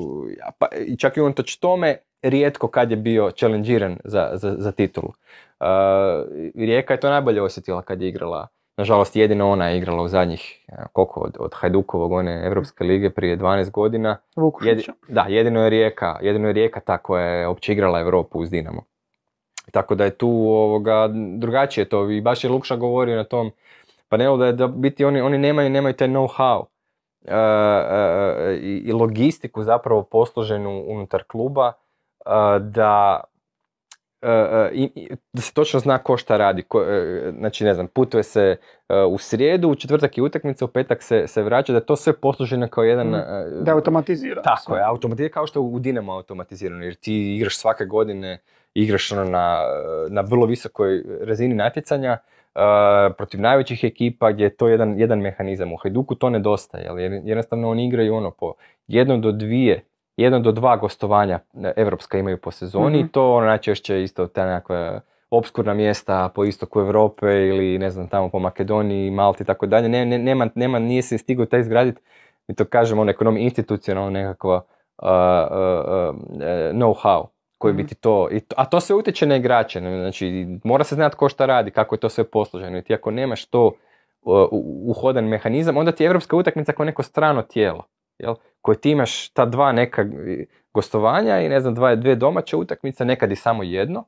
pa, i čak i unatoč tome, rijetko kad je bio challengiran za, za, za titulu. Uh, Rijeka je to najbolje osjetila kad je igrala, nažalost jedino ona je igrala u zadnjih, koliko, od, od Hajdukovog, one Europske lige prije dvanaest godina. Jedi, da, jedino je Rijeka, jedino je Rijeka ta koja je opće igrala Europu uz Dinamo. Tako da je tu ovoga, drugačije to, i baš je Lukša govorio na tom panelu da je da biti oni, oni nemaju, nemaju taj know-how. Uh, uh, i, i logistiku zapravo posloženu unutar kluba. Da, da se točno zna ko šta radi, znači ne znam, putuje se u srijedu, u četvrtak je utakmica, u petak se, se vraća, da je to sve posluženo kao jedan... Da je automatizirano. Tako je, automatizirano, kao što je u Dinamo automatizirano, jer ti igraš svake godine, igraš ono na, na vrlo visokoj razini natjecanja, protiv najvećih ekipa, gdje je to jedan, jedan mehanizam. U Hajduku to nedostaje, jer jednostavno oni igraju ono po jedno do dvije, jedno do dva gostovanja evropska imaju po sezoni, mm-hmm. to ono najčešće isto ta nekakva opskurna mjesta po istoku Europe ili ne znam tamo po Makedoniji, Malti i tako dalje, ne, ne, nema, nema, nije se stigao taj izgraditi, mi to kažemo ono ekonomija institucionalno nekakva uh, uh, uh, know-how koji mm-hmm. biti to, i to, a to sve utječe na igrače, znači mora se znati ko šta radi, kako je to sve posloženo, i ti ako nemaš to uh, uhodan mehanizam, onda ti je evropska utakmica kao neko strano tijelo, jel? Koje ti imaš ta dva neka gostovanja i ne znam, dva, dve domaće utakmice, nekad i samo jedno,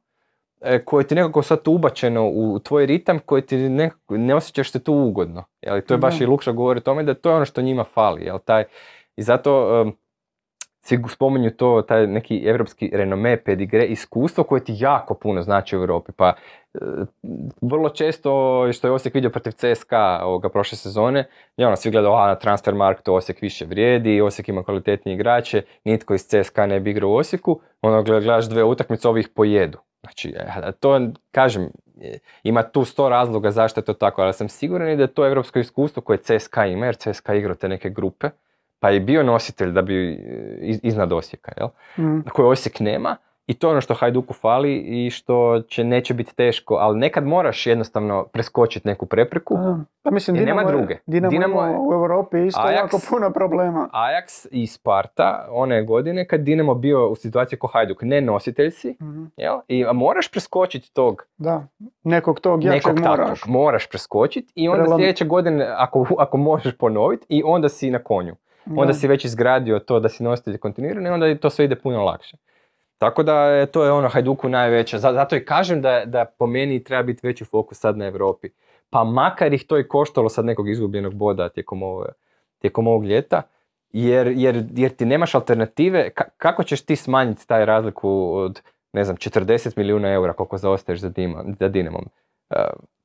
koje ti nekako sad ubačeno u tvoj ritam, koje ti ne, ne osjećaš se tu ugodno. Jel? To je baš mm. i Lukša govori o tome da to je ono što njima fali. Jel? Taj, i zato um, svi spominju to, taj neki evropski renome, pedigre, iskustvo koje ti jako puno znači u Europi. Pa vrlo često, što je Osijek vidio protiv C S K A ovoga prošle sezone, ja ono svi gledao, a na Transfermarktu Osijek više vrijedi, Osijek ima kvalitetnije igrače, nitko iz C S K A ne bi igrao u Osijeku, ono gledaš dve utakmice, ovih pojedu. Znači, to, kažem, ima tu sto razloga zašto je to tako, ali sam siguran i da je to evropsko iskustvo koje C S K A ima, jer C S K A igra te neke grupe, pa je bio nositelj da bi iznad Osijeka, jel? Mm. Koje Osijek nema. I to je ono što Hajduku fali i što će, neće biti teško, ali nekad moraš jednostavno preskočiti neku prepreku. Pa mislim, Dinamo, nema druge. Dinamo, Dinamo je, u Europi isto Ajax, jako puno problema. Ajax i Sparta, one godine kad Dinamo bio u situaciji ko Hajduk, ne nositelj si, mm-hmm. jel? I moraš preskočiti tog. Da, nekog tog jačeg moraš. Moraš preskočiti i onda Prelom... sljedeće godine, ako, ako možeš ponoviti, i onda si na konju. Onda da. si već izgradio to da si nositelj kontinuirano i onda to sve ide puno lakše. Tako da to je ono Hajduku najveća, zato i kažem da, da po meni treba biti veći fokus sad na Europi. Pa makar ih to i koštalo sad nekog izgubljenog boda tijekom, ovo, tijekom ovog ljeta, jer, jer, jer ti nemaš alternative, Ka- kako ćeš ti smanjiti taj razliku od, ne znam, četrdeset milijuna eura koliko zaostaješ za, Dima, za Dinamom. Uh,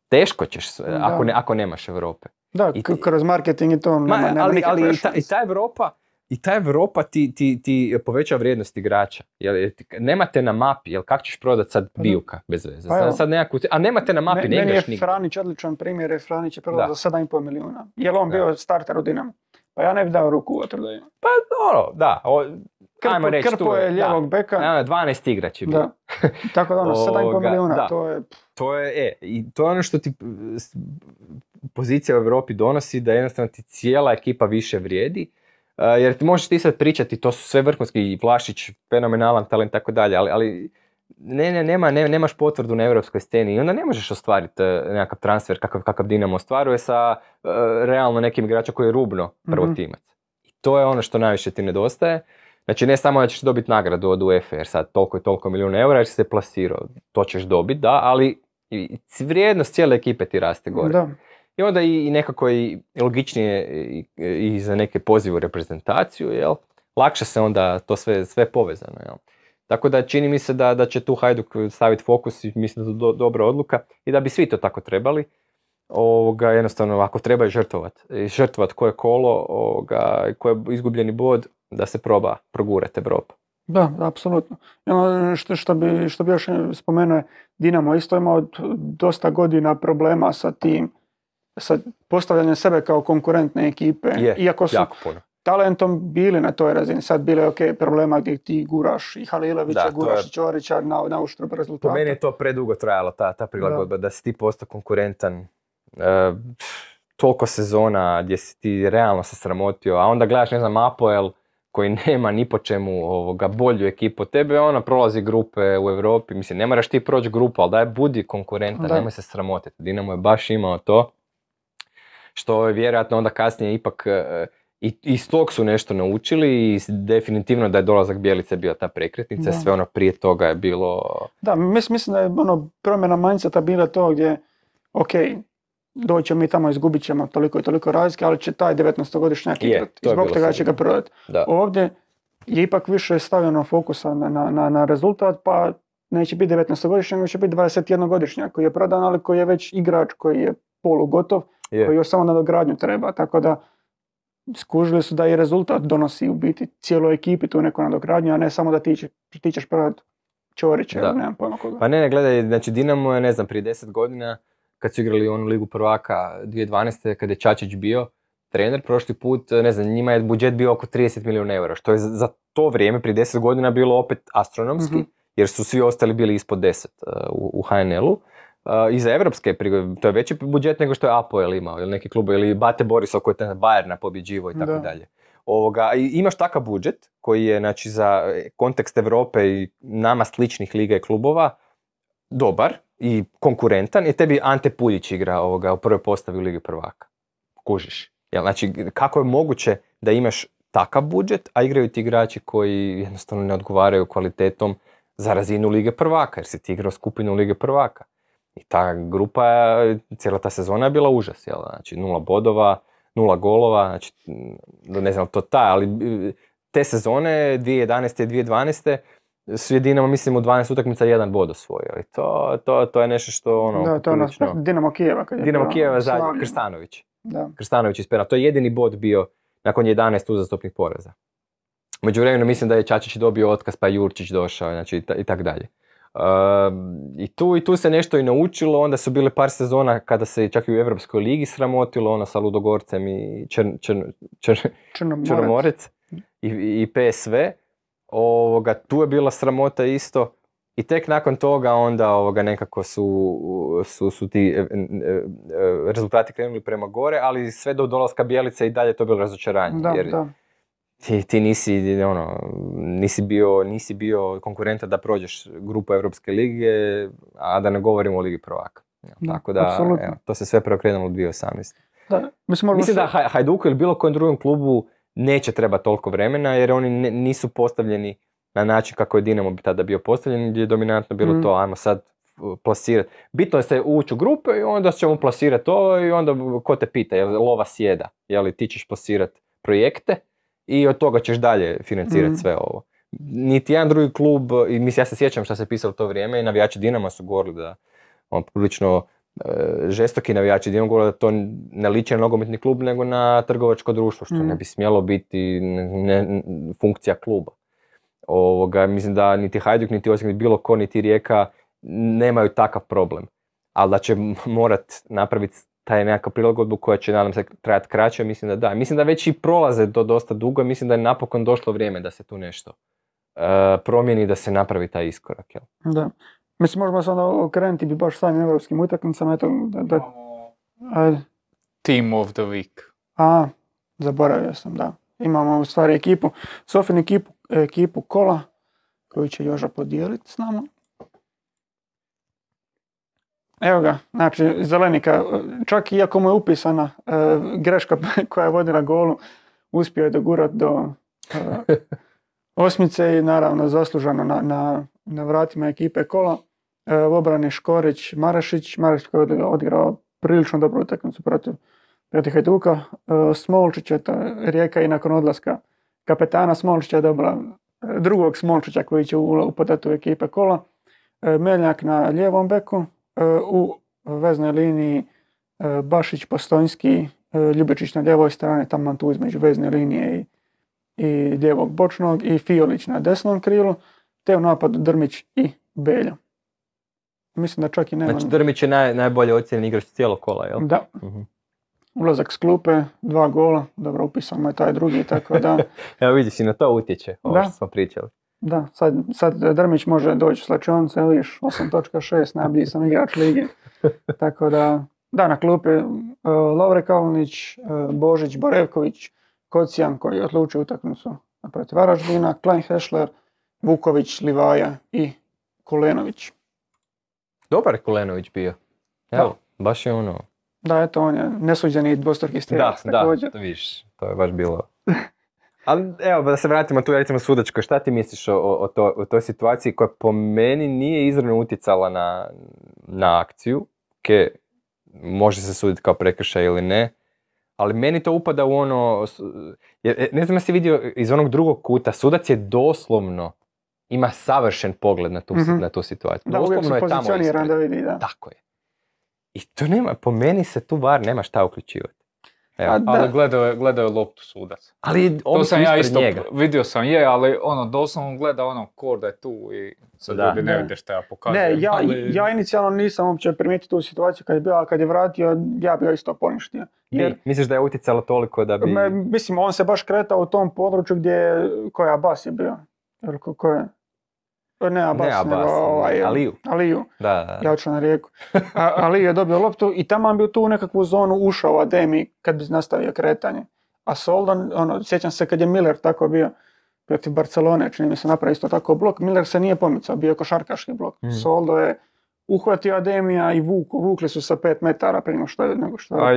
teško ćeš, ako, ne, ako nemaš Europe. Da, ti, kroz marketing i to nema, ma, nema ali, nikad ali i, ta, i ta Europa... I ta Europa ti, ti, ti poveća vrijednost igrača. Jel, nemate na mapi, jel kak ćeš prodat sad Bijuka bez veze? Sad, sad nekako, a nemate na mapi, ne, ne igraš nigdje. Franić odličan primjer, je Franić je prodao za sedam i pol milijuna. Jel on da. bio starter u Dinamu? Pa ja ne bi dao ruku u vatru da je. Pa ono, da. O, Krpo, ajmo reći, Krpo je ljevog beka. dvanaest igrač je bio. Tako da ono, sedam i pol milijuna, da. to je... To je, e, i to je ono što ti pozicija u Europi donosi, da jednostavno ti cijela ekipa više vrijedi. Uh, jer ti možeš ti sad pričati, to su sve vrhunski, Vlašić, fenomenalan talent, tako dalje, ali, ali ne, ne, nema, ne, nemaš potvrdu na europskoj sceni i onda ne možeš ostvariti uh, nekakav transfer kakav, kakav Dinamo ostvaruje sa uh, realno nekim igračom koji je rubno prvotimac. Mm-hmm. I to je ono što najviše ti nedostaje. Znači ne samo da ćeš dobiti nagradu od UEFA, jer sad toliko i toliko milijuna eura jer si se plasirao, to ćeš dobiti, da, ali vrijednost cijele ekipe ti raste gore. Da. I onda i nekako i logičnije i za neke pozive u reprezentaciju, jel? Lakše se onda to sve, sve povezano, jel? Tako da čini mi se da, da će tu Hajduk staviti fokus i mislim da je do, dobra odluka i da bi svi to tako trebali. Ovoga, jednostavno, ako treba žrtvovati, žrtvovati koje kolo, ovoga, koje je izgubljeni bod, da se proba progurati Evropa. Da, apsolutno. Ono što, što, bi, što bi još spomenuo, Dinamo isto imao dosta godina problema sa tim, sa postavljanjem sebe kao konkurentne ekipe. Je, iako su talentom bili na toj razini, sad bile ok problema gdje ti guraš i Halilovića, da, guraš je... Ćorića na, na uštrb rezultata. Po meni je to predugo trajalo, ta, ta prilagodba, da. da si ti postao konkurentan. E, toliko sezona gdje si ti realno se sramotio, a onda gledaš, ne znam, Apoel koji nema ni po čemu ovoga bolju ekipu od tebe, ona prolazi grupe u Europi, mislim, ne moraš ti proći grupu, ali daj budi konkurentan, da. Nemoj se sramotiti. Dinamo je baš imao to, što je vjerojatno onda kasnije ipak i iz tog su nešto naučili i definitivno da je dolazak Bjelice bio ta prekretnica, da. Sve ono prije toga je bilo... Da, mislim da je ono, promjena mindseta bila to gdje, ok, doćemo mi tamo, izgubit ćemo toliko i toliko razlike, ali će taj devetnaestogodišnjak igrati. Zbog toga će ga prodati. Ovdje je ipak više stavljeno fokusa na, na, na rezultat, pa neće biti devetnaestogodišnjak, nego će biti dvadesetjednogodišnjak koji je prodan, ali koji je već igrač, koji je polugotov, je. Koji još samo na dogradnju treba. Tako da skužili su da i rezultat donosi u biti cijeloj ekipi tu neku nadogradnju, a ne samo da ti, će, ti ćeš prodati Ćorića, nemam pojma koga. Pa ne, ne, gledaj, znači Dinamo je, ne znam, prije deset godina kad su igrali onu Ligu prvaka dvije tisuće dvanaeste kada je Čačić bio trener prošli put, ne znam, njima je budžet bio oko trideset milijuna eura, što je za to vrijeme prije deset godina bilo opet astronomski, mm-hmm. jer su svi ostali bili ispod deset uh, u, u ha en el-u. Uh, I za evropske prigode, to je veći budžet nego što je Apoel imao, ili neki klub, ili Bate Borisov koji je Bayerna pobjeđivo i tako dalje. Ovoga, imaš takav budžet koji je, znači, za kontekst Europe i nama sličnih liga i klubova dobar i konkurentan, i tebi Ante Puljić igra ovoga u prvoj postavi u Ligi prvaka. Kužiš. Jel, znači, kako je moguće da imaš takav budžet, a igraju ti igrači koji jednostavno ne odgovaraju kvalitetom za razinu Lige prvaka, jer si ti igrao skupinu Lige prvaka. I ta grupa, cijela ta sezona je bila užas, jel? Znači, nula bodova, nula golova, znači, ne znam to ta, ali te sezone, dvije tisuće jedanaeste i dvije tisuće dvanaeste, s Dinamo, mislim, u dvanaest utakmica jedan bod osvojio. I to, to, to je nešto što, ono... Da, to je ono, Dinamo Kijeva. Kad je Dinamo Kijeva za Krstanović. Da. Krstanović iz penala. To je jedini bod bio nakon jedanaest uzastopnih poraza. Međuvremenu, mislim da je Čačić dobio otkaz, pa Jurčić došao, znači, i, ta, i tak dalje. Uh, i, tu, I tu se nešto i naučilo, onda su bile par sezona kada se čak i u Europskoj ligi sramotilo, ono sa Ludogorcem i čr, čr, čr, čr, Črnomorec, Črnomorec i, i pe es ve. Ovoga, tu je bila sramota isto i tek nakon toga onda ovoga, nekako su, su, su ti e, e, rezultati krenuli prema gore, ali sve do dolaska Bjelice i dalje to je bilo razočaranje. Da, jer da. Ti, ti nisi, ono, nisi, bio, nisi bio konkurenta da prođeš grupu Europske lige, a da ne govorimo o Ligi prvaka. Ja, tako da, evo, to se sve preokrenulo u dvije tisuće osamnaeste. Da, mislim mislim se... da Hajduku ili bilo kojem drugom klubu neće treba toliko vremena, jer oni ne, nisu postavljeni na način kako je Dinamo bi tada bio postavljen, gdje je dominantno bilo mm. to, ajmo sad plasirati. Bitno je se ući u grupe i onda ćemo plasirati to i onda ko te pita, je li lova sjeda, je li ti ćeš plasirati projekte i od toga ćeš dalje financirati mm. sve ovo. Niti jedan drugi klub, i mislim, ja se sjećam što se pisalo to vrijeme i navijači Dinama su govorili da on prilično... žestoki navijači Dinama govorili da to ne liči na nogometni klub nego na trgovačko društvo, što mm. ne bi smjelo biti ne, ne, funkcija kluba. Ovoga, mislim da niti Hajduk, niti Osijek, niti bilo ko, niti Rijeka nemaju takav problem. Ali da će morat napraviti taj nekakav prilagodbu koja će, nadam se, trajati kraće, mislim da da. Mislim da već i prolaze to dosta dugo i mislim da je napokon došlo vrijeme da se tu nešto uh, promijeni, da se napravi taj iskorak. Jel? Da. Mislim, možemo se onda okrenuti bi baš samim europskim utakmicama, eto, da... da ajde. Team of the week. A, zaboravio sam, da. Imamo u stvari ekipu, Sofinu ekipu, ekipu kola, koju će Joža podijeliti s nama. Evo ga, znači, Zelenika, čak iako mu je upisana e, greška koja je vodila golu, uspio je dogurati do e, osmice i naravno zaslužano na, na, na vratima ekipe kola. U obrani Škorić, Marašić, Marašić koji je odigrao prilično dobru utakmicu protiv Hajduka. Smolčić je ta Rijeka i nakon odlaska kapetana Smolčića je dobila drugog Smolčića koji će upadati u ekipe kola. Meljak na lijevom beku, u veznoj liniji Bašić, Postojnski, Ljubičić na ljevoj strani, tamo tu između vezne linije i, i ljevog bočnog i Fiolić na desnom krilu, te u napadu Drmić i Beljo. Mislim da čak i nema... Znači Drmić je naj, najbolje ocijenjen igrač cijelo kola, jel? Da. Uh-huh. Ulazak s klupe, dva gola, dobro upisano je taj drugi, tako da... Evo vidiš i na to utječe, ovo da. Što smo pričali. Da, sad, sad Drmić može doći s slačionice, viš, osam točka šest, najbolji sam igrač ligi. Tako da, da, na klupe uh, Lovre Kalnić, uh, Božić, Borevković, Kocijan koji je odlučio utakmicu protiv Varaždina, Klein Hešler, Vuković, Livaja i Kulenović. Dobar je Kulenović bio. Evo, da. Baš je ono... Da, eto, on je nesuđeni dvostruki strijelac također. Da, da, viš, to je baš bilo... Ali evo, da se vratimo tu, recimo sudačko, šta ti misliš o, o, to, o toj situaciji koja po meni nije izravno utjecala na, na akciju, ke može se suditi kao prekršaj ili ne, ali meni to upada u ono, ne znam da si vidio iz onog drugog kuta, sudac je doslovno, ima savršen pogled na tu, mm-hmm. na tu situaciju. Da, doslovno uvijek se pozicioniran da vidi, da. Tako je. I to nema, po meni se tu var nema šta uključivati. Evo, ali gledao, gledao je loptu sudac. Ali to sam ja isto njega. Vidio sam je, ali ono doslovno gleda ono kor da je tu i sad da, ljudi ne, ne vide šta ja pokazujem. Ne, ja, ali... ja inicijalno nisam uopće primijetio tu situaciju kad je bio, ali kad je vratio, ja bi joj isto poništio. Jer, misliš da je utjecalo toliko da bi... Me, mislim, on se baš kretao u tom području gdje je koja Abas je bio. Jer, ko, ko je? Ne Abas, ne, Abas nego ovaj, Aliju. Aliju, da, da. Ja ću na Rijeku. A, Aliju je dobio loptu i tamo bio tu u nekakvu zonu ušao Ademi kad bi nastavio kretanje. A Soldan, ono, sjećam se kad je Miller tako bio protiv Barcelone, čini mi se napravio isto tako blok, Miller se nije pomicao, bio je košarkaški blok. Mm. Soldo je uhvatio Ademija i vuku, vukli su sa pet metara prema što je nego što je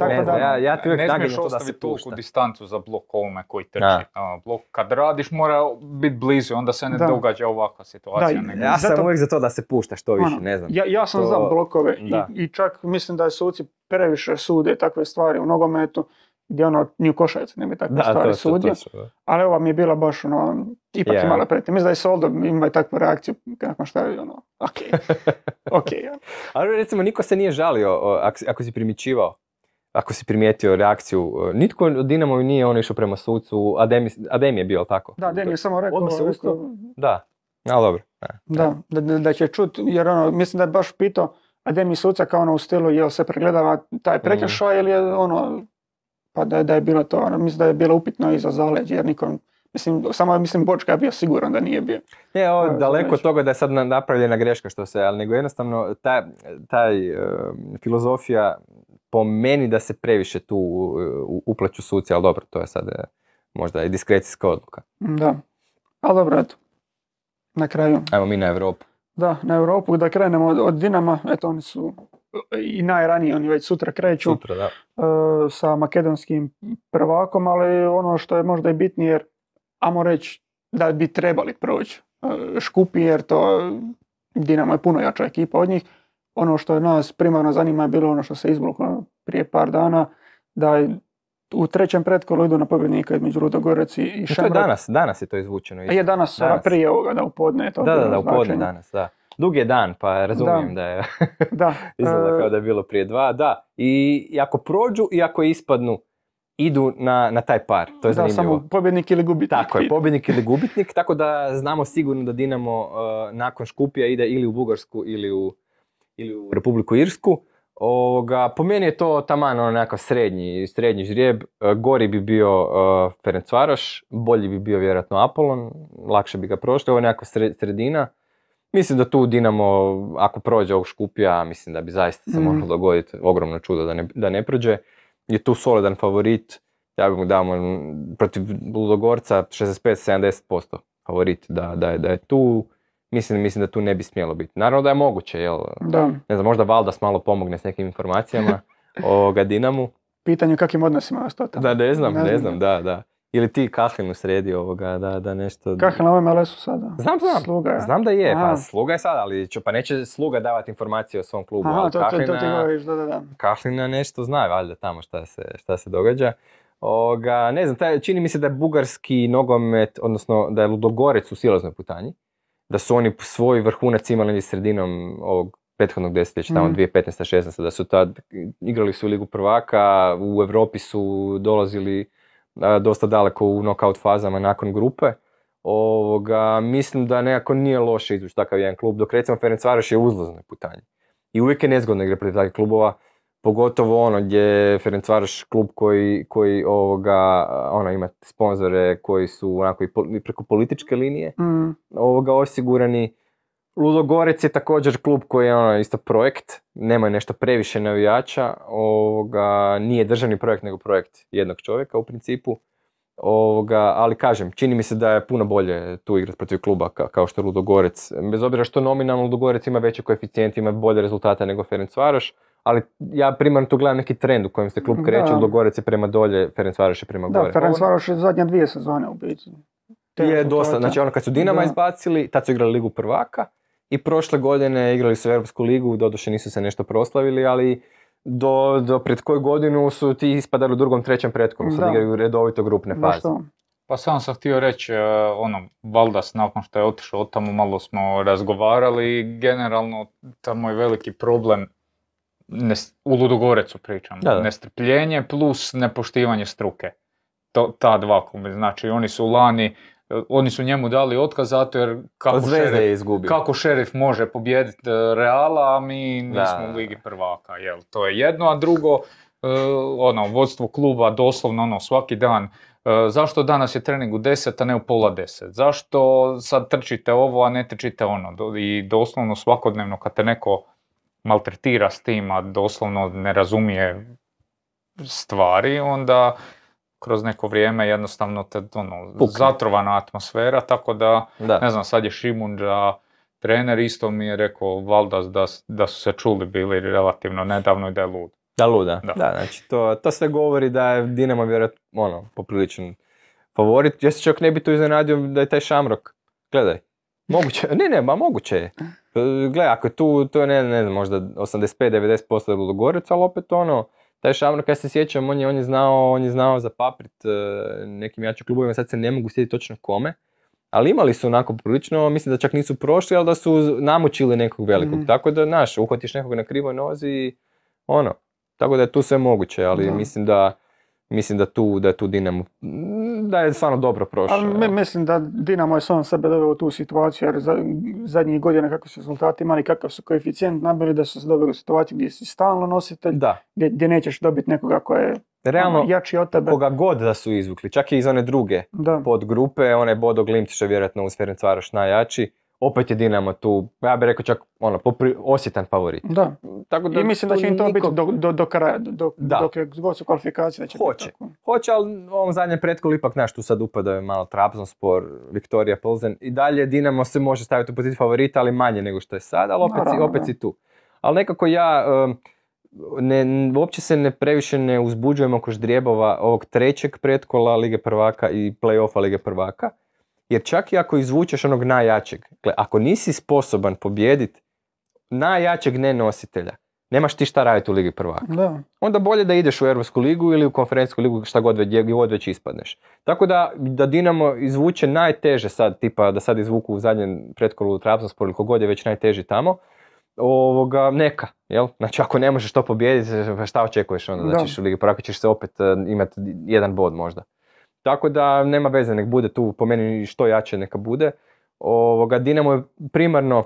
pao. Ne, ja, ja ti uvijek nagreš to da se pušta. Distancu za blok ovome koji trči. A, blok kad radiš mora biti blizu, onda se ne da. Događa ovakva situacija. Da, ja sam zato, uvijek za to da se pušta što više, ano, ne znam. Ja, ja sam to... za blokove i, i čak mislim da je suci previše sude takve stvari u nogometu. Gdje ono, ni u košarci ne bi takve da, stvari to, to, sudio, to, to, to. Ali ova mi je bila baš ono, ipak yeah. imala preti. Mislim da je Soldo imao takvu reakciju, nakon šta je ono, okej, okay. okej. Okay, ali recimo, niko se nije žalio ako, ako si primičivao, ako si primijetio reakciju, nitko od Dinamo nije ono išao prema sucu, Ademi, Ademi je bio, tako? Da, Ademi je samo rekao, odmah se ustao, da, ali dobro. Ne, da, da, da, da će čut, jer ono, mislim da je baš pitao Ademi suca kao ono u stilu, jel se pregledava taj prekršaj mm. ili je ono, pa da je, da je bilo to, ono, mislim da je bilo upitno i za zaleđe, jer nikom, mislim, samo mislim Bočka je bio siguran da nije bio. Je, ovo, ovo, daleko od toga da je sad napravljena greška što se, ali nego jednostavno taj ta, uh, filozofija po meni da se previše tu uh, uplaću suci, ali dobro, to je sad uh, možda i diskrecijska odluka. Da, ali dobro, eto, na kraju. Ajmo mi na Europu. Da, na Europu, da krenemo od, od Dinama, eto oni su... I najranije, oni već sutra kreću sutra, da. Uh, sa makedonskim prvakom, ali ono što je možda i bitnije, jer, ajmo reći da bi trebali proći uh, Škupi, jer to Dinamo je puno jača ekipa od njih. Ono što je nas primarno zanima je bilo ono što se izvuklo prije par dana, da je u trećem pretkolu idu na pobjednika između Ludogorec i Šemrak. To je danas, danas je to izvučeno. Isto. Je danas, danas. Prije ovoga, da u podne. Da, da, da, da u podne danas, da. Dug je dan, pa razumijem da, da je da. Izgleda kao da je bilo prije dva, da. I ako prođu i ako ispadnu, idu na, na taj par, to je da, zanimljivo. Da, samo pobjednik ili gubitnik. Tako je, pobjednik ili gubitnik, tako da znamo sigurno da Dinamo uh, nakon Škupija ide ili u Bugarsku ili u, ili u Republiku Irsku. Ovoga, po meni je to taman onako srednji, srednji žrijeb, gori bi bio uh, Ferencvaroš, bolji bi bio vjerojatno Apolon, lakše bi ga prošli, ovo je nekako sredina. Mislim da tu Dinamo, ako prođe ovog Škupija, mislim da bi zaista se mm. moglo dogoditi ogromno čudo da ne, da ne prođe. Je tu solidan favorit, ja bih mu dao protiv Ludogorca šezdeset pet do sedamdeset posto favorit da, da, je, da je tu. Mislim, mislim da tu ne bi smjelo biti. Naravno da je moguće, jel? Da. Ne znam, možda Valdas malo pomogne s nekim informacijama ovoga Dinamu. Pitanje kakvim odnosima vas to tamo. Da, ne znam, ne, ne znam, da, da. Ili ti Kahlin u sredi ovoga, da, da nešto... Kahlin na ovom el esu sada? Znam, znam. Sluga je. Znam da je, aha. Pa Sluga je sada, ali ću, pa neće Sluga davati informacije o svom klubu. Aha, to, Kahlina, to, to ti govoriš, da, da, da. Kahlina nešto zna, valjda tamo šta se, šta se događa. Ovoga, ne znam, taj, čini mi se da je bugarski nogomet, odnosno da je Ludogorec u silaznoj putanji. Da su oni svoj vrhunac imali sredinom ovog prethodnog desetljeća, tamo mm. dvije tisuće petnaesta šesnaesta da su tad igrali su Ligu prvaka, u Europi su dolazili dosta daleko u knockout fazama nakon grupe. Ovoga, mislim da nekako nije loše izvući takav jedan klub, dok recimo Ferencvaroš je uzlazno putanje. I uvijek je nezgodno igra protiv takvih klubova, pogotovo ono gdje je Ferencvaroš klub koji, koji ovoga, ono, ima sponzore koji su onako i, po, i preko političke linije mm. ovoga, osigurani. Ludogorec je također klub koji je ono, isto projekt, nema nešto previše navijača, ovoga, nije državni projekt nego projekt jednog čovjeka u principu. Ovoga, ali kažem, čini mi se da je puno bolje tu igrati protiv kluba ka, kao što je Ludogorec. Bez obzira što nominalno Ludogorec ima veći koeficijent, ima bolje rezultate nego Ferencvaroš, ali ja primarno tu gledam neki trend u kojem se klub kreće, Ludogorec je prema dolje, Ferencvaroš je prema gore. Da, Ferencvaroš je zadnje dvije sezone u biti. Je dosta, znači ono kad su Dinama da. izbacili, tad su igrali Ligu prvaka i prošle godine igrali su Europsku ligu, doduše nisu se nešto proslavili, ali Do, do pred koju godinu su ti ispadali u drugom, trećem pretkom, sad igraju redovito grupne faze. Pa sam sam htio reći, uh, ono, Valdas nakon što je otišao od tamo malo smo razgovarali i generalno tamo je veliki problem, ne, u Ludogorecu pričam, da, da. nestrpljenje plus nepoštivanje struke. To, ta dva kluba, znači oni su lani, oni su njemu dali otkaz zato jer kako, šerif, kako šerif može pobijediti Reala, a mi nismo da. u Ligi prvaka, jel, to je jedno, a drugo, uh, ono, vodstvo kluba doslovno, ono, svaki dan, uh, zašto danas je trening u deset, a ne u pola deset, zašto sad trčite ovo, a ne trčite ono, i doslovno svakodnevno kad te neko maltretira s tim, a doslovno ne razumije stvari, onda kroz neko vrijeme jednostavno te, ono, zatrovana atmosfera, tako da, da, ne znam, sad je Šimunđa trener, isto mi je rekao Valdas da, da su se čuli bili relativno nedavno i da je lud. Da luda, da, da, znači to, to sve govori da je Dinamo vjerojatno, ono, popriličan favorit. Ja se čak ne bi tu iznenadio da je taj Shamrock, gledaj, moguće, ne ne, ma moguće je. Gledaj, ako je tu, to je ne, ne znam, možda osamdeset pet do devedeset posto Ludogorec, ali opet ono, taj Shamrock, ja se sjećam, on je, on je znao, on je znao zapaprit e, nekim jačim klubovima, sad se ne mogu sjetiti točno kome, ali imali su onako prilično, mislim da čak nisu prošli, ali da su namučili nekog velikog, mm-hmm. tako da, znaš, uhvatiš nekog na krivoj nozi i ono, tako da je tu sve moguće, ali da. mislim da, mislim da tu, da je tu Dinamo, da je stvarno dobro prošao. Mi, mislim da Dinamo je sam sebe doveo u tu situaciju, jer za, zadnjih godina kako su rezultati imali, kakav su koeficijent nabili, da su se doveli u situaciju gdje si stalno nositelj, da. Gdje, gdje nećeš dobiti nekoga ko je realno, ono, jači od tebe. Koga god da su izvukli, čak i iz one druge da. podgrupe, onaj Bodo Glimt što je vjerojatno uz Ferencvaroš najjači, opet je Dinamo tu, ja bih rekao čak ono, popri, osjetan favorit. Da. Tako da, i mislim da će im to nikog biti do, do, do kraja, do, dok je god su kvalifikacije. Da će hoće, biti tako. Hoće, ali u ovom zadnjem pretkolu ipak, znaš, tu sad upada malo Trabzonspor, Viktorija Plzen i dalje Dinamo se može staviti u poziciju favorita, ali manje nego što je sad, ali opet, naravno, si, opet si tu. Ali nekako ja ne, uopće se ne previše ne uzbuđujem oko ždrijebova ovog trećeg pretkola Lige prvaka i play-offa Lige prvaka. Jer čak i ako izvučeš onog najjačeg, dakle, ako nisi sposoban pobijediti najjačeg nenositelja, nemaš ti šta raditi u Ligi prvaka. Da. Onda bolje da ideš u Europsku ligu ili u Konferencijsku ligu, šta god već, gdje god već ispadneš. Tako da, da Dinamo izvuče najteže sad, tipa da sad izvuku u zadnjem pretkolu Trabzonspor ili kogod je već najteži tamo, ovoga, neka, jel? Znači ako ne možeš to pobijediti, šta očekuješ onda da, da ćeš u Ligi prvaka, ćeš se opet uh, imati jedan bod možda. Tako da nema veze, nek bude tu, po meni što jače neka bude. Ovoga, Dinamo je primarno,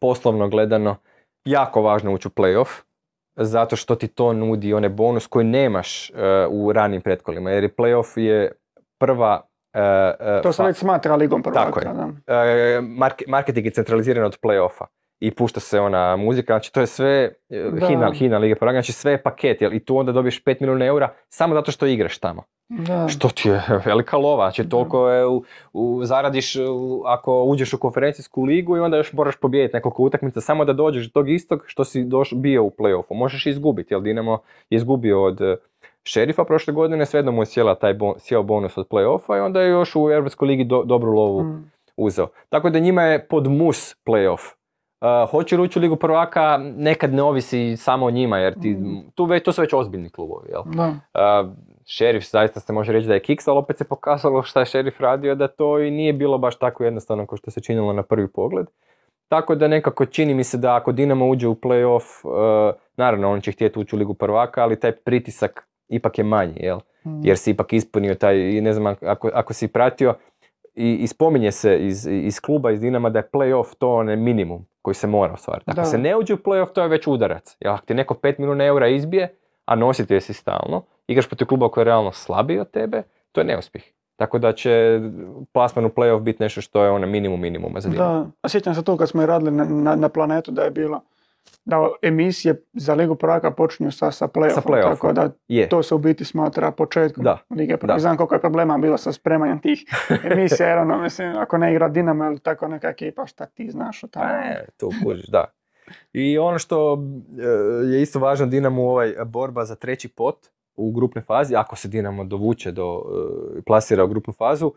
poslovno gledano, jako važno ući u play-off, zato što ti to nudi onaj bonus koji nemaš uh, u ranim pretkolima, jer play-off je prva... Uh, to se već smatra ligom prvaka. Tako je. Uh, mark- marketing je centraliziran od play-offa i pušta se ona muzika, znači to je sve himna, himna Lige prvaka, znači sve je paket, jel? I tu onda dobiješ pet milijuna eura samo zato što igraš tamo. Da. Što ti je velika lova, znači toliko je u, u, zaradiš u, ako uđeš u Konferencijsku ligu i onda još moraš pobijediti nekoliko utakmica samo da dođeš do tog istog što si doš, bio u play-offu. Možeš izgubiti, jel Dinamo je izgubio od Šerifa prošle godine, svejedno mu je sjela taj bon, sjeo bonus od play-offa i onda je još u Europskoj ligi do, dobru lovu mm. uzeo. Tako da njima je pod mus play-off. Uh, hoće li ući u Ligu prvaka, nekad ne ovisi samo o njima, jer ti, tu već, to su već ozbiljni klubovi, jel? Uh, Šerif, zaista se može reći da je kiks, ali opet se pokazalo šta je Šerif radio, da to i nije bilo baš tako jednostavno kao što se činilo na prvi pogled. Tako da nekako čini mi se da ako Dinamo uđe u play-off, uh, naravno on će htjeti ući u Ligu prvaka, ali taj pritisak ipak je manji, jel? jer si ipak ispunio taj, ne znam ako, ako si pratio, i, i spominje se iz, iz kluba, iz Dinama, da je play-off to onaj minimum koji se mora ostvariti. Ako da. se ne uđe u play-off, to je već udarac. Jer ako ti neko pet milijuna eura izbije, a nositelj si stalno, igraš protiv kluba koji je realno slabiji od tebe, to je neuspjeh. Tako da će plasman u play-off biti nešto što je onaj minimum minimuma za Dinamo. Da, sjećam se to kad smo i radili na, na, na Planetu, da je bilo da emisije za Ligu prvaka počinju sa, sa play-offom, sa play-offom, tako da je. To se u biti smatra početkom da. Lige prvaka. Znam koliko je problema bilo sa spremanjem tih emisija, jer ono, mislim, ako ne igra Dinamo ili tako neka ekipa, šta ti znaš o tamo. E, to kužiš, da. I ono što je isto važno Dinamo u ovaj borba za treći pot u grupnoj fazi, ako se Dinamo dovuče do, plasira u grupnu fazu,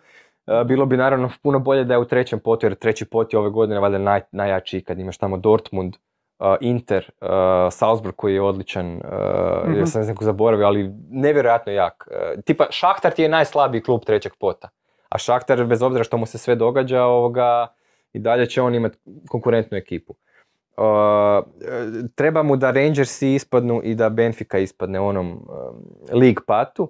bilo bi naravno puno bolje da je u trećem potu, jer treći pot je ove godine valjda naj, najjačiji kad imaš tamo Dortmund, Uh, Inter, uh, Salzburg koji je odličan, uh, mm-hmm. jer sam ne znam ko zaboravio, ali nevjerojatno jak. Uh, tipa Šahtar ti je najslabiji klub trećeg pota, a Šahtar bez obzira što mu se sve događa ovoga, i dalje će on imati konkurentnu ekipu. Uh, treba mu da Rangersi ispadnu i da Benfica ispadne u onom um, league patu, uh,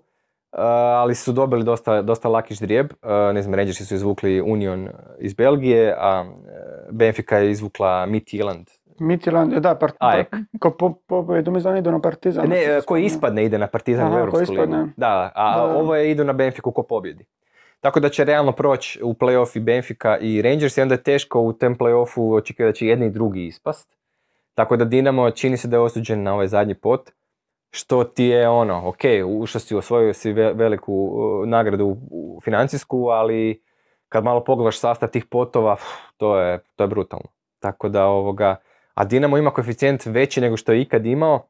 ali su dobili dosta, dosta laki ždrijeb. Uh, ne znam, Rangersi su izvukli Union iz Belgije, a Benfica je izvukla Midtjylland. Midtjylland, da, part, Ajek. Ko po, pobjedu, mi znam, idu na Partizan. Ne, koji ispadne ide na Partizan. Aha, u Europsku ligu. Da, a da. Ovo je idu na Benfiku ko pobjedi. Tako da će realno proći u play-off i Benfica i Rangers i onda je teško u tem play-offu očekivati da će jedni i drugi ispast. Tako da Dinamo čini se da je osuđen na ovaj zadnji pot. Što ti je ono, ok, ušao si, osvojio si veliku uh, nagradu u, u financijsku, ali kad malo pogledaš sastav tih potova, pff, to, je, to je brutalno. Tako da ovoga... A Dinamo ima koeficijent veći nego što je ikad imao,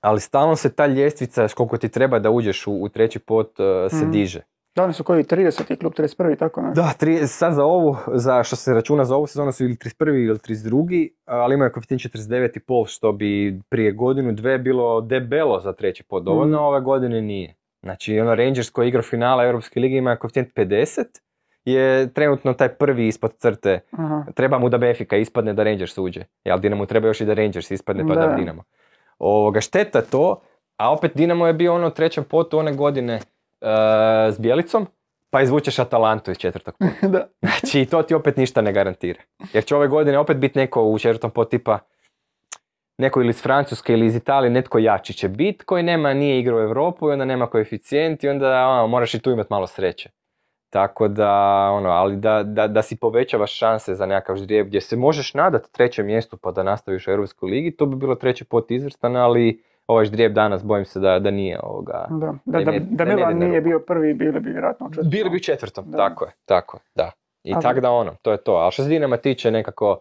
ali stalno se ta ljestvica koliko ti treba da uđeš u, u treći pot uh, se mm. diže. Da, oni su koji trideset i klub trideset prvi, tako ne? Da, tri, sad za ovu, za što se računa za ovu sezonu su ili trideset prvi ili trideset drugi, ali imaju koeficijent četrdeset devet zarez pet, što bi prije godinu dve bilo debelo za treći pot, dovoljno mm. ove godine nije. Znači ono Rangers koji igra finala Europske lige ima koeficijent pedeset, je trenutno taj prvi ispod crte. Aha. Treba mu da Benfica ispadne da Rangers uđe. Ja, ali Dinamo treba još i da Rangers ispadne pa da, da Dinamo. Ovoga, šteta to, a opet Dinamo je bio ono trećem potu one godine uh, s Bjelicom, pa izvučeš Atalantu iz četvrtog pota. Da. Znači to ti opet ništa ne garantira. Jer će ove godine opet biti neko u četvrtom potu tipa neko ili iz Francuske ili iz Italije, netko jači će biti koji nema, nije igra u Europu i onda nema koeficijent i onda ono, moraš i tu imati malo sreće. Tako da, ono, ali da, da, da si povećavaš šanse za nekakav ždrijeb gdje se možeš nadati trećem mjestu pa da nastaviš u Europskoj ligi, to bi bilo treći pot izvrstan, ali ovaj ždrijeb danas bojim se da, da nije ovoga... Da, da, da, da, da Milan nije bio prvi, bili bi vjerojatno u četvrtom. Bili bi u četvrtom, da. Tako je, tako je, da. I ali... tako da ono, to je to. A što se Dinama tiče nekako,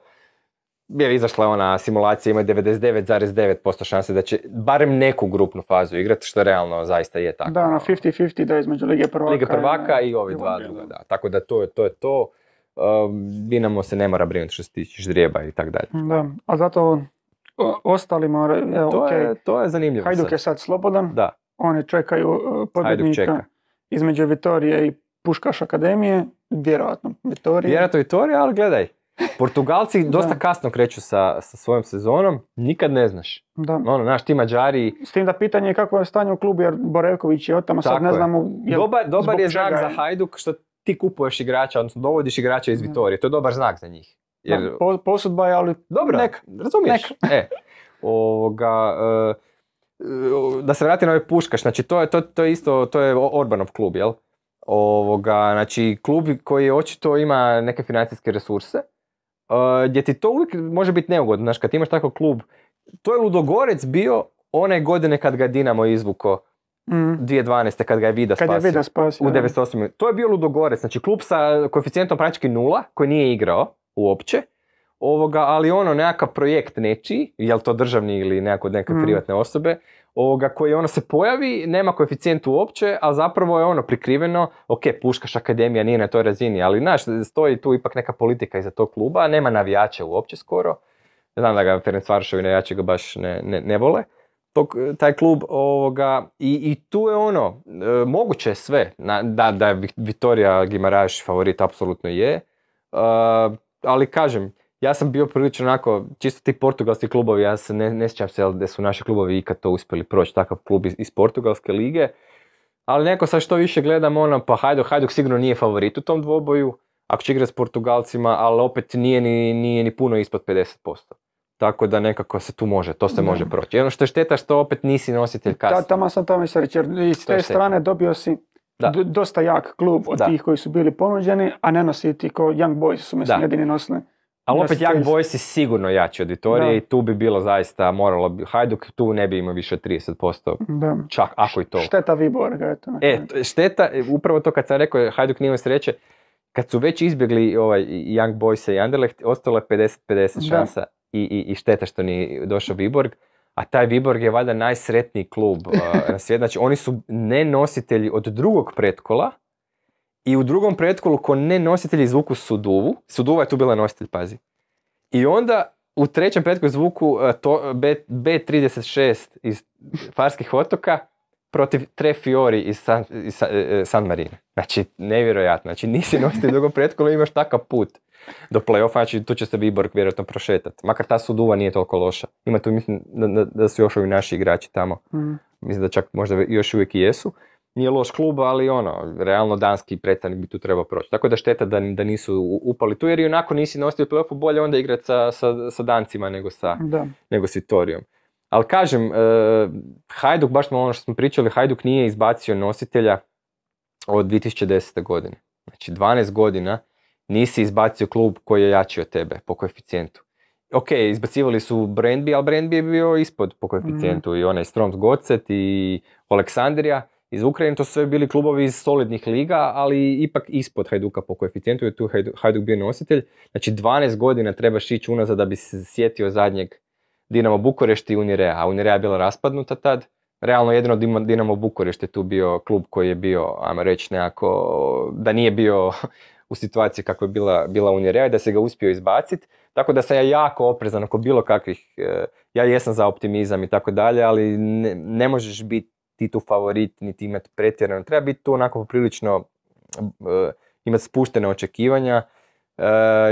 jer izašla je ona simulacija, ima devedeset devet zarez devet posto šanse da će barem neku grupnu fazu igrati, što realno zaista je tako. Da, na pedeset pedeset da je između Lige prvaka, Lige prvaka i, i ovi dva druga, da. Tako da to je to. Je to. Um, Dinamo se ne mora brinuti što se tiče ždrijeba i tako dalje. Da, a zato o, ostali moraju, evo, to, okay. je, to je zanimljivo. Hajduk sad. je sad slobodan, da. Oni čekaju uh, pobjednika čeka. između Vitorije i Puškaš Akademije, vjerojatno Vitorije. Vjerojatno Vitorije, ali gledaj. Portugalci dosta da. kasno kreću sa, sa svojom sezonom, nikad ne znaš. Da. Ono, znaš, ti Mađari... S tim da pitanje je kako je stanje u klubu, jer Borevković je otamo, sad ne znamo... Jel... Dobar, dobar je znak za Hajduk što ti kupuješ igrača, odnosno dovodiš igrača iz Vitorije, to je dobar znak za njih. Jer... Da, po, posudba je, ali... Dobro, nek, razumiješ. Nek. E, ovoga, uh, da se vrati na ovaj Puškaš, znači to je, to, to je isto, to je Orbanov klub, jel? Ovoga, znači klub koji očito ima neke financijske resurse, Uh, gdje ti to uvijek može biti neugodno, znaš, kad imaš takav klub. To je Ludogorec bio one godine kad ga Dinamo izvuko, mm. dvije tisuće dvanaeste kad ga je Vida spasio, je Vida spasio u devedeset osmoj. To je bio Ludogorec, znači klub sa koeficijentom praktički nula, koji nije igrao uopće, ovoga, ali ono nekakav projekt nečiji, jel to državni ili nekako neke mm. privatne osobe, ovoga, koji ono se pojavi, nema koeficijent uopće, a zapravo je ono prikriveno, ok, Puškaš Akademija nije na toj razini, ali znaš, stoji tu ipak neka politika iza tog kluba, nema navijača uopće skoro, znam da ga Ferenc Varšovi navijači ga baš ne, ne, ne vole, tog, taj klub, ovoga, i, i tu je ono, e, moguće je sve, na, da, da je Vitorija Gimaraš favorit, apsolutno je, e, ali kažem, ja sam bio prilično onako, čisto ti portugalski klubovi, ja se ne, ne sjećam se da su naši klubovi ikad to uspjeli proći, takav klub iz, iz portugalske lige. ali neko sad što više gledam ono, pa Hajduk, Hajduk sigurno nije favorit u tom dvoboju, ako će igrati s Portugalcima, ali opet nije ni, nije ni puno ispod pedeset posto. Tako da nekako se tu može, to se može proći. Ono što je šteta što opet nisi nositelj kasnije. Da, tamo sam tamo i sreći, jer s te strane dobio si d- dosta jak klub od da. tih koji su bili ponuđeni, a ne nositi ko Young Boys su mislim jedini nosili. Ali opet Young Boys je sigurno jači auditorije da. i tu bi bilo zaista moralo bi, Hajduk tu ne bi imao više od trideset posto, da. čak ako i to. Šteta Viborga, eto. E, šteta, upravo to kad sam rekao, Hajduk nije imao sreće, kad su već izbjegli ovaj Young Boys i Anderlecht, ostalo je pedeset pedeset šansa i, i, i šteta što nije došao Viborg, a taj Viborg je valjda najsretniji klub uh, na svijetu. Znači, oni su nenositelji od drugog pretkola i u drugom pretkolu ko nenositelji izvuku Suduvu, Suduva je tu bila nositelj, pazi, i onda u trećem pretkolu izvuku uh, to, B, B trideset šest iz Farskih otoka protiv Tre Fiori iz San, iz San Marina. Znači, nevjerojatno. Znači, nisi nositi dugo prethodno, imaš takav put do play-offa, znači tu će se Viborg vjerojatno prošetati. Makar ta Suduva nije toliko loša. Ima tu, mislim, da, da, da su još ovi naši igrači tamo. Mm. Mislim da čak možda još uvijek i jesu. Nije loš klub, ali ono, realno danski predstavnik bi tu trebao proći. Tako da šteta da, da nisu upali tu, jer i onako nisi nositi u play-offu, bolje onda igrati sa, sa, sa Dancima nego sa, nego s Vitorijom. Ali kažem, eh, Hajduk, baš smo ono što smo pričali, Hajduk nije izbacio nositelja od dvije tisuće desete. godine. Znači dvanaest godina nisi izbacio klub koji je jači od tebe po koeficijentu. Ok, izbacivali su Brandby, ali Brandby je bio ispod po koeficijentu mm. i onaj Stroms Godset i Aleksandrija iz Ukrajine, to su sve bili klubovi iz solidnih liga, ali ipak ispod Hajduka po koeficijentu je tu Hajduk, Hajduk bio nositelj. Znači dvanaest godina trebaš ići unazad da bi se sjetio zadnjeg Dinamo Bukurešt i Unirea, a Unirea je bila raspadnuta tad. Realno jedino Dinamo Bukurešt je tu bio klub koji je bio, ajmo reći nekako, da nije bio u situaciji kako je bila, bila Unirea i da se ga uspio izbaciti. Tako da sam ja jako oprezan oko bilo kakvih, ja jesam za optimizam i tako dalje, ali ne, ne možeš biti ti tu favorit niti imati pretjerano. Treba biti tu onako poprilično imati spuštene očekivanja. Uh,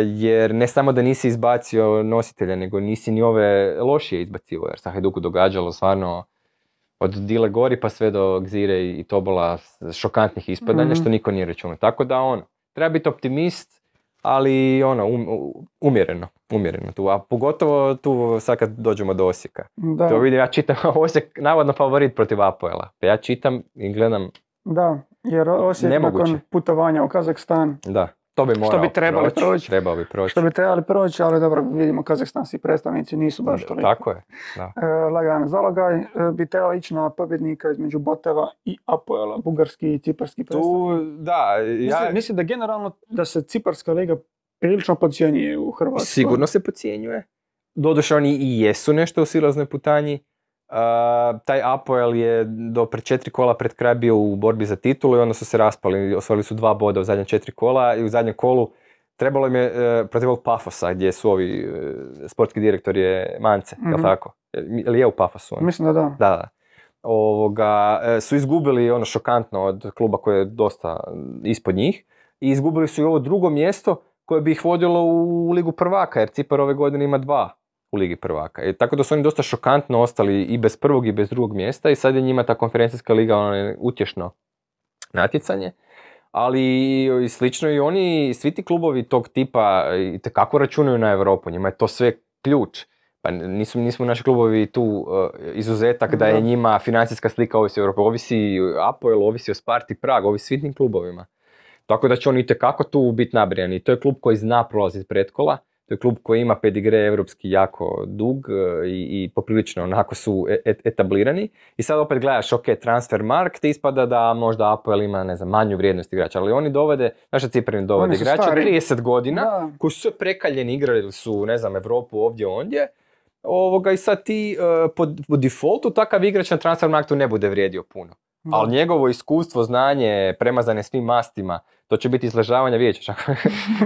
jer ne samo da nisi izbacio nositelja, nego nisi ni ove lošije izbacivo, jer sa Hajduku događalo stvarno od Dile Gori pa sve do Gzire i Tobola šokantnih ispadanja, mm-hmm. što niko nije računao. Tako da ono, treba biti optimist, ali ono, um, umjereno, umjereno tu, a pogotovo tu sad kad dođemo do Osijeka. Da. To vidim, ja čitam Osijek, navodno favorit protiv Apoela, pa ja čitam i gledam. Da, jer Osijek nemoguće. Nakon putovanja u Kazahstan. Da. To bi što bi trebali proći, proći, trebao bi proći. Što bi trebali proći, ali dobro, vidimo kazahstanski predstavnici nisu baš toliko. Tako je, da. E, lagan zalogaj, e, bi trebao ići na pobjednika između Boteva i Apoela, bugarski i ciparski predstavnici. Tu, da, ja... mislim, mislim da generalno da se ciparska liga prilično podcjenjuje u Hrvatskoj. Sigurno se podcjenjuje. Doduše oni i jesu nešto u silaznoj putanji. Uh, taj Apoel je do pred četiri kola pred kraj bio u borbi za titulu i onda su se raspali, osvojili su dva boda u zadnja četiri kola i u zadnjem kolu trebalo im je uh, protiv ovog Pafosa gdje su ovi, uh, sportski direktor je Mance, mm-hmm. jel tako? Ili je u Pafosu? On? Mislim da da. da, da. Ovoga, su izgubili ono šokantno od kluba koji je dosta ispod njih i izgubili su i ovo drugo mjesto koje bi ih vodilo u Ligu prvaka jer Cipar ove godine ima dva u Ligi prvaka. E, tako da su oni dosta šokantno ostali i bez prvog i bez drugog mjesta i sad je njima ta konferencijska liga ono, utješno natjecanje. Ali i slično i oni, svi ti klubovi tog tipa itekako računaju na Europu. Njima je to sve ključ. Pa nisu, nisu naši klubovi tu uh, izuzetak da je njima financijska slika ovisi o Europi. Ovisi Apoel, ovisi o Sparti Prag, ovisi svim tim klubovima. Tako da će oni itekako tu biti nabrijani. To je klub koji zna prolaziti pretkola. To je klub koji ima pedigre evropski jako dug i, i poprilično onako su et, etablirani. I sad opet gledaš, ok, Transfermarkt, te ispada da možda Apoel ima, ne znam, manju vrijednost igrača. Ali oni dovode, znaš da Ciprani dovode igrača trideset godina, da. Koji su sve prekaljeni, igrali su, ne znam, Evropu ovdje, ondje. Ovoga, i sad ti uh, po, po defaultu takav igrač na Transfermarktu ne bude vrijedio puno. Da. Ali njegovo iskustvo, znanje, premazane svim mastima, to će biti izležavanja, vidjet ćeš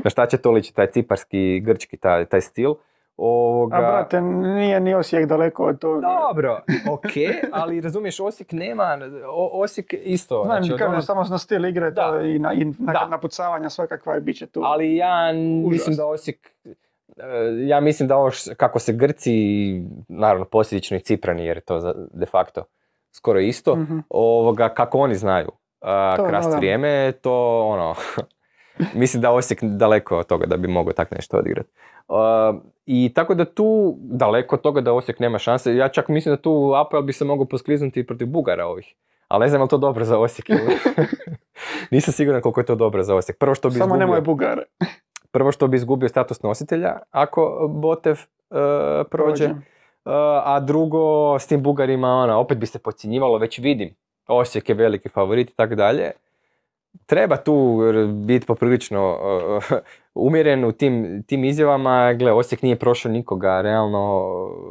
na šta će to lići, taj ciparski, grčki, taj, taj stil. Ovoga... A brate, nije ni Osijek daleko od toga. Dobro, okej, okay, ali razumiješ, Osijek nema, o, Osijek isto. Znam, znači, ono... samo na stil igre da. i na, i na napucavanja svakakva je bit će tu. Ali ja Užas. mislim da Osijek, ja mislim da ovo š, kako se Grci, naravno posljedično i Ciprani, jer to de facto skoro isto, mm-hmm. ovoga, kako oni znaju uh, krasti vrijeme, to ono... Mislim da Osijek daleko od toga da bi mogao tak nešto odigrati. Uh, I tako da tu, daleko od toga da Osijek nema šanse, ja čak mislim da tu Apel bi se mogao poskliznuti protiv Bugara ovih. Ali ne znam je li to dobro za Osijek. Nisam siguran koliko je to dobro za Osijek. Prvo što bi Samo izgubio, nemoj Bugare. Prvo što bi izgubio status nositelja ako Botev uh, prođe. Uh, a drugo, s tim Bugarima, ona, opet bi se podcjenjivalo, već vidim. Osijek je veliki favorit i tako dalje. Treba tu biti poprilično uh, umjeren u tim, tim izjavama. Gle, Osijek nije prošao nikoga, realno,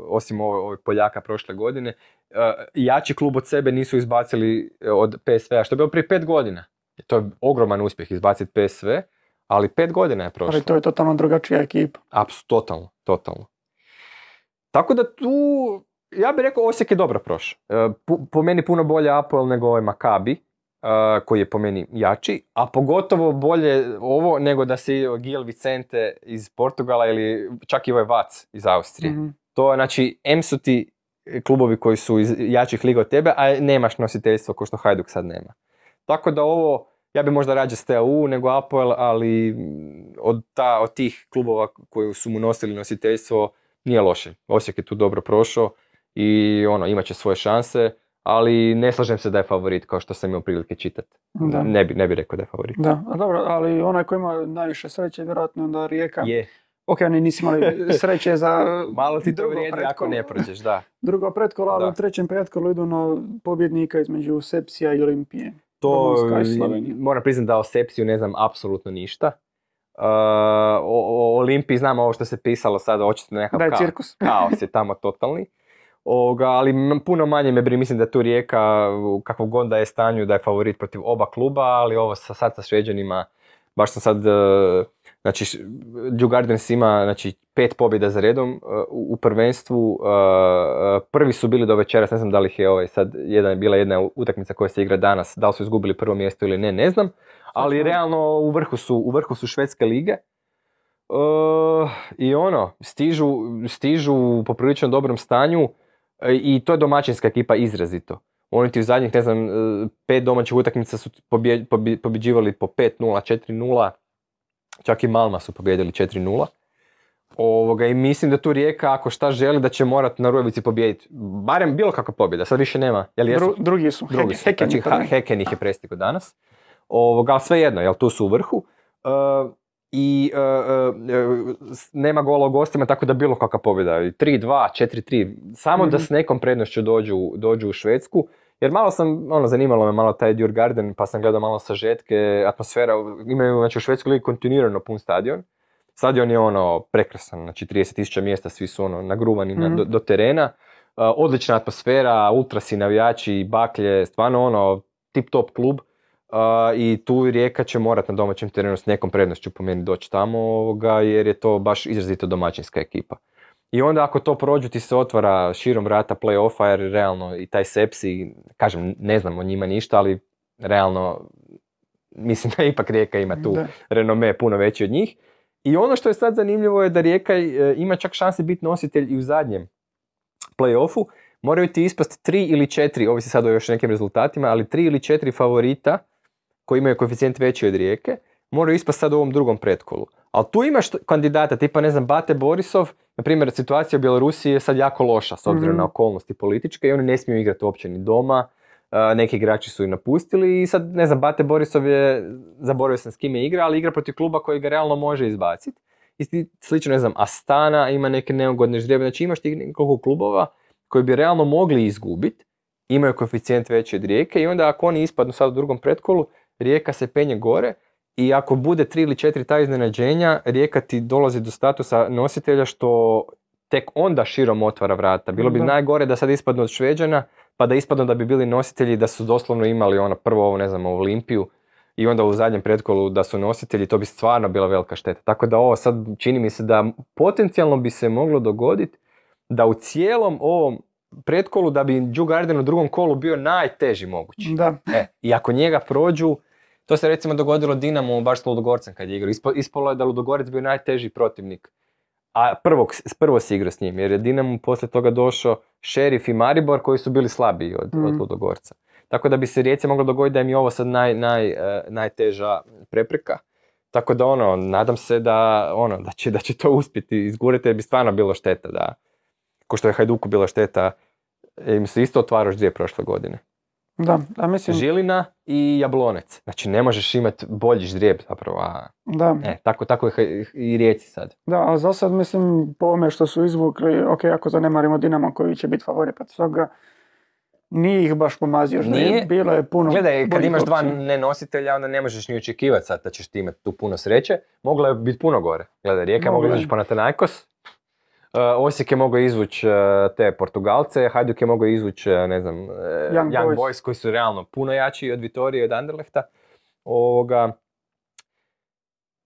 osim ovog Poljaka prošle godine. Uh, jači klub od sebe nisu izbacili od P S V-a, što je bilo prije pet godina. To je ogroman uspjeh izbaciti P S V, ali pet godina je prošlo. Ali to je totalno drugačija ekipa. Apsu, totalno, totalno. Tako da tu, ja bih rekao, Osijek je dobro prošao. Uh, po, po meni puno bolje Apoel nego ovaj Maccabi. Uh, koji je po meni jači, a pogotovo bolje ovo nego da se Gil Vicente iz Portugala ili čak i ovaj Vac iz Austrije. Mm-hmm. To znači, em su ti klubovi koji su iz jačih liga od tebe, a nemaš nositeljstvo kao što Hajduk sad nema. Tako da ovo, ja bi možda rađe s T A U nego Apoel, ali od, ta, od tih klubova koji su mu nosili nositeljstvo nije loše. Osijek je tu dobro prošao i ono, imat će svoje šanse. Ali ne slažem se da je favorit, kao što sam imao prilike čitati. Ne bi, ne bi rekao da je favorit. Da, a dobro, ali onaj koji ima najviše sreće, vjerojatno onda Rijeka. Je. Ok, oni nisu imali sreće za... Malo ti to vrijedi ako ne prođeš, da. Drugo pretkolo, ali u trećem pretkolu idu na pobjednika između Sepsija i Olimpije. To, moram priznati da o Sepsiju ne znam apsolutno ništa. Uh, o, o Olimpiji znam ovo što se pisalo sada, očito nekakav kaos. Da je cirkus. Kaos je tamo totalni. Ovoga, ali m- puno manje me brine, mislim da tu Rijeka, kako god da je stanju, da je favorit protiv oba kluba, ali ovo sa, sad sa Šveđanima, baš sam sad, e, znači, Dew Gardens ima znači, pet pobjeda za redom e, u, u prvenstvu, e, prvi su bili do večeras, ne znam da li je ovaj sad, jedan je bila jedna utakmica koja se igra danas, da li su izgubili prvo mjesto ili ne, ne znam, ali znači, realno u vrhu su, u vrhu su švedske lige. E, I ono, stižu, stižu u poprilično dobrom stanju, i to je domaćinska ekipa izrazito. Oni ti u zadnjih, ne znam, pet domaćih utakmica su pobje, pobje, pobjeđivali po pet nula, četiri nula, čak i Malma su pobjedili četiri nula. Ovoga, i mislim da tu Rijeka, ako šta želi, da će morati na Rujevici pobijediti. Barem bilo kakva pobjeda, sad više nema. Jel jesu? Dru, drugi su, drugi su. Heken, znači, ha, Heken ih je prestigo danas. Ovoga, ali svejedno, jel tu su u vrhu. Uh, I e, e, nema gola u gostima, tako da bilo kakva pobjeda. tri dva, četiri tri, samo mm-hmm. da s nekom prednošću dođu, dođu u Švedsku. Jer malo sam, ono, zanimalo me malo taj Djurgården, pa sam gledao malo sažetke, atmosfera, imaju znači, u Švedskoj ligi kontinuirano pun stadion. Stadion je ono prekrasan, znači trideset tisuća mjesta, svi su ono nagruvani mm-hmm. na, do, do terena. Uh, odlična atmosfera, ultrasi, navijači, baklje, stvarno ono tip-top klub. Uh, i tu Rijeka će morati na domaćem terenu s nekom prednošću po meni doći tamo ovoga, jer je to baš izrazito domaćinska ekipa. I onda ako to prođu ti se otvara širom vrata play-offa jer realno i taj Sepsi, kažem ne znam o njima ništa, ali realno mislim da ipak Rijeka ima tu da. Renome puno veći od njih. I ono što je sad zanimljivo je da Rijeka ima čak šanse biti nositelj i u zadnjem play-offu. Moraju ti ispast tri ili četiri, ovisi sad o još nekim rezultatima, ali tri ili četiri favorita koji imaju koeficijent veći od Rijeke, moraju ispast sad u ovom drugom pretkolu. Ali tu imaš kandidata, tipa ne znam, Bate Borisov, na primjer situacija u Bjelorusiji je sad jako loša s obzirom mm-hmm. na okolnosti političke i oni ne smiju igrati uopće ni doma, uh, neki igrači su i napustili i sad ne znam, Bate Borisov je, zaboravio sam s kim je igra, ali igra protiv kluba koji ga realno može izbaciti. I slično ne znam, Astana ima neke neugodne ždrijebe, znači imaš ti nekoliko klubova koji bi realno mogli izgubiti, imaju koeficijent veći od Rijeke i onda ako oni ispadnu sad u drugom pretkolu, Rijeka se penje gore i ako bude tri ili četiri ta iznenađenja, Rijeka ti dolazi do statusa nositelja što tek onda širom otvara vrata. Bilo bi da. Najgore da sad ispadnu od Šveđana, pa da ispadnu da bi bili nositelji da su doslovno imali ono prvo ovo, ne znam, Olimpiju i onda u zadnjem pretkolu da su nositelji, to bi stvarno bila velika šteta. Tako da ovo sad čini mi se da potencijalno bi se moglo dogoditi da u cijelom ovom pretkolu, da bi Dew Gardens u drugom kolu bio najteži mogući. Da. E, i ako njega prođu, to se recimo dogodilo Dinamu baš s Ludogorcem kad je igrao. Ispo, ispalo je da Ludogorec bio najteži protivnik. A prvog, prvo si igrao s njim, jer je Dinamu poslije toga došao Šerif i Maribor koji su bili slabiji od, mm. od Ludogorca. Tako da bi se Rijeci moglo dogoditi da im je ovo sad naj, naj, eh, najteža prepreka. Tako da ono, nadam se da, ono, da, će, da će to uspjeti izgurati jer bi stvarno bilo šteta da, ko što je Hajduku bilo šteta, im se isto otvarao dvije prošle godine. Da, a mislim... Žilina i Jablonec. Znači ne možeš imati bolji ždrijeb zapravo. A... Da. E, tako, tako je i Rijeci sad. Da, ali za sad mislim po ome što su izvukli, ok, ako zanemarimo Dinamo koji će biti favorit, pa toga nije ih baš pomazio. Nije. Bilo je puno boljih opcija. Gledaj, kad imaš dva nenositelja, onda ne možeš ni očekivati sad da ćeš ti imati tu puno sreće. Mogla je biti puno gore. Gledaj, Rijeka mogla izaći Panathinaikos. Uh, Osijek je mogao izvući uh, te Portugalce, Hajduk je mogao izvući, uh, ne znam, uh, Young, Young Boys. Boys koji su realno puno jači od Vitorije i od Anderlehta. Ovoga,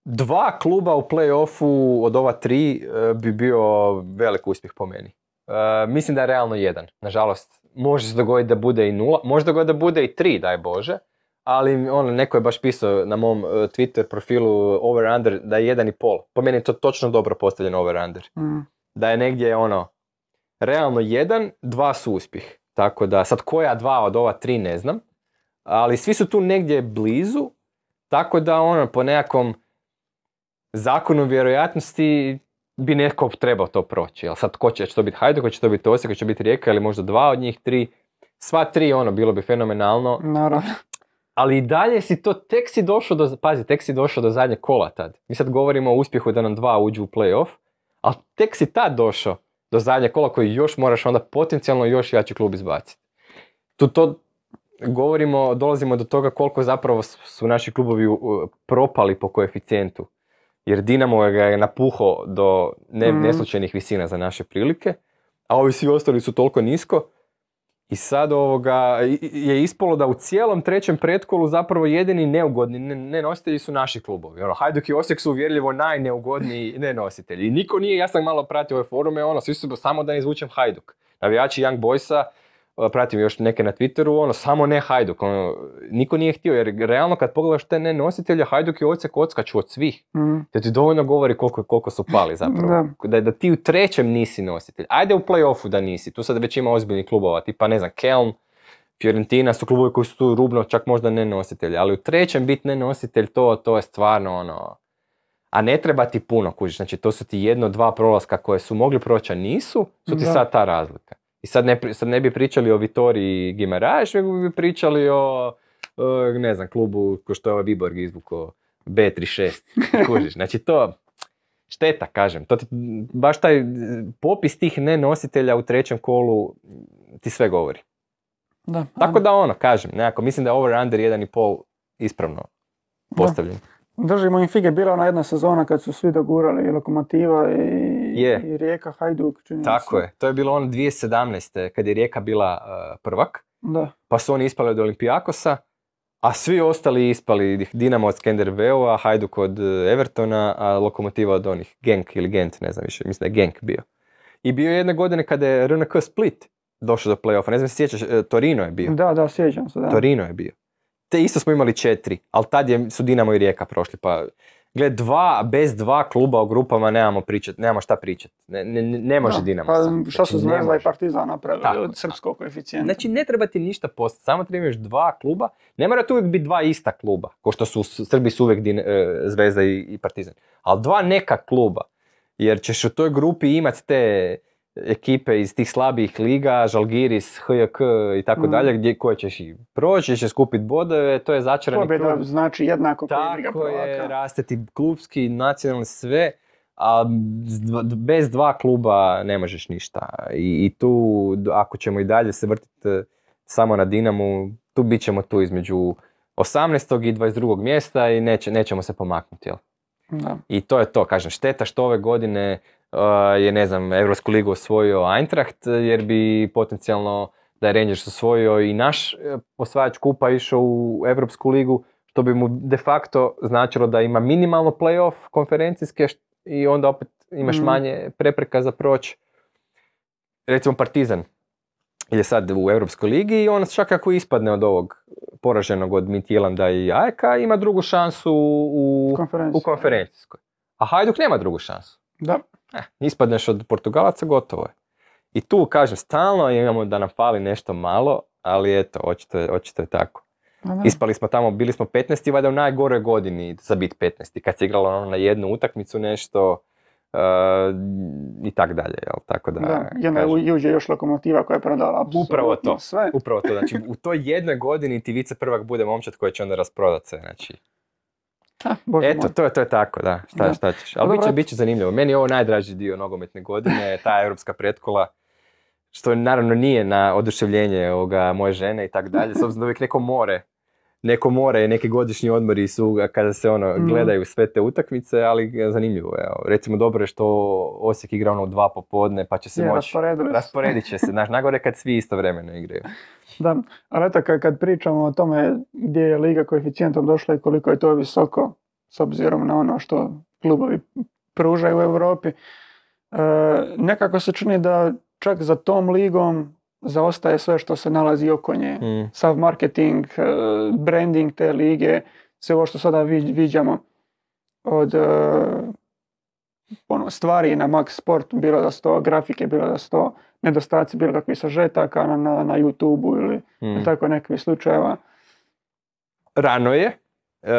dva kluba u play-offu od ova tri uh, bi bio velik uspjeh po meni. Uh, mislim da je realno jedan, nažalost. Može se dogoditi da bude i nula, može dogoditi da bude i tri, daj Bože. Ali ono, neko je baš pisao na mom uh, Twitter profilu over-under da je jedan i pol. Po meni je to točno dobro postavljeno over-under. Mm. Da je negdje ono, realno jedan, dva su uspjeh. Tako da, sad koja dva od ova tri ne znam, ali svi su tu negdje blizu, tako da ono, po nekakvom zakonu vjerojatnosti bi neko trebao to proći. Jel sad ko će, će to biti Hajduk, ko će to biti Osijek, ko će biti Rijeka ili možda dva od njih, tri. Sva tri, ono, bilo bi fenomenalno. Naravno. Ali i dalje si to, tek si došao do, pazi, tek si došao do zadnjeg kola tad. Mi sad govorimo o uspjehu da nam dva uđu u play-off. Ali tek si tad došao do zadnjeg kola koji još moraš onda potencijalno još jači klub izbaciti. Tu to govorimo, dolazimo do toga koliko zapravo su naši klubovi propali po koeficijentu. Jer Dinamo ga je napuhao do ne, neslučajnih visina za naše prilike, a ovi svi ostali su toliko nisko. I sad ovoga je ispalo da u cijelom trećem pretkolu zapravo jedini neugodni nenositelji su naši klubovi. Ono, Hajduk i Osijek su uvjerljivo najneugodniji nenositelji. I niko nije, ja sam malo pratio ove forume, ono, svi su samo da ne izvučem Hajduk. Navijači Young Boysa, pratim još neke na Twitteru, ono, samo ne Hajduk. Ono, niko nije htio, jer realno kad pogledaš te nenositelje, Hajduk i Osijek odskaču od svih. Mm. Da ti dovoljno govori koliko, koliko su pali zapravo. Da. Da, da ti u trećem nisi nositelj. Ajde u play-offu da nisi, tu sad već ima ozbiljnih klubova, tipa ne znam, Kelm, Fiorentina su klubovi koji su tu rubno, čak možda ne nositelji. Ali u trećem biti ne nositelj, to, to je stvarno ono... A ne treba ti puno, kužiš, znači to su ti jedno, dva prolaska koje su mogli proći, a nisu, su ti da. Sad ta razlika. I sad ne, sad ne bi pričali o Vitoriji i Gimaraš, nego bi pričali o, o, ne znam, klubu ko što je ovaj Viborg izvukao B trideset šest, kužiš. Znači to, šteta kažem, to ti, baš taj popis tih nenositelja u trećem kolu ti sve govori. Da, tako da ono, kažem, nekako, mislim da je over-under jedan i pol ispravno postavljen. Da. Držimo im fige, bila ona jedna sezona kad su svi dogurali i Lokomotiva i... Yeah. I Rijeka, Hajduk, čini Tako se. Je, to je bilo ono dvije tisuće sedamnaeste kad je Rijeka bila uh, prvak, da. Pa su oni ispali od Olimpijakosa, a svi ostali ispali Dinamo od Skenderbeu, Hajduk od Evertona, a Lokomotiva od onih, Genk ili Gent, ne znam više, mislim da je Genk bio. I bio je jedne godine kada je R N K Split došao do play-offa, ne znam se sjećaš, Torino je bio. Da, da, sjećam se, da. Torino je bio. Te isto smo imali četiri, ali tad je, su Dinamo i Rijeka prošli, pa... Gle, dva, bez dva kluba u grupama nemamo pričat, nemamo šta pričat. Ne, ne, ne može no, Dinamo pa, sam. Šta su znači, Zvezda i Partizan napravili od srpskog koeficijenta? Znači ne treba ti ništa postati, samo treba još dva kluba. Ne mora tu uvijek biti dva ista kluba, ko što su Srbi su uvijek din, e, Zvezda i, i Partizan. Ali dva neka kluba, jer ćeš u toj grupi imati te ekipe iz tih slabijih liga, Žalgiris, H J K i tako mm. dalje, gdje koje ćeš i proći, ćeš skupiti bodove, to je začarani klub. Pobjeda znači jednako koji liga prvaka. Tako je, raste ti klubski, nacionalni, sve, a bez dva kluba ne možeš ništa. I, i tu, ako ćemo i dalje se vrtiti samo na Dinamu, tu bit ćemo tu između osamnaestog i dvadeset drugog mjesta i neće, nećemo se pomaknuti, jel? Da. I to je to, kažem, šteta što ove godine uh, je, ne znam, Evropsku ligu osvojio Eintracht, jer bi potencijalno da je Rangers osvojio i naš osvajač kupa išao u Evropsku ligu, što bi mu de facto značilo da ima minimalno play-off konferencijske št- i onda opet imaš mm. manje prepreka za proć. Recimo Partizan je sad u Evropskoj ligi i on čak ako ispadne od ovog poraženog od Midtjylanda i Ajka, ima drugu šansu u, u konferencijskoj. A Hajduk nema drugu šansu. Da. Eh, ispadneš od Portugalaca, gotovo je. I tu, kažem, stalno imamo da nam fali nešto malo, ali eto, očito je, očito je tako. Ano. Ispali smo tamo, bili smo petnaesti, valjda u najgoroj godini za biti petnaesti, kad se igralo ono na jednu utakmicu nešto uh, i tak dalje, jel, tako da... Da, jedna juđe još Lokomotiva koja je prodala upravo to, sve. Upravo to, znači u toj jednoj godini ti vice prvak bude momčad koji će onda rasprodat se, znači... Ha, eto, to, to je tako, da, šta, da. Šta ćeš, ali bit će, bit će zanimljivo. Meni je ovo najdraži dio nogometne godine, ta europska pretkola. Što naravno nije na oduševljenje ovoga, moje žene i tako dalje, s obzirom da uvijek neko more, neko more, neki godišnji odmori su kada se ono gledaju sve te utakmice, ali zanimljivo je. Recimo dobro je što Osijek igra ono dva popodne pa će se je, moći, rasporedit će se, znaš, nagore kad svi istovremeno igraju. Da, ali eto kad pričamo o tome gdje je liga koeficijentom došla i koliko je to visoko, s obzirom na ono što klubovi pružaju u Europi, e, nekako se čini da čak za tom ligom zaostaje sve što se nalazi oko nje. Mm. Sav marketing, branding te lige, sve ovo što sada viđamo od ono, stvari na Max Sport, bilo da sto grafike, bilo da sto nedostaci, bilo kakvih sažetaka na, na, na YouTube-u ili mm. tako nekih slučajeva. Rano je. E,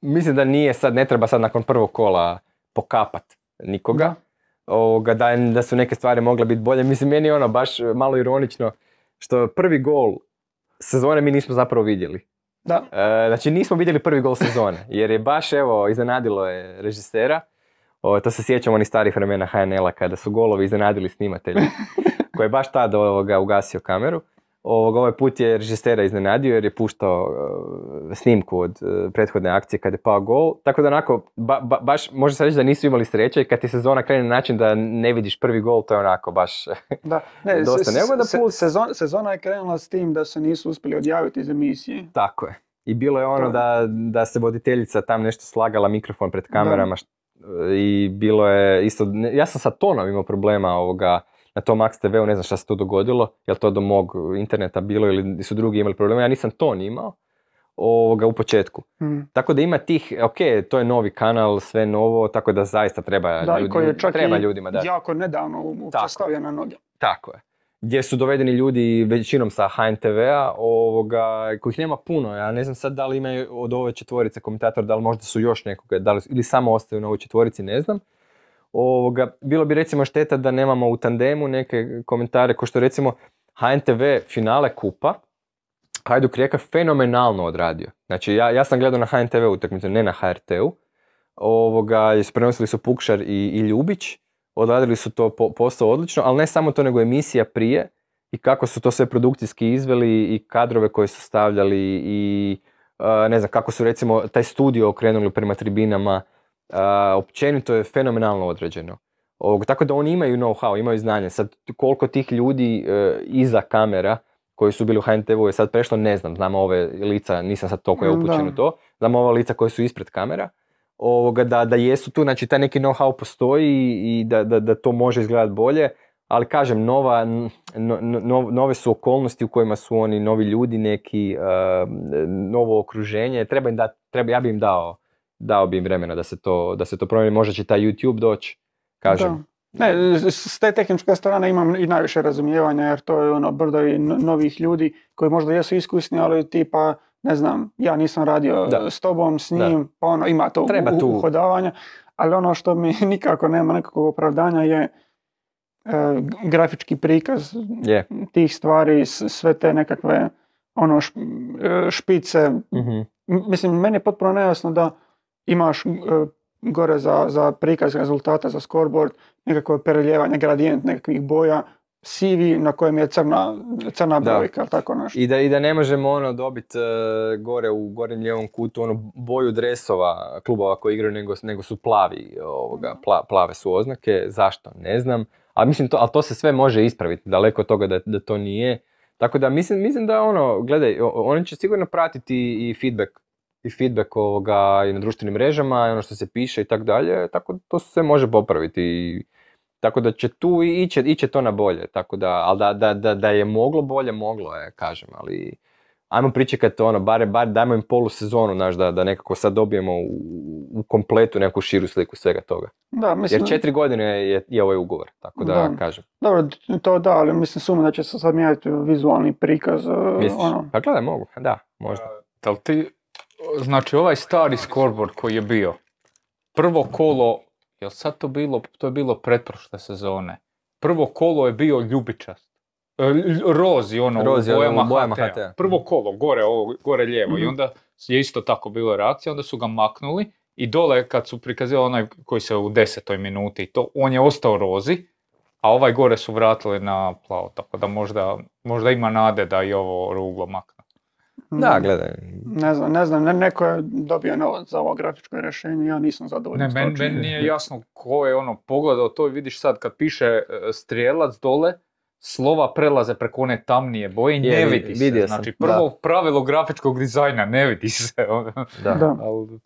mislim da nije sad, ne treba sad nakon prvog kola pokapat nikoga. Da. Ovoga, da, da su neke stvari mogle biti bolje. Mislim, meni je ono baš malo ironično što prvi gol sezone mi nismo zapravo vidjeli. Da. E, znači nismo vidjeli prvi gol sezone jer je baš evo iznenadilo je režisera. O, to se sjećamo onih starih vremena ha en el-a kada su golovi iznenadili snimatelji koji je baš tada ovoga, ugasio kameru. Ovoga, ovaj put je režisera iznenadio jer je puštao uh, snimku od uh, prethodne akcije kad je pao gol. Tako da onako, ba, ba, baš može se reći da nisu imali sreće i kad ti sezona krene na način da ne vidiš prvi gol, to je onako baš da. Ne, dosta neugodan plus. Sezon, sezona je krenula s tim da se nisu uspjeli odjaviti iz emisije. Tako je. I bilo je ono da, da se voditeljica tam nešto slagala mikrofon pred kamerama što, i bilo je isto, ne, ja sam sa tonom imao problema ovoga. Na tom Max te veu ne znam šta se tu dogodilo, je li to do mog interneta bilo ili su drugi imali problema, ja nisam ton imao ovoga, u početku. Mm. Tako da ima tih, ok, to je novi kanal, sve novo, tako da zaista treba, da, ljudi, koji je čak treba i ljudima dati. Jako nedavno postavio na noge. Tako je. Gdje su dovedeni ljudi većinom sa ha en te vea, ovoga, kojih nema puno, ja ne znam sad da li imaju od ove četvorice komentatora, da li možda su još nekoga, da li, ili samo ostaju na ovoj četvorici, ne znam. Ovoga, bilo bi recimo šteta da nemamo u tandemu neke komentare ko što recimo ha en te ve finale kupa Hajduk Rijeka fenomenalno odradio. Znači ja, ja sam gledao na ha en te ve utakmicu, ne na ha er te u. Ovoga, prenosili su Pukšar i, i Ljubić, odradili su to po, posao odlično, ali ne samo to nego emisija prije i kako su to sve produkcijski izveli i kadrove koje su stavljali i uh, ne znam kako su recimo taj studio okrenuli prema tribinama. Uh, općenito je fenomenalno određeno. O, tako da oni imaju know-how, imaju znanje. Sad koliko tih ljudi uh, iza kamera koji su bili u ha en te veu je sad prešlo, ne znam, znam ove lica, nisam sad toliko je upućen u to, znam ova lica koja su ispred kamera, ovoga, da, da jesu tu, znači taj neki know-how postoji i da, da, da to može izgledati bolje, ali kažem, nova, no, no, nove su okolnosti u kojima su oni novi ljudi, neki uh, novo okruženje, treba im da, treba, ja bi im dao dao bi im vremena da se to, da se to promijeni, možda će taj YouTube doći, kažem. Da. Ne, s te tehničke strane imam i najviše razumijevanja jer to je ono brdo i novih ljudi koji možda jesu iskusni, ali tipa, ne znam, ja nisam radio da. s tobom, s njim, da. pa ono, ima to treba tu uhodavanja, ali ono što mi nikako nema nekakvog opravdanja je e, grafički prikaz yeah. tih stvari, sve te nekakve ono, špice. Mm-hmm. Mislim, meni je potpuno nejasno da imaš e, gore za, za prikaz rezultata, za scoreboard, nekako prelijevanje, gradijent nekakvih boja, sivi na kojem je crna, crna brojka, tako nešto. I da, i da ne možemo ono dobiti e, gore u gornjem lijevom kutu ono, boju dresova klubova koji igraju, nego, nego su plavi, ovoga, pla, plave su oznake, zašto, ne znam. A mislim to, ali to se sve može ispraviti, daleko od toga da, da to nije. Tako da mislim, mislim da ono, gledaj, oni će sigurno pratiti i feedback i feedback ovoga i na društvenim mrežama i ono što se piše i tako dalje, tako da to se može popraviti. I, tako da će tu i iće, iće to na bolje, tako da, ali da, da, da, da je moglo bolje, moglo je, kažem, ali ajmo pričekati ono, bare, bar dajmo im polusezonu, znaš, da, da nekako sad dobijemo u, u kompletu neku širu sliku svega toga. Da, mislim... Jer četiri godine je, je ovaj ugovor, tako da, da kažem. Dobro, to da, ali mislim sumnjam da će se sad mijenjati vizualni prikaz. Misliš? Ono... Pa gledaj, mogu, da, možda. Da li ti, znači ovaj stari scoreboard koji je bio, prvo kolo, jel sad to bilo, to je bilo pretprošle sezone, prvo kolo je bio ljubičast. Rozi, ono, Rozi, u bojama, bojama ha te a. ha te a. Prvo kolo, gore, ovo, gore lijevo. Mm-hmm. I onda je isto tako bilo reakcija, onda su ga maknuli i dole kad su prikazali onaj koji se u desetoj minuti, to, on je ostao Rozi, a ovaj gore su vratili na plavo, tako da možda, možda ima nade da i ovo ruglo makne. Da, gledaj. Ne znam, ne znam, neko je dobio novac za ovo grafičko rješenje, ja nisam zadovoljan. Ne, meni men nije jasno ko je ono pogledao to i vidiš sad kad piše strijelac dole, slova prelaze preko one tamnije boje i ne vidi se. Znači prvo da. Pravilo grafičkog dizajna, ne vidi se. Da. Da.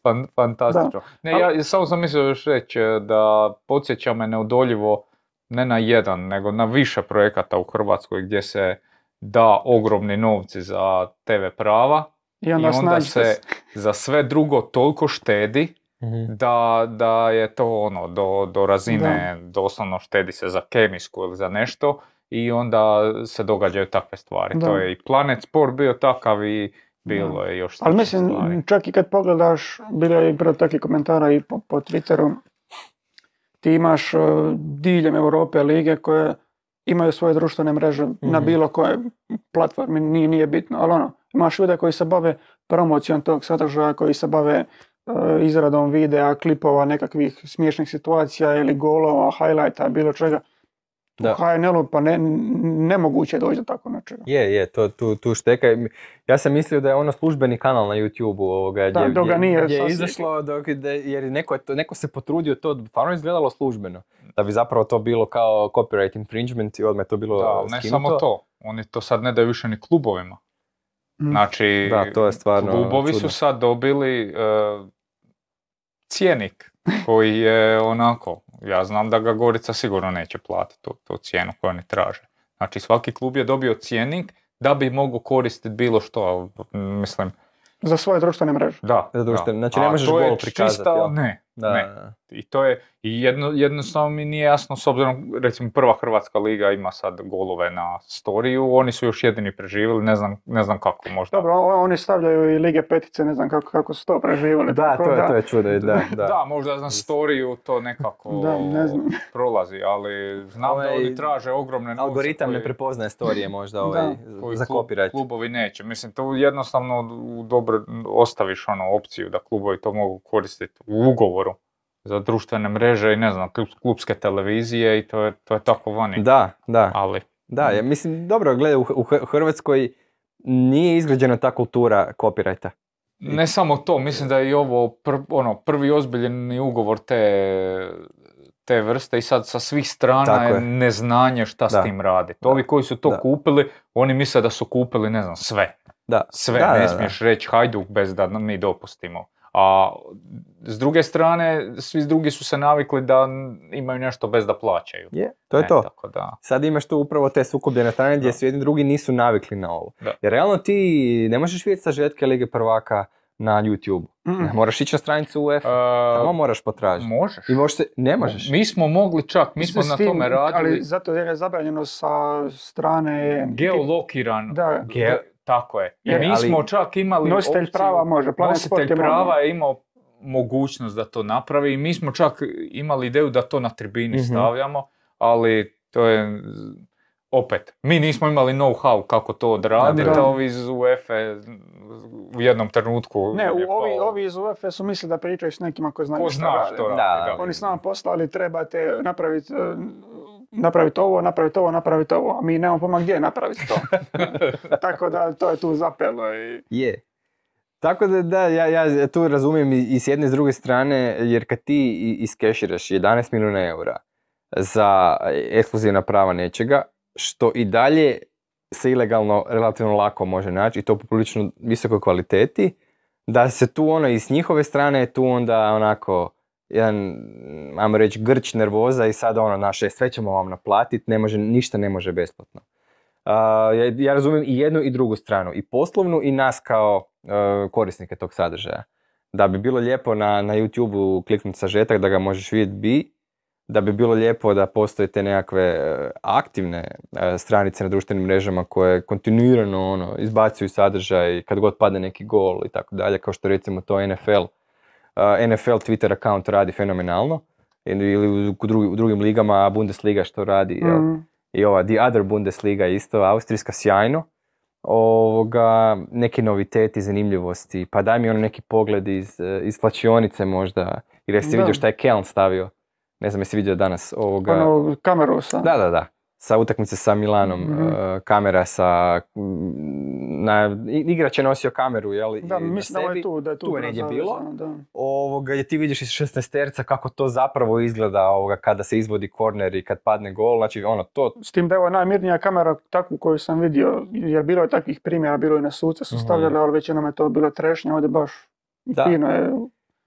Fan, fantastično. Da. Ne, ja samo sam mislio još reći da podsjeća me neodoljivo ne na jedan, nego na više projekata u Hrvatskoj gdje se da ogromni novci za te ve prava i onda, i onda se za sve drugo toliko štedi. Mm-hmm. Da, da je to ono do, do razine, da. Doslovno štedi se za kemijsku ili za nešto. I onda se događaju takve stvari. Da. To je i Planet Sport bio takav i bilo da. Je još stvari. Ali mislim, stvari. Čak i kad pogledaš, bilo je i broj takvih komentara i po, po Twitteru, ti imaš uh, diljem Europe lige koje imaju svoje društvene mreže mm-hmm. na bilo kojoj platformi, nije, nije bitno, ali ono, imaš ljude koji se bave promocijom tog sadržaja, koji se bave uh, izradom videa, klipova, nekakvih smiješnih situacija ili golova, highlighta, bilo čega. Da. U ha en elu pa ne, nemoguće doći do tako nečega. Je, je, to, tu, tu šteka. Ja sam mislio da je ono službeni kanal na YouTube-u ovoga, da, gdje, gdje, nije gdje je izašlo, dok, da, jer neko, je to, neko se potrudio, to stvarno izgledalo službeno. Da bi zapravo to bilo kao copyright infringement i odmah to bilo da, ne skinuto. Samo to, oni to sad ne daju više ni klubovima. Mm. Znači, da, to je stvarno klubovi čudno. Su sad dobili uh, cijenik. Koji je onako, ja znam da ga Gorica sigurno neće platiti tu, tu cijenu koju oni traže. Znači svaki klub je dobio cijenik da bi mogao koristiti bilo što, mislim... Za svoje društvene mreže. Da, za društvene, znači ne možeš golo prikazati. A to je čista, ne, da, ne. Da, da. I to je, i jedno, jednostavno mi nije jasno, s obzirom, recimo prva Hrvatska liga ima sad golove na storiju, oni su još jedini preživjeli, ne znam, ne znam kako možda. Dobro, oni stavljaju i lige petice, ne znam kako, kako su to preživjeli. Da, to je, da, to je čudo, da, da. Da, možda na storiju to nekako da, ne znam. Prolazi, ali znam ovaj, da oni traže ogromne... Algoritam koji, ne prepoznaje storije možda ovaj, za kopirati. Klubovi neće, mislim, to jednostavno u dobro ostaviš ono opciju da klubovi to mogu koristiti u ugovoru za društvene mreže i ne znam, klubske televizije i to je, to je tako vani. Da, da. Ali, da, ja mislim, dobro, gledaj, u Hrvatskoj nije izgrađena ta kultura copyrighta. Ne samo to, mislim da je i ovo pr, ono, prvi ozbiljni ugovor te, te vrste i sad sa svih strana je. Je neznanje šta da. S tim raditi. Da. Ovi koji su to da. Kupili, oni misle da su kupili, ne znam, sve. Da. Sve, da, ne smiješ da, da. Reći Hajduk bez da mi dopustimo. A s druge strane, svi drugi su se navikli da imaju nešto bez da plaćaju. Je, to je e, to. Tako da. Sad imaš tu upravo te sukobljene strane gdje svi jedni drugi nisu navikli na ovo. Da. Jer realno ti ne možeš vidjeti sažetke Lige prvaka na YouTube. Mm. Moraš ići na stranicu UEFA, e, tamo moraš potražiti. Možeš. I možeš se, ne možeš. Mi smo mogli čak, mi, mi smo na tim, tome radili. Ali zato jer je zabranjeno sa strane... Geolokiran. Da. Ge... Tako je. I mi smo čak imali nositelj opciju, prava može, nositelj prava je imao mogućnost da to napravi i mi smo čak imali ideju da to na tribini mm-hmm. stavljamo, ali to je, opet, mi nismo imali know-how kako to odraditi, a ovi iz UEFA u jednom trenutku... Ne, je ovi, pa... ovi iz UEFA su mislili da pričaju s nekima koji znaju što rade. Što rade. Da. Da. Oni s nama poslali, trebate napraviti... Napraviti ovo, napraviti ovo, napraviti ovo, a mi nemamo pojma gdje napraviti to. Tako da to je tu zapelo i... Je. Tako da, da ja, ja tu razumijem i, i s jedne i s druge strane, jer kad ti iskeširaš jedanaest milijuna eura za ekskluzivna prava nečega, što i dalje se ilegalno relativno lako može naći i to po prilično visokoj kvaliteti, da se tu ono i s njihove strane tu onda onako... Jedan, ajmo reći, grč nervoza i sad ono naše sve ćemo vam naplatiti, ne može, ništa ne može besplatno. ja razumijem i jednu i drugu stranu, i poslovnu i nas kao korisnike tog sadržaja. Da bi bilo lijepo na, na YouTube-u kliknuti sažetak da ga možeš vidjeti bi, da bi bilo lijepo da postoje te nekakve aktivne stranice na društvenim mrežama koje kontinuirano ono, izbacuju sadržaj kad god padne neki gol i tako dalje, kao što recimo to N F L. N F L Twitter account radi fenomenalno, ili u, drugi, u drugim ligama Bundesliga što radi, mm. jel? I ova The Other Bundesliga isto, austrijska, sjajno. Ovoga, neki noviteti, zanimljivosti, pa daj mi ono neki pogled iz, iz slačionice možda, ili jesi vidio šta je Keln stavio, ne znam jesi vidio danas ovoga... Ono, kameru sa... Da, da, da, sa utakmice sa Milanom, mm-hmm. uh, kamera sa... Na, igrač je nosio kameru, jel? Da, mislim da je tu, da je tu. Tu je negdje bilo, da. Ovoga, gdje ti vidiš iz šesnaesterca kako to zapravo izgleda ovoga, kada se izvodi korner i kad padne gol, znači ono to... S tim da je ovo najmirnija kamera takvu koju sam vidio, jer bilo je takvih primjera, bilo je na suce su stavljali, ali većinom je to bilo trešnje, ovdje baš da. Fino je...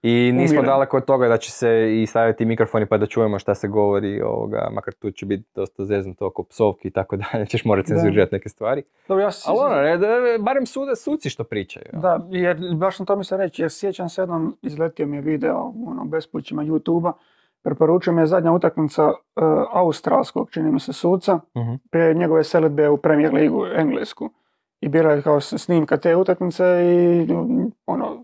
I nismo umiren. Daleko od toga da će se i staviti mikrofoni pa da čujemo šta se govori, ovoga, makar tu će biti dosta zeznuto oko psovki i tako dalje, ćeš morati cenzurirati neke stvari. Dobro, ja si... Ali ono, ne, da, barem suda, suci što pričaju. Ja. Da, jer baš sam to mislio reći, jer sjećam se jednom, izletio mi je video ono, bespućima YouTube-a, preporučio mi je zadnja utakmica uh, australskog, čini mi se, suca, uh-huh. prije njegove selidbe u Premier Ligu, englesku. I bila je kao snimka te utakmice i ono,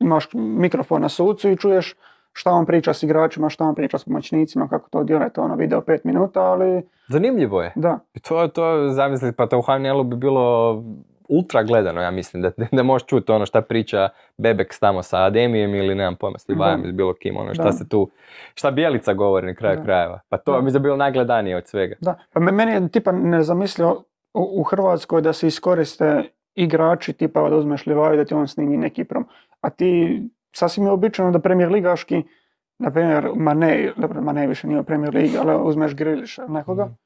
imaš mikrofon na sucu i čuješ šta on priča s igračima, šta on priča s pomoćnicima, kako to djeluje, to ono video pet minuta, ali... Zanimljivo je. Da. I to, to zamisli, pa to u H N L-u bi bilo ultra gledano, ja mislim, da, da možeš čuti ono šta priča Bebek tamo sa Ademijem ili nemam pojma s Livajem ili bilo kim, ono šta da. Se tu, šta Bijelica govori na kraju da. Krajeva. Pa to da. Mi je bilo najgledanije od svega. Da, pa meni je tipa nezamislio u, u Hrvatskoj da se iskoriste igrači tipa da uzmeš Livaju da ti on snimi neki prom. A ti, sasvim je običajno da premijer ligaški, na primjer Mane, dobro Mane više nije premijer liga, ali uzmeš Griliša nekoga, mm.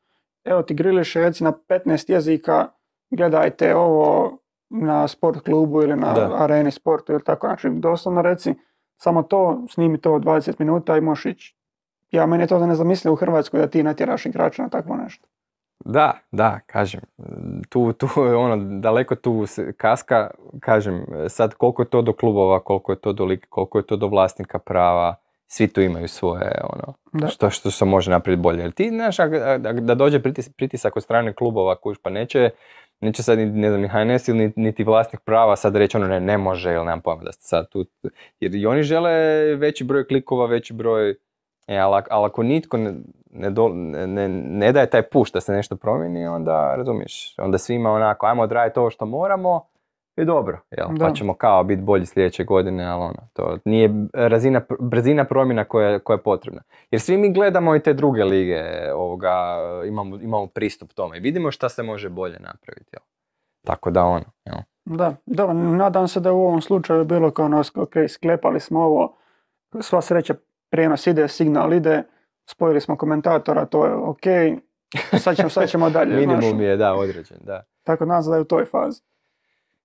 evo ti Griliša reci na petnaest jezika, gledajte ovo na sport klubu ili na da. Areni sportu ili tako, znači doslovno reci samo to, snimi to dvadeset minuta i možeš ići. Ja, meni je to da ne zamislio u Hrvatskoj da ti natjeraš igrača na takvo nešto. Da, da, kažem, tu, tu, ono, daleko tu kaska, kažem, sad koliko je to do klubova, koliko je to do like, koliko je to do vlasnika prava, svi tu imaju svoje, ono, da. Što, što se može napraviti bolje. Jer ti, znaš, da dođe pritis, pritisak od strane klubova, kuš, pa neće, neće sad, ne znam, ni H N S ili niti vlasnik prava sad reći, ono, ne, ne može, ili nemam pojma da ste sad tu, jer i oni žele veći broj klikova, veći broj, e, ali, ali ako nitko... Ne, Ne, do, ne, ne daje taj push da se nešto promijeni, onda razumiješ, onda svima onako, ajmo odraditi ovo što moramo i dobro, jel? Pa ćemo kao biti bolji sljedeće godine, ali ono, to nije razina, brzina promjena koja, koja je potrebna. Jer svi mi gledamo i te druge lige, ovoga, imamo, imamo pristup tome i vidimo šta se može bolje napraviti, jel? Tako da ono, jel? Da, dobro, nadam se da u ovom slučaju bilo kao nas, ok, sklepali smo ovo, sva sreća, prijenos ide, signal ide, spojili smo komentatora, to je ok, sad ćemo, sad ćemo dalje. Minimum je, da, određen, da. Tako nazva je u toj fazi.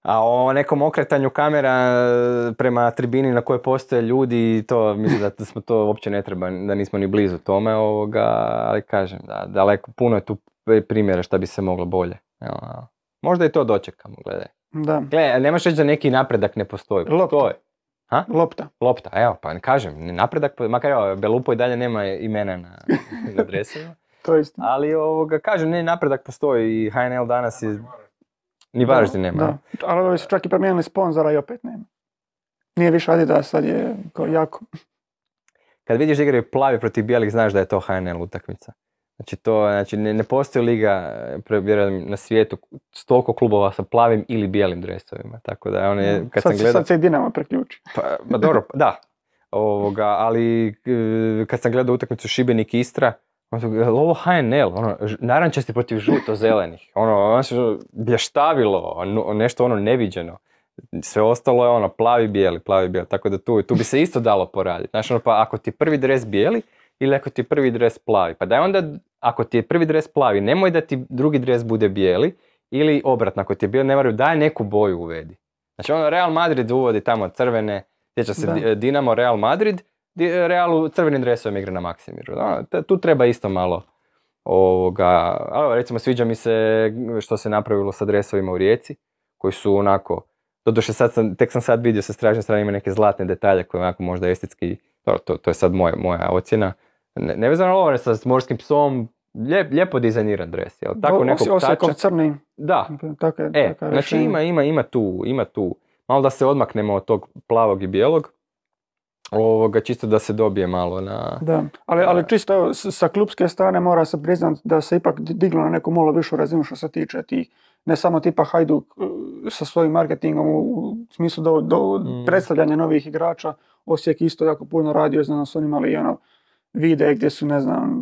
A o nekom okretanju kamera prema tribini na kojoj postoje ljudi, to mislim da smo to uopće ne treba, da nismo ni blizu tome, ovoga, ali kažem, da, daleko, puno je tu primjera šta bi se moglo bolje. Evo, možda i to dočekamo, gledaj. Da. Gledaj, nemaš reći da neki napredak ne postoji. Postoji. Ha? Lopta. Lopta, evo, pa kažem, napredak, makar evo, Belupo i dalje nema imena na, na dresima. To isto. Ali ovoga, kažem, ne, napredak postoji i H N L danas je... Ni Varaždin nema. Da, da. Ali ovi su čak i promijenili sponzora i opet nema. Nije više Adidas, sad je kao jako. Kad vidiš da igraju plavi protiv bijelih, znaš da je to H N L utakmica. Znači, to, znači ne, ne postoji liga, vjerujem, na svijetu s toliko klubova sa plavim ili bijelim dresovima, tako da on je, kad sad, sam gledao... Sad se i Dinamo preključi. Pa, pa dobro, da, ovoga, ali kad sam gledao utakmicu Šibenik i Istra, ovo H N L, ono, narančasti protiv žuto-zelenih, ono, ono se blještavilo, nešto ono neviđeno. Sve ostalo je ono, plavi, bijeli, plavi, bijeli, tako da tu, tu bi se isto dalo poraditi. Znači, ono, pa ako ti prvi dres bijeli, ili ako ti je prvi dres plavi, pa daj onda, ako ti je prvi dres plavi, nemoj da ti drugi dres bude bijeli, ili obratno, ako ti je bijeli, ne moraju, daj neku boju uvedi. Znači ono, Real Madrid uvodi tamo crvene, sjeća se da. Dinamo, Real Madrid, Realu crvenim dresom igra na Maksimiru. Ono, tu treba isto malo Ovoga, ali recimo sviđa mi se što se napravilo sa dresovima u Rijeci, koji su onako, doduše sad sam, tek sam sad vidio sa stražnje strane ima neke zlatne detalje koje onako možda estetski, to, to, to je sad moja, moja ocjena, ne, nevezano ovo sa morskim psom, lijep, lijepo dizajniran dres, jel tako nekog tača. Osjekom crni. Da, tako je, e, znači rešenja. ima, ima, ima tu, ima tu, malo da se odmaknemo od tog plavog i bijelog. Ovoga, čisto da se dobije malo na... Da, ali, ali čisto sa klubske strane mora se priznati da se ipak diglo na neku malo višu razinu što se tiče tih, ne samo tipa Hajduk sa svojim marketingom u smislu do, do mm. predstavljanja novih igrača. Osijek isto jako puno radio, znam su oni imali ono videe gdje su, ne znam,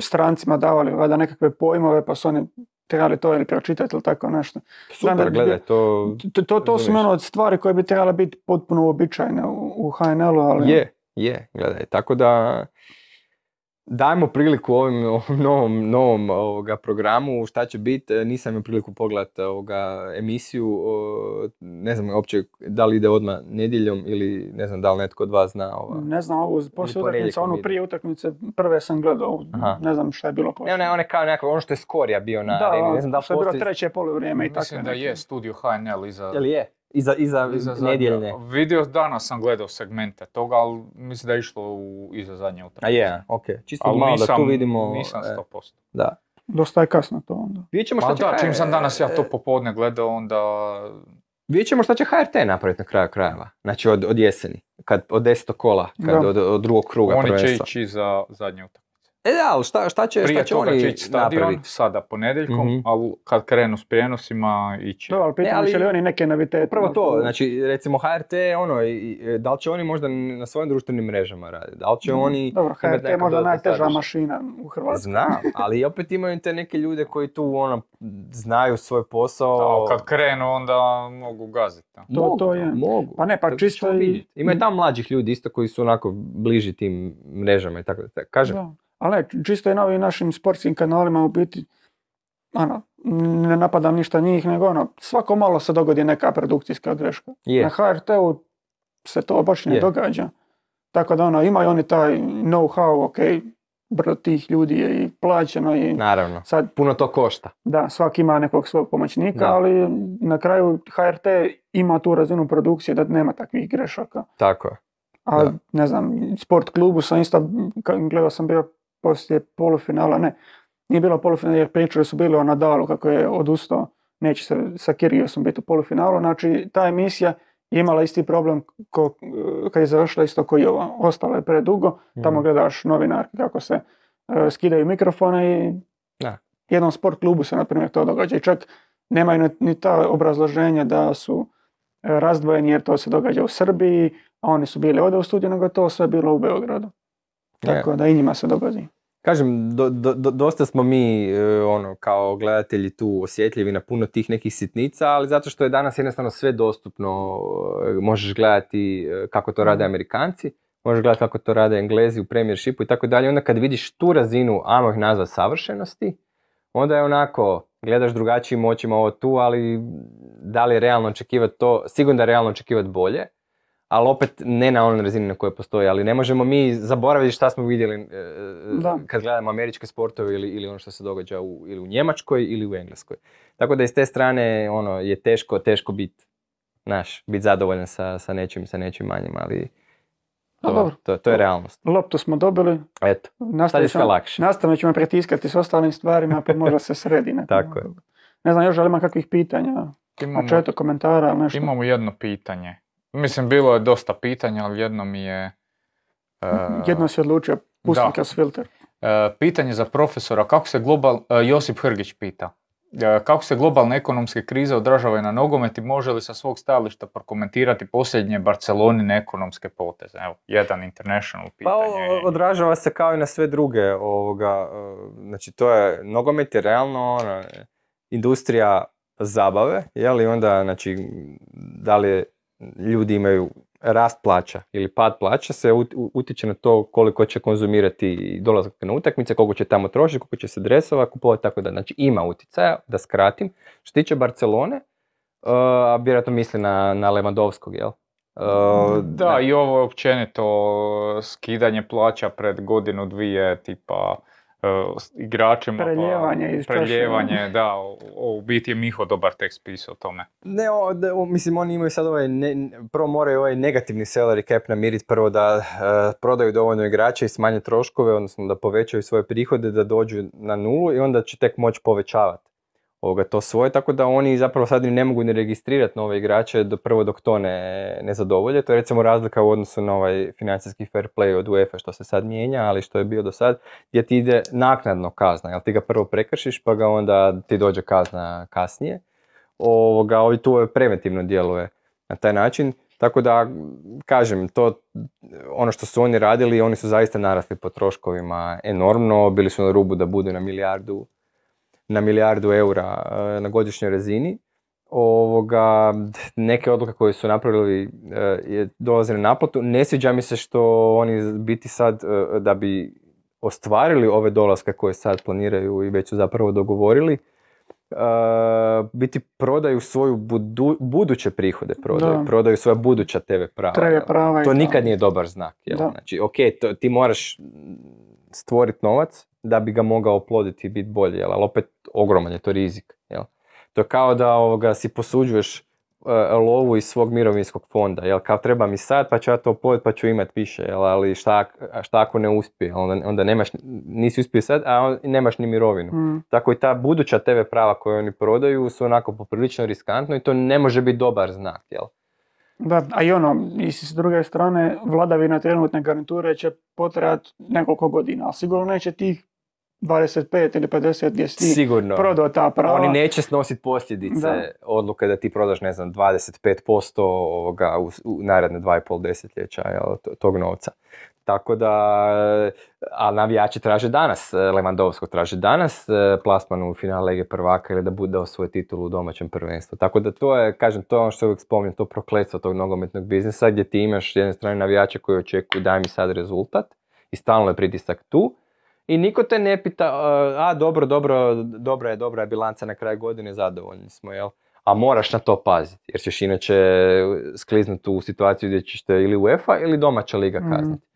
strancima davali valjda nekakve pojmove pa su oni trebali to ili pročitati ili tako nešto. Super, da, gledaj, to... To, to, to su ono od stvari koje bi trebala biti potpuno uobičajene u, u ha en elu, ali... Je, je, gledaj, tako da dajmo priliku ovom, ovom novom, novom ovoga, programu, šta će biti, nisam imao priliku pogledati emisiju, o, ne znam uopće da li ide odmah nedjeljom ili ne znam da li netko od vas zna. Ova, ne znam, ovu poslije utakmice, onu prije utakmice prve sam gledao, aha, ne znam šta je bilo poslije. Ne, one kao nekako, ono što je skorija bio na areni, ne znam da li postoji. Da, što je bilo treće poluvrijeme i tako. Mislim da je studio ha en el iza... Jel je? Iza, iza, iza nedjeljne. Vidio danas sam gledao segmente toga, ali mislim da je išlo u, iza zadnje utakmice. A je, ok. Čisto ali malo nisam, da tu vidimo... nisam sto posto. Da. Dosta je kasno to onda. Vidjet ćemo šta će... Da, čim sam danas ja to popodne gledao, onda... Vidjet ćemo šta će ha er te napraviti na kraju krajeva. Znači od, od jeseni. Kad, od desetog kola, kad, od, od drugog kruga oni prvenstva. Oni će ići za zadnje utakmice. E da, ali šta, šta će, šta će oni napraviti? Prije toga će ići stadion, sada ponedjeljkom, mm-hmm, ali kad krenu s prijenosima ići. Dobro, ali pitamo će li oni neke novitete? Prvo to, znači recimo ha er te, ono, i, i, da li će oni možda na svojim društvenim mrežama raditi? Da li će mm-hmm oni... Dobro, ha er te je možda najteža stadiš mašina u Hrvatskoj. Znam, ali opet imaju te neke ljude koji tu ono, znaju svoj posao. Da, kad krenu onda mogu gaziti. To, mogu, to je. Mogu. Pa ne, pa čisto i... Ima i tam mlađih ljudi isto koji su onako bliži tim mrežama i tako da. Kažem. Da. Ali ne, čisto je na ovim našim sportskim kanalima u biti, ano, ne napadam ništa njih, nego ono, svako malo se dogodi neka produkcijska greška. Yeah. Na ha er te-u se to baš ne yeah događa. Tako da ono, imaju oni taj know-how, ok, brdo tih ljudi je i plaćeno i... Naravno, sad, puno to košta. Da, svaki ima nekog svog pomoćnika, da, ali na kraju ha er te ima tu razinu produkcije da nema takvih grešaka. Tako je. A da, ne znam, sport klubu sam isto, gledao sam bio poslije polufinala, ne, nije bilo polufinala jer pričali su bili o Nadalu kako je odustao, neće se sa Kirgiosom biti u polufinalu, znači ta emisija je imala isti problem ko, kad je završila isto koji ova, ostala je predugo, tamo gledaš novinarke kako se uh, skidaju mikrofone i da, jednom sport klubu se na primjer to događa i čak nemaju ni ta obrazloženja da su uh, razdvojeni jer to se događa u Srbiji, a oni su bili ovdje u studiju, nego to sve bilo u Beogradu. Tako da i njima se dogodi. Kažem, do, do, dosta smo mi ono, kao gledatelji tu osjetljivi na puno tih nekih sitnica, ali zato što je danas jednostavno sve dostupno. Možeš gledati kako to rade Amerikanci, možeš gledati kako to rade Englezi u Premiershipu i tako dalje. Onda kad vidiš tu razinu, ajmo ih nazvati, savršenosti, onda je onako, gledaš drugačijim očima ovo tu, ali da li je realno očekivati to, sigurno da je realno očekivati bolje. Ali opet ne na onoj razini na kojoj postoji, ali ne možemo mi zaboraviti šta smo vidjeli e, kad gledamo američke sportove ili, ili ono što se događa u, ili u Njemačkoj ili u Engleskoj. Tako da iz te strane ono, je teško, teško biti bit zadovoljan sa, sa nečim, sa nečim manjim, ali to, to, to je realnost. Loptu smo dobili, eto, nastavno ćemo pritiskati s ostalim stvarima pa možda se sredi. Tako je. Ne znam, još ali ima kakvih pitanja, imamo, četo komentara, nešto. Imamo jedno pitanje. Mislim, bilo je dosta pitanja, ali jedno mi je... Uh, jedno se odlučio, pustim kroz filter. Uh, pitanje za profesora, kako se global... Uh, Josip Hrgić pita. Uh, kako se globalne ekonomske krize odražavaju na nogomet i može li sa svog stajališta prokomentirati posljednje Barcelonine ekonomske poteze? Evo, jedan international pitanje. Pa, odražava se kao i na sve druge ovoga. Znači, to je... Nogomet je realno ona, industrija zabave, je li onda, znači, da li je... Ljudi imaju rast plaća ili pad plaća, se utječe na to koliko će konzumirati dolazak na utakmice, koliko će tamo trošiti, koliko će se dresova kupovati, tako da. Znači ima utjecaja, da skratim. Što tiče Barcelone, uh, vjerojatno misli na, na Lewandowskog, jel? Uh, da, ne. I ovo je općenito skidanje plaća pred godinu dvije, tipa igračima. Preljevanje iz Preljevanje, da. U biti je Miho dobar tekst pisao o tome. Ne, o, de, o, mislim, oni imaju sad ovaj, ne, prvo moraju ovaj negativni salary cap namiriti, prvo da uh, prodaju dovoljno igrača i smanje troškove, odnosno da povećaju svoje prihode, da dođu na nulu i onda će tek moći povećavati ovoga, to svoje, tako da oni zapravo sad ne mogu ni registrirati nove igrače do, prvo dok to ne, ne zadovolje. To je recimo razlika u odnosu na ovaj financijski fair play od UEFA što se sad mijenja, ali što je bio do sad, gdje ti ide naknadno kazna, jel ti ga prvo prekršiš pa ga onda ti dođe kazna kasnije. Ovoga, ovi tu preventivno djeluje na taj način, tako da kažem, to, ono što su oni radili, oni su zaista narasli po troškovima enormno, bili su na rubu da budu na milijardu na milijardu eura na godišnjoj razini. Ovoga, neke odluke koje su napravili je dolazili na naplatu. Ne sviđa mi se što oni biti sad, da bi ostvarili ove dolaske koje sad planiraju i već su zapravo dogovorili, biti prodaju svoju budu, buduće prihode, prodaju, da. prodaju svoja buduća te ve prava. Treba prava to nikad da. nije dobar znak. Jel? Znači, ok, to, ti moraš stvoriti novac da bi ga mogao oploditi i biti bolji, jel? Ali opet ogroman je to rizik. Jel? To je kao da ovoga, si posuđuješ uh, lovu iz svog mirovinskog fonda, jel? Kao treba mi sad pa ću ja to oploditi pa ću imati više, jel? Ali šta, šta ako ne uspije, onda, onda nemaš, nisi uspio sad, a on, nemaš ni mirovinu. Mm. Tako i ta buduća te ve prava koju oni prodaju su onako poprilično riskantno i to ne može biti dobar znak. Jel? Da, a i ono, i s druge strane, vladavina trenutne garniture će potrajati nekoliko godina, ali sigurno neće tih dvadeset pet ili pedeset gdje si prodao ta prava. Oni neće snositi posljedice da. odluke da ti prodaš, ne znam, dvadeset pet posto ovoga u, u naredne dva i pol desetljeća jel, tog novca. Tako da, ali navijači traže danas, Lewandowski traže danas plasman u final Lige prvaka ili da bude dao svoju titulu u domaćem prvenstvu. Tako da to je, kažem, to je ono što uvijek spominjem, to prokletstvo tog nogometnog biznisa gdje ti imaš s jedne strane navijače koji očekuju daj mi sad rezultat i stalno je pritisak tu. I niko te ne pita, a dobro, dobro, dobra je, dobra je bilanca na kraju godine, zadovoljni smo, jel? A moraš na to paziti, jer ćeš inače skliznuti u situaciju gdje ćeš te ili UEFA ili domaća liga kazniti. Mm.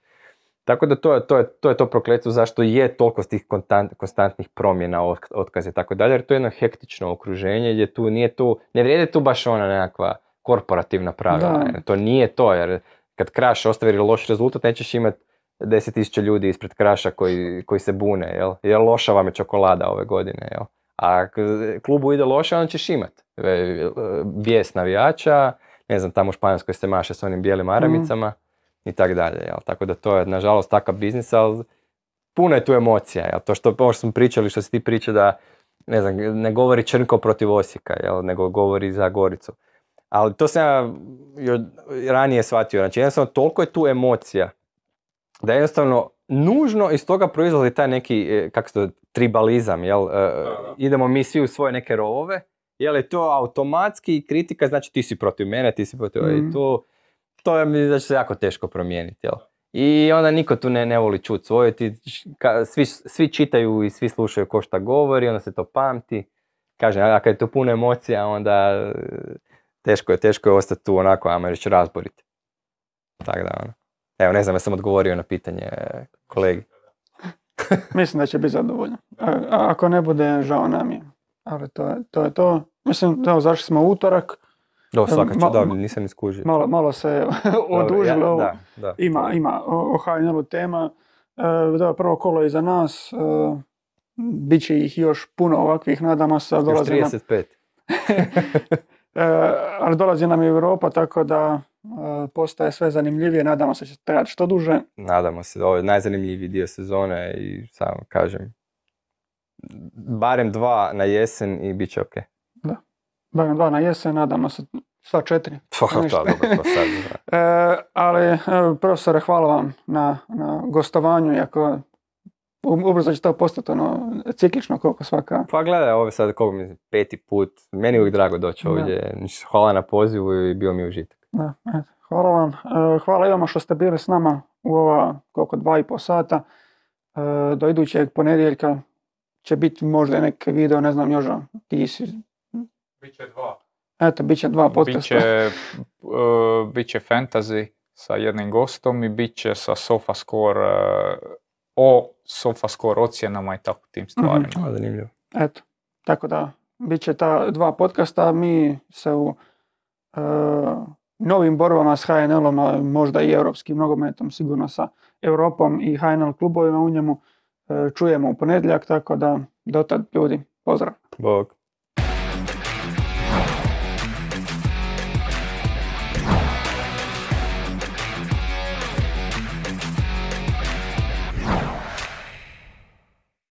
Tako da to je to, je, to, je to prokletstvo zašto je toliko tih kontant, konstantnih promjena, otkaze i tako dalje, jer to je jedno hektično okruženje gdje tu nije tu, ne vrijede tu baš ona nekakva korporativna pravila, jer to nije to, jer kad Kraš ostavi loš rezultat nećeš imati deset tisuća ljudi ispred Kraša koji, koji se bune, jel? Jer loša vam je čokolada ove godine, jel? A klubu ide loša, on ćeš imat bijes navijača, ne znam, tamo u Španjolskoj se maše s onim bijelim aramicama, mm. i tak dalje, jel? Tako da to je, nažalost, takav biznis, ali puno je tu emocija, jel? To što, ovo što smo pričali, što si ti priča da, ne znam, ne govori Črnko protiv Osijeka, jel? Nego govori za Goricu. Ali to sam ja ranije shvatio, znači jednostavno toliko je tu emocija, da je jednostavno nužno iz toga proizlazi taj neki, kako se to, tribalizam, jel? E, idemo mi svi u svoje neke rovove, jel je to automatski kritika, znači ti si protiv mene, ti si protiv mm. i to, to je, znači, se jako teško promijeniti, jel? I onda niko tu ne, ne voli čuti svoje, ti, ka, svi, svi čitaju i svi slušaju ko šta govori, onda se to pamti, kažem, a kad je to puno emocija, onda teško je, teško je ostati tu onako, ajmo reći, razboriti. Tako da, ono. Evo, ne znam, ja sam odgovorio na pitanje kolegi. Mislim da će biti zadovoljan. A, a ako ne bude, žao nam je. Ali to je to. Je to. Mislim, da, zašli smo utorak. Do, svaka ću, Ma, da, nisam iskužio. Malo, malo se odužilo. Ja, ima, ima o, o ha en elu tema. E, da, prvo kolo je iza nas. E, Biće ih još puno ovakvih, nadamo se. Još trideset pet. E, ali dolazi nam Europa, tako da postaje sve zanimljivije, nadamo se će trajati što duže. Nadamo se, ovo je najzanimljiviji dio sezone i samo kažem, barem dva na jesen i bit će ok. Da, barem dva na jesen, nadamo se sva četiri. To, to, dobro, to sad, e, ali profesore, hvala vam na, na gostovanju, iako ubrzo će to postati ono ciklično koliko svaka. Pa gledaj, ovo sad koliko mi peti put, meni uvijek drago doći ovdje, hvala na pozivu i bio mi užitak. Da, hvala vam. Hvala i vama što ste bili s nama u ova koliko dva i pol sata. Do idućeg ponedjeljka će biti možda neki video, ne znam, Joža, ti si... Biće dva. Eto, biće dva podcasta. Biće, uh, biće fantasy sa jednim gostom i biće sa SofaScore uh, o SofaScore ocjenama i tako tim stvarima. Mm-hmm. Zanimljivo. Eto, tako da, bit će ta dva podcasta, mi se u e, novim borbama s H N L-om, možda i europskim nogometom, sigurno sa Europom i H N L klubovima u njemu, e, čujemo u ponedjeljak, tako da do tad ljudi, pozdrav. Bog.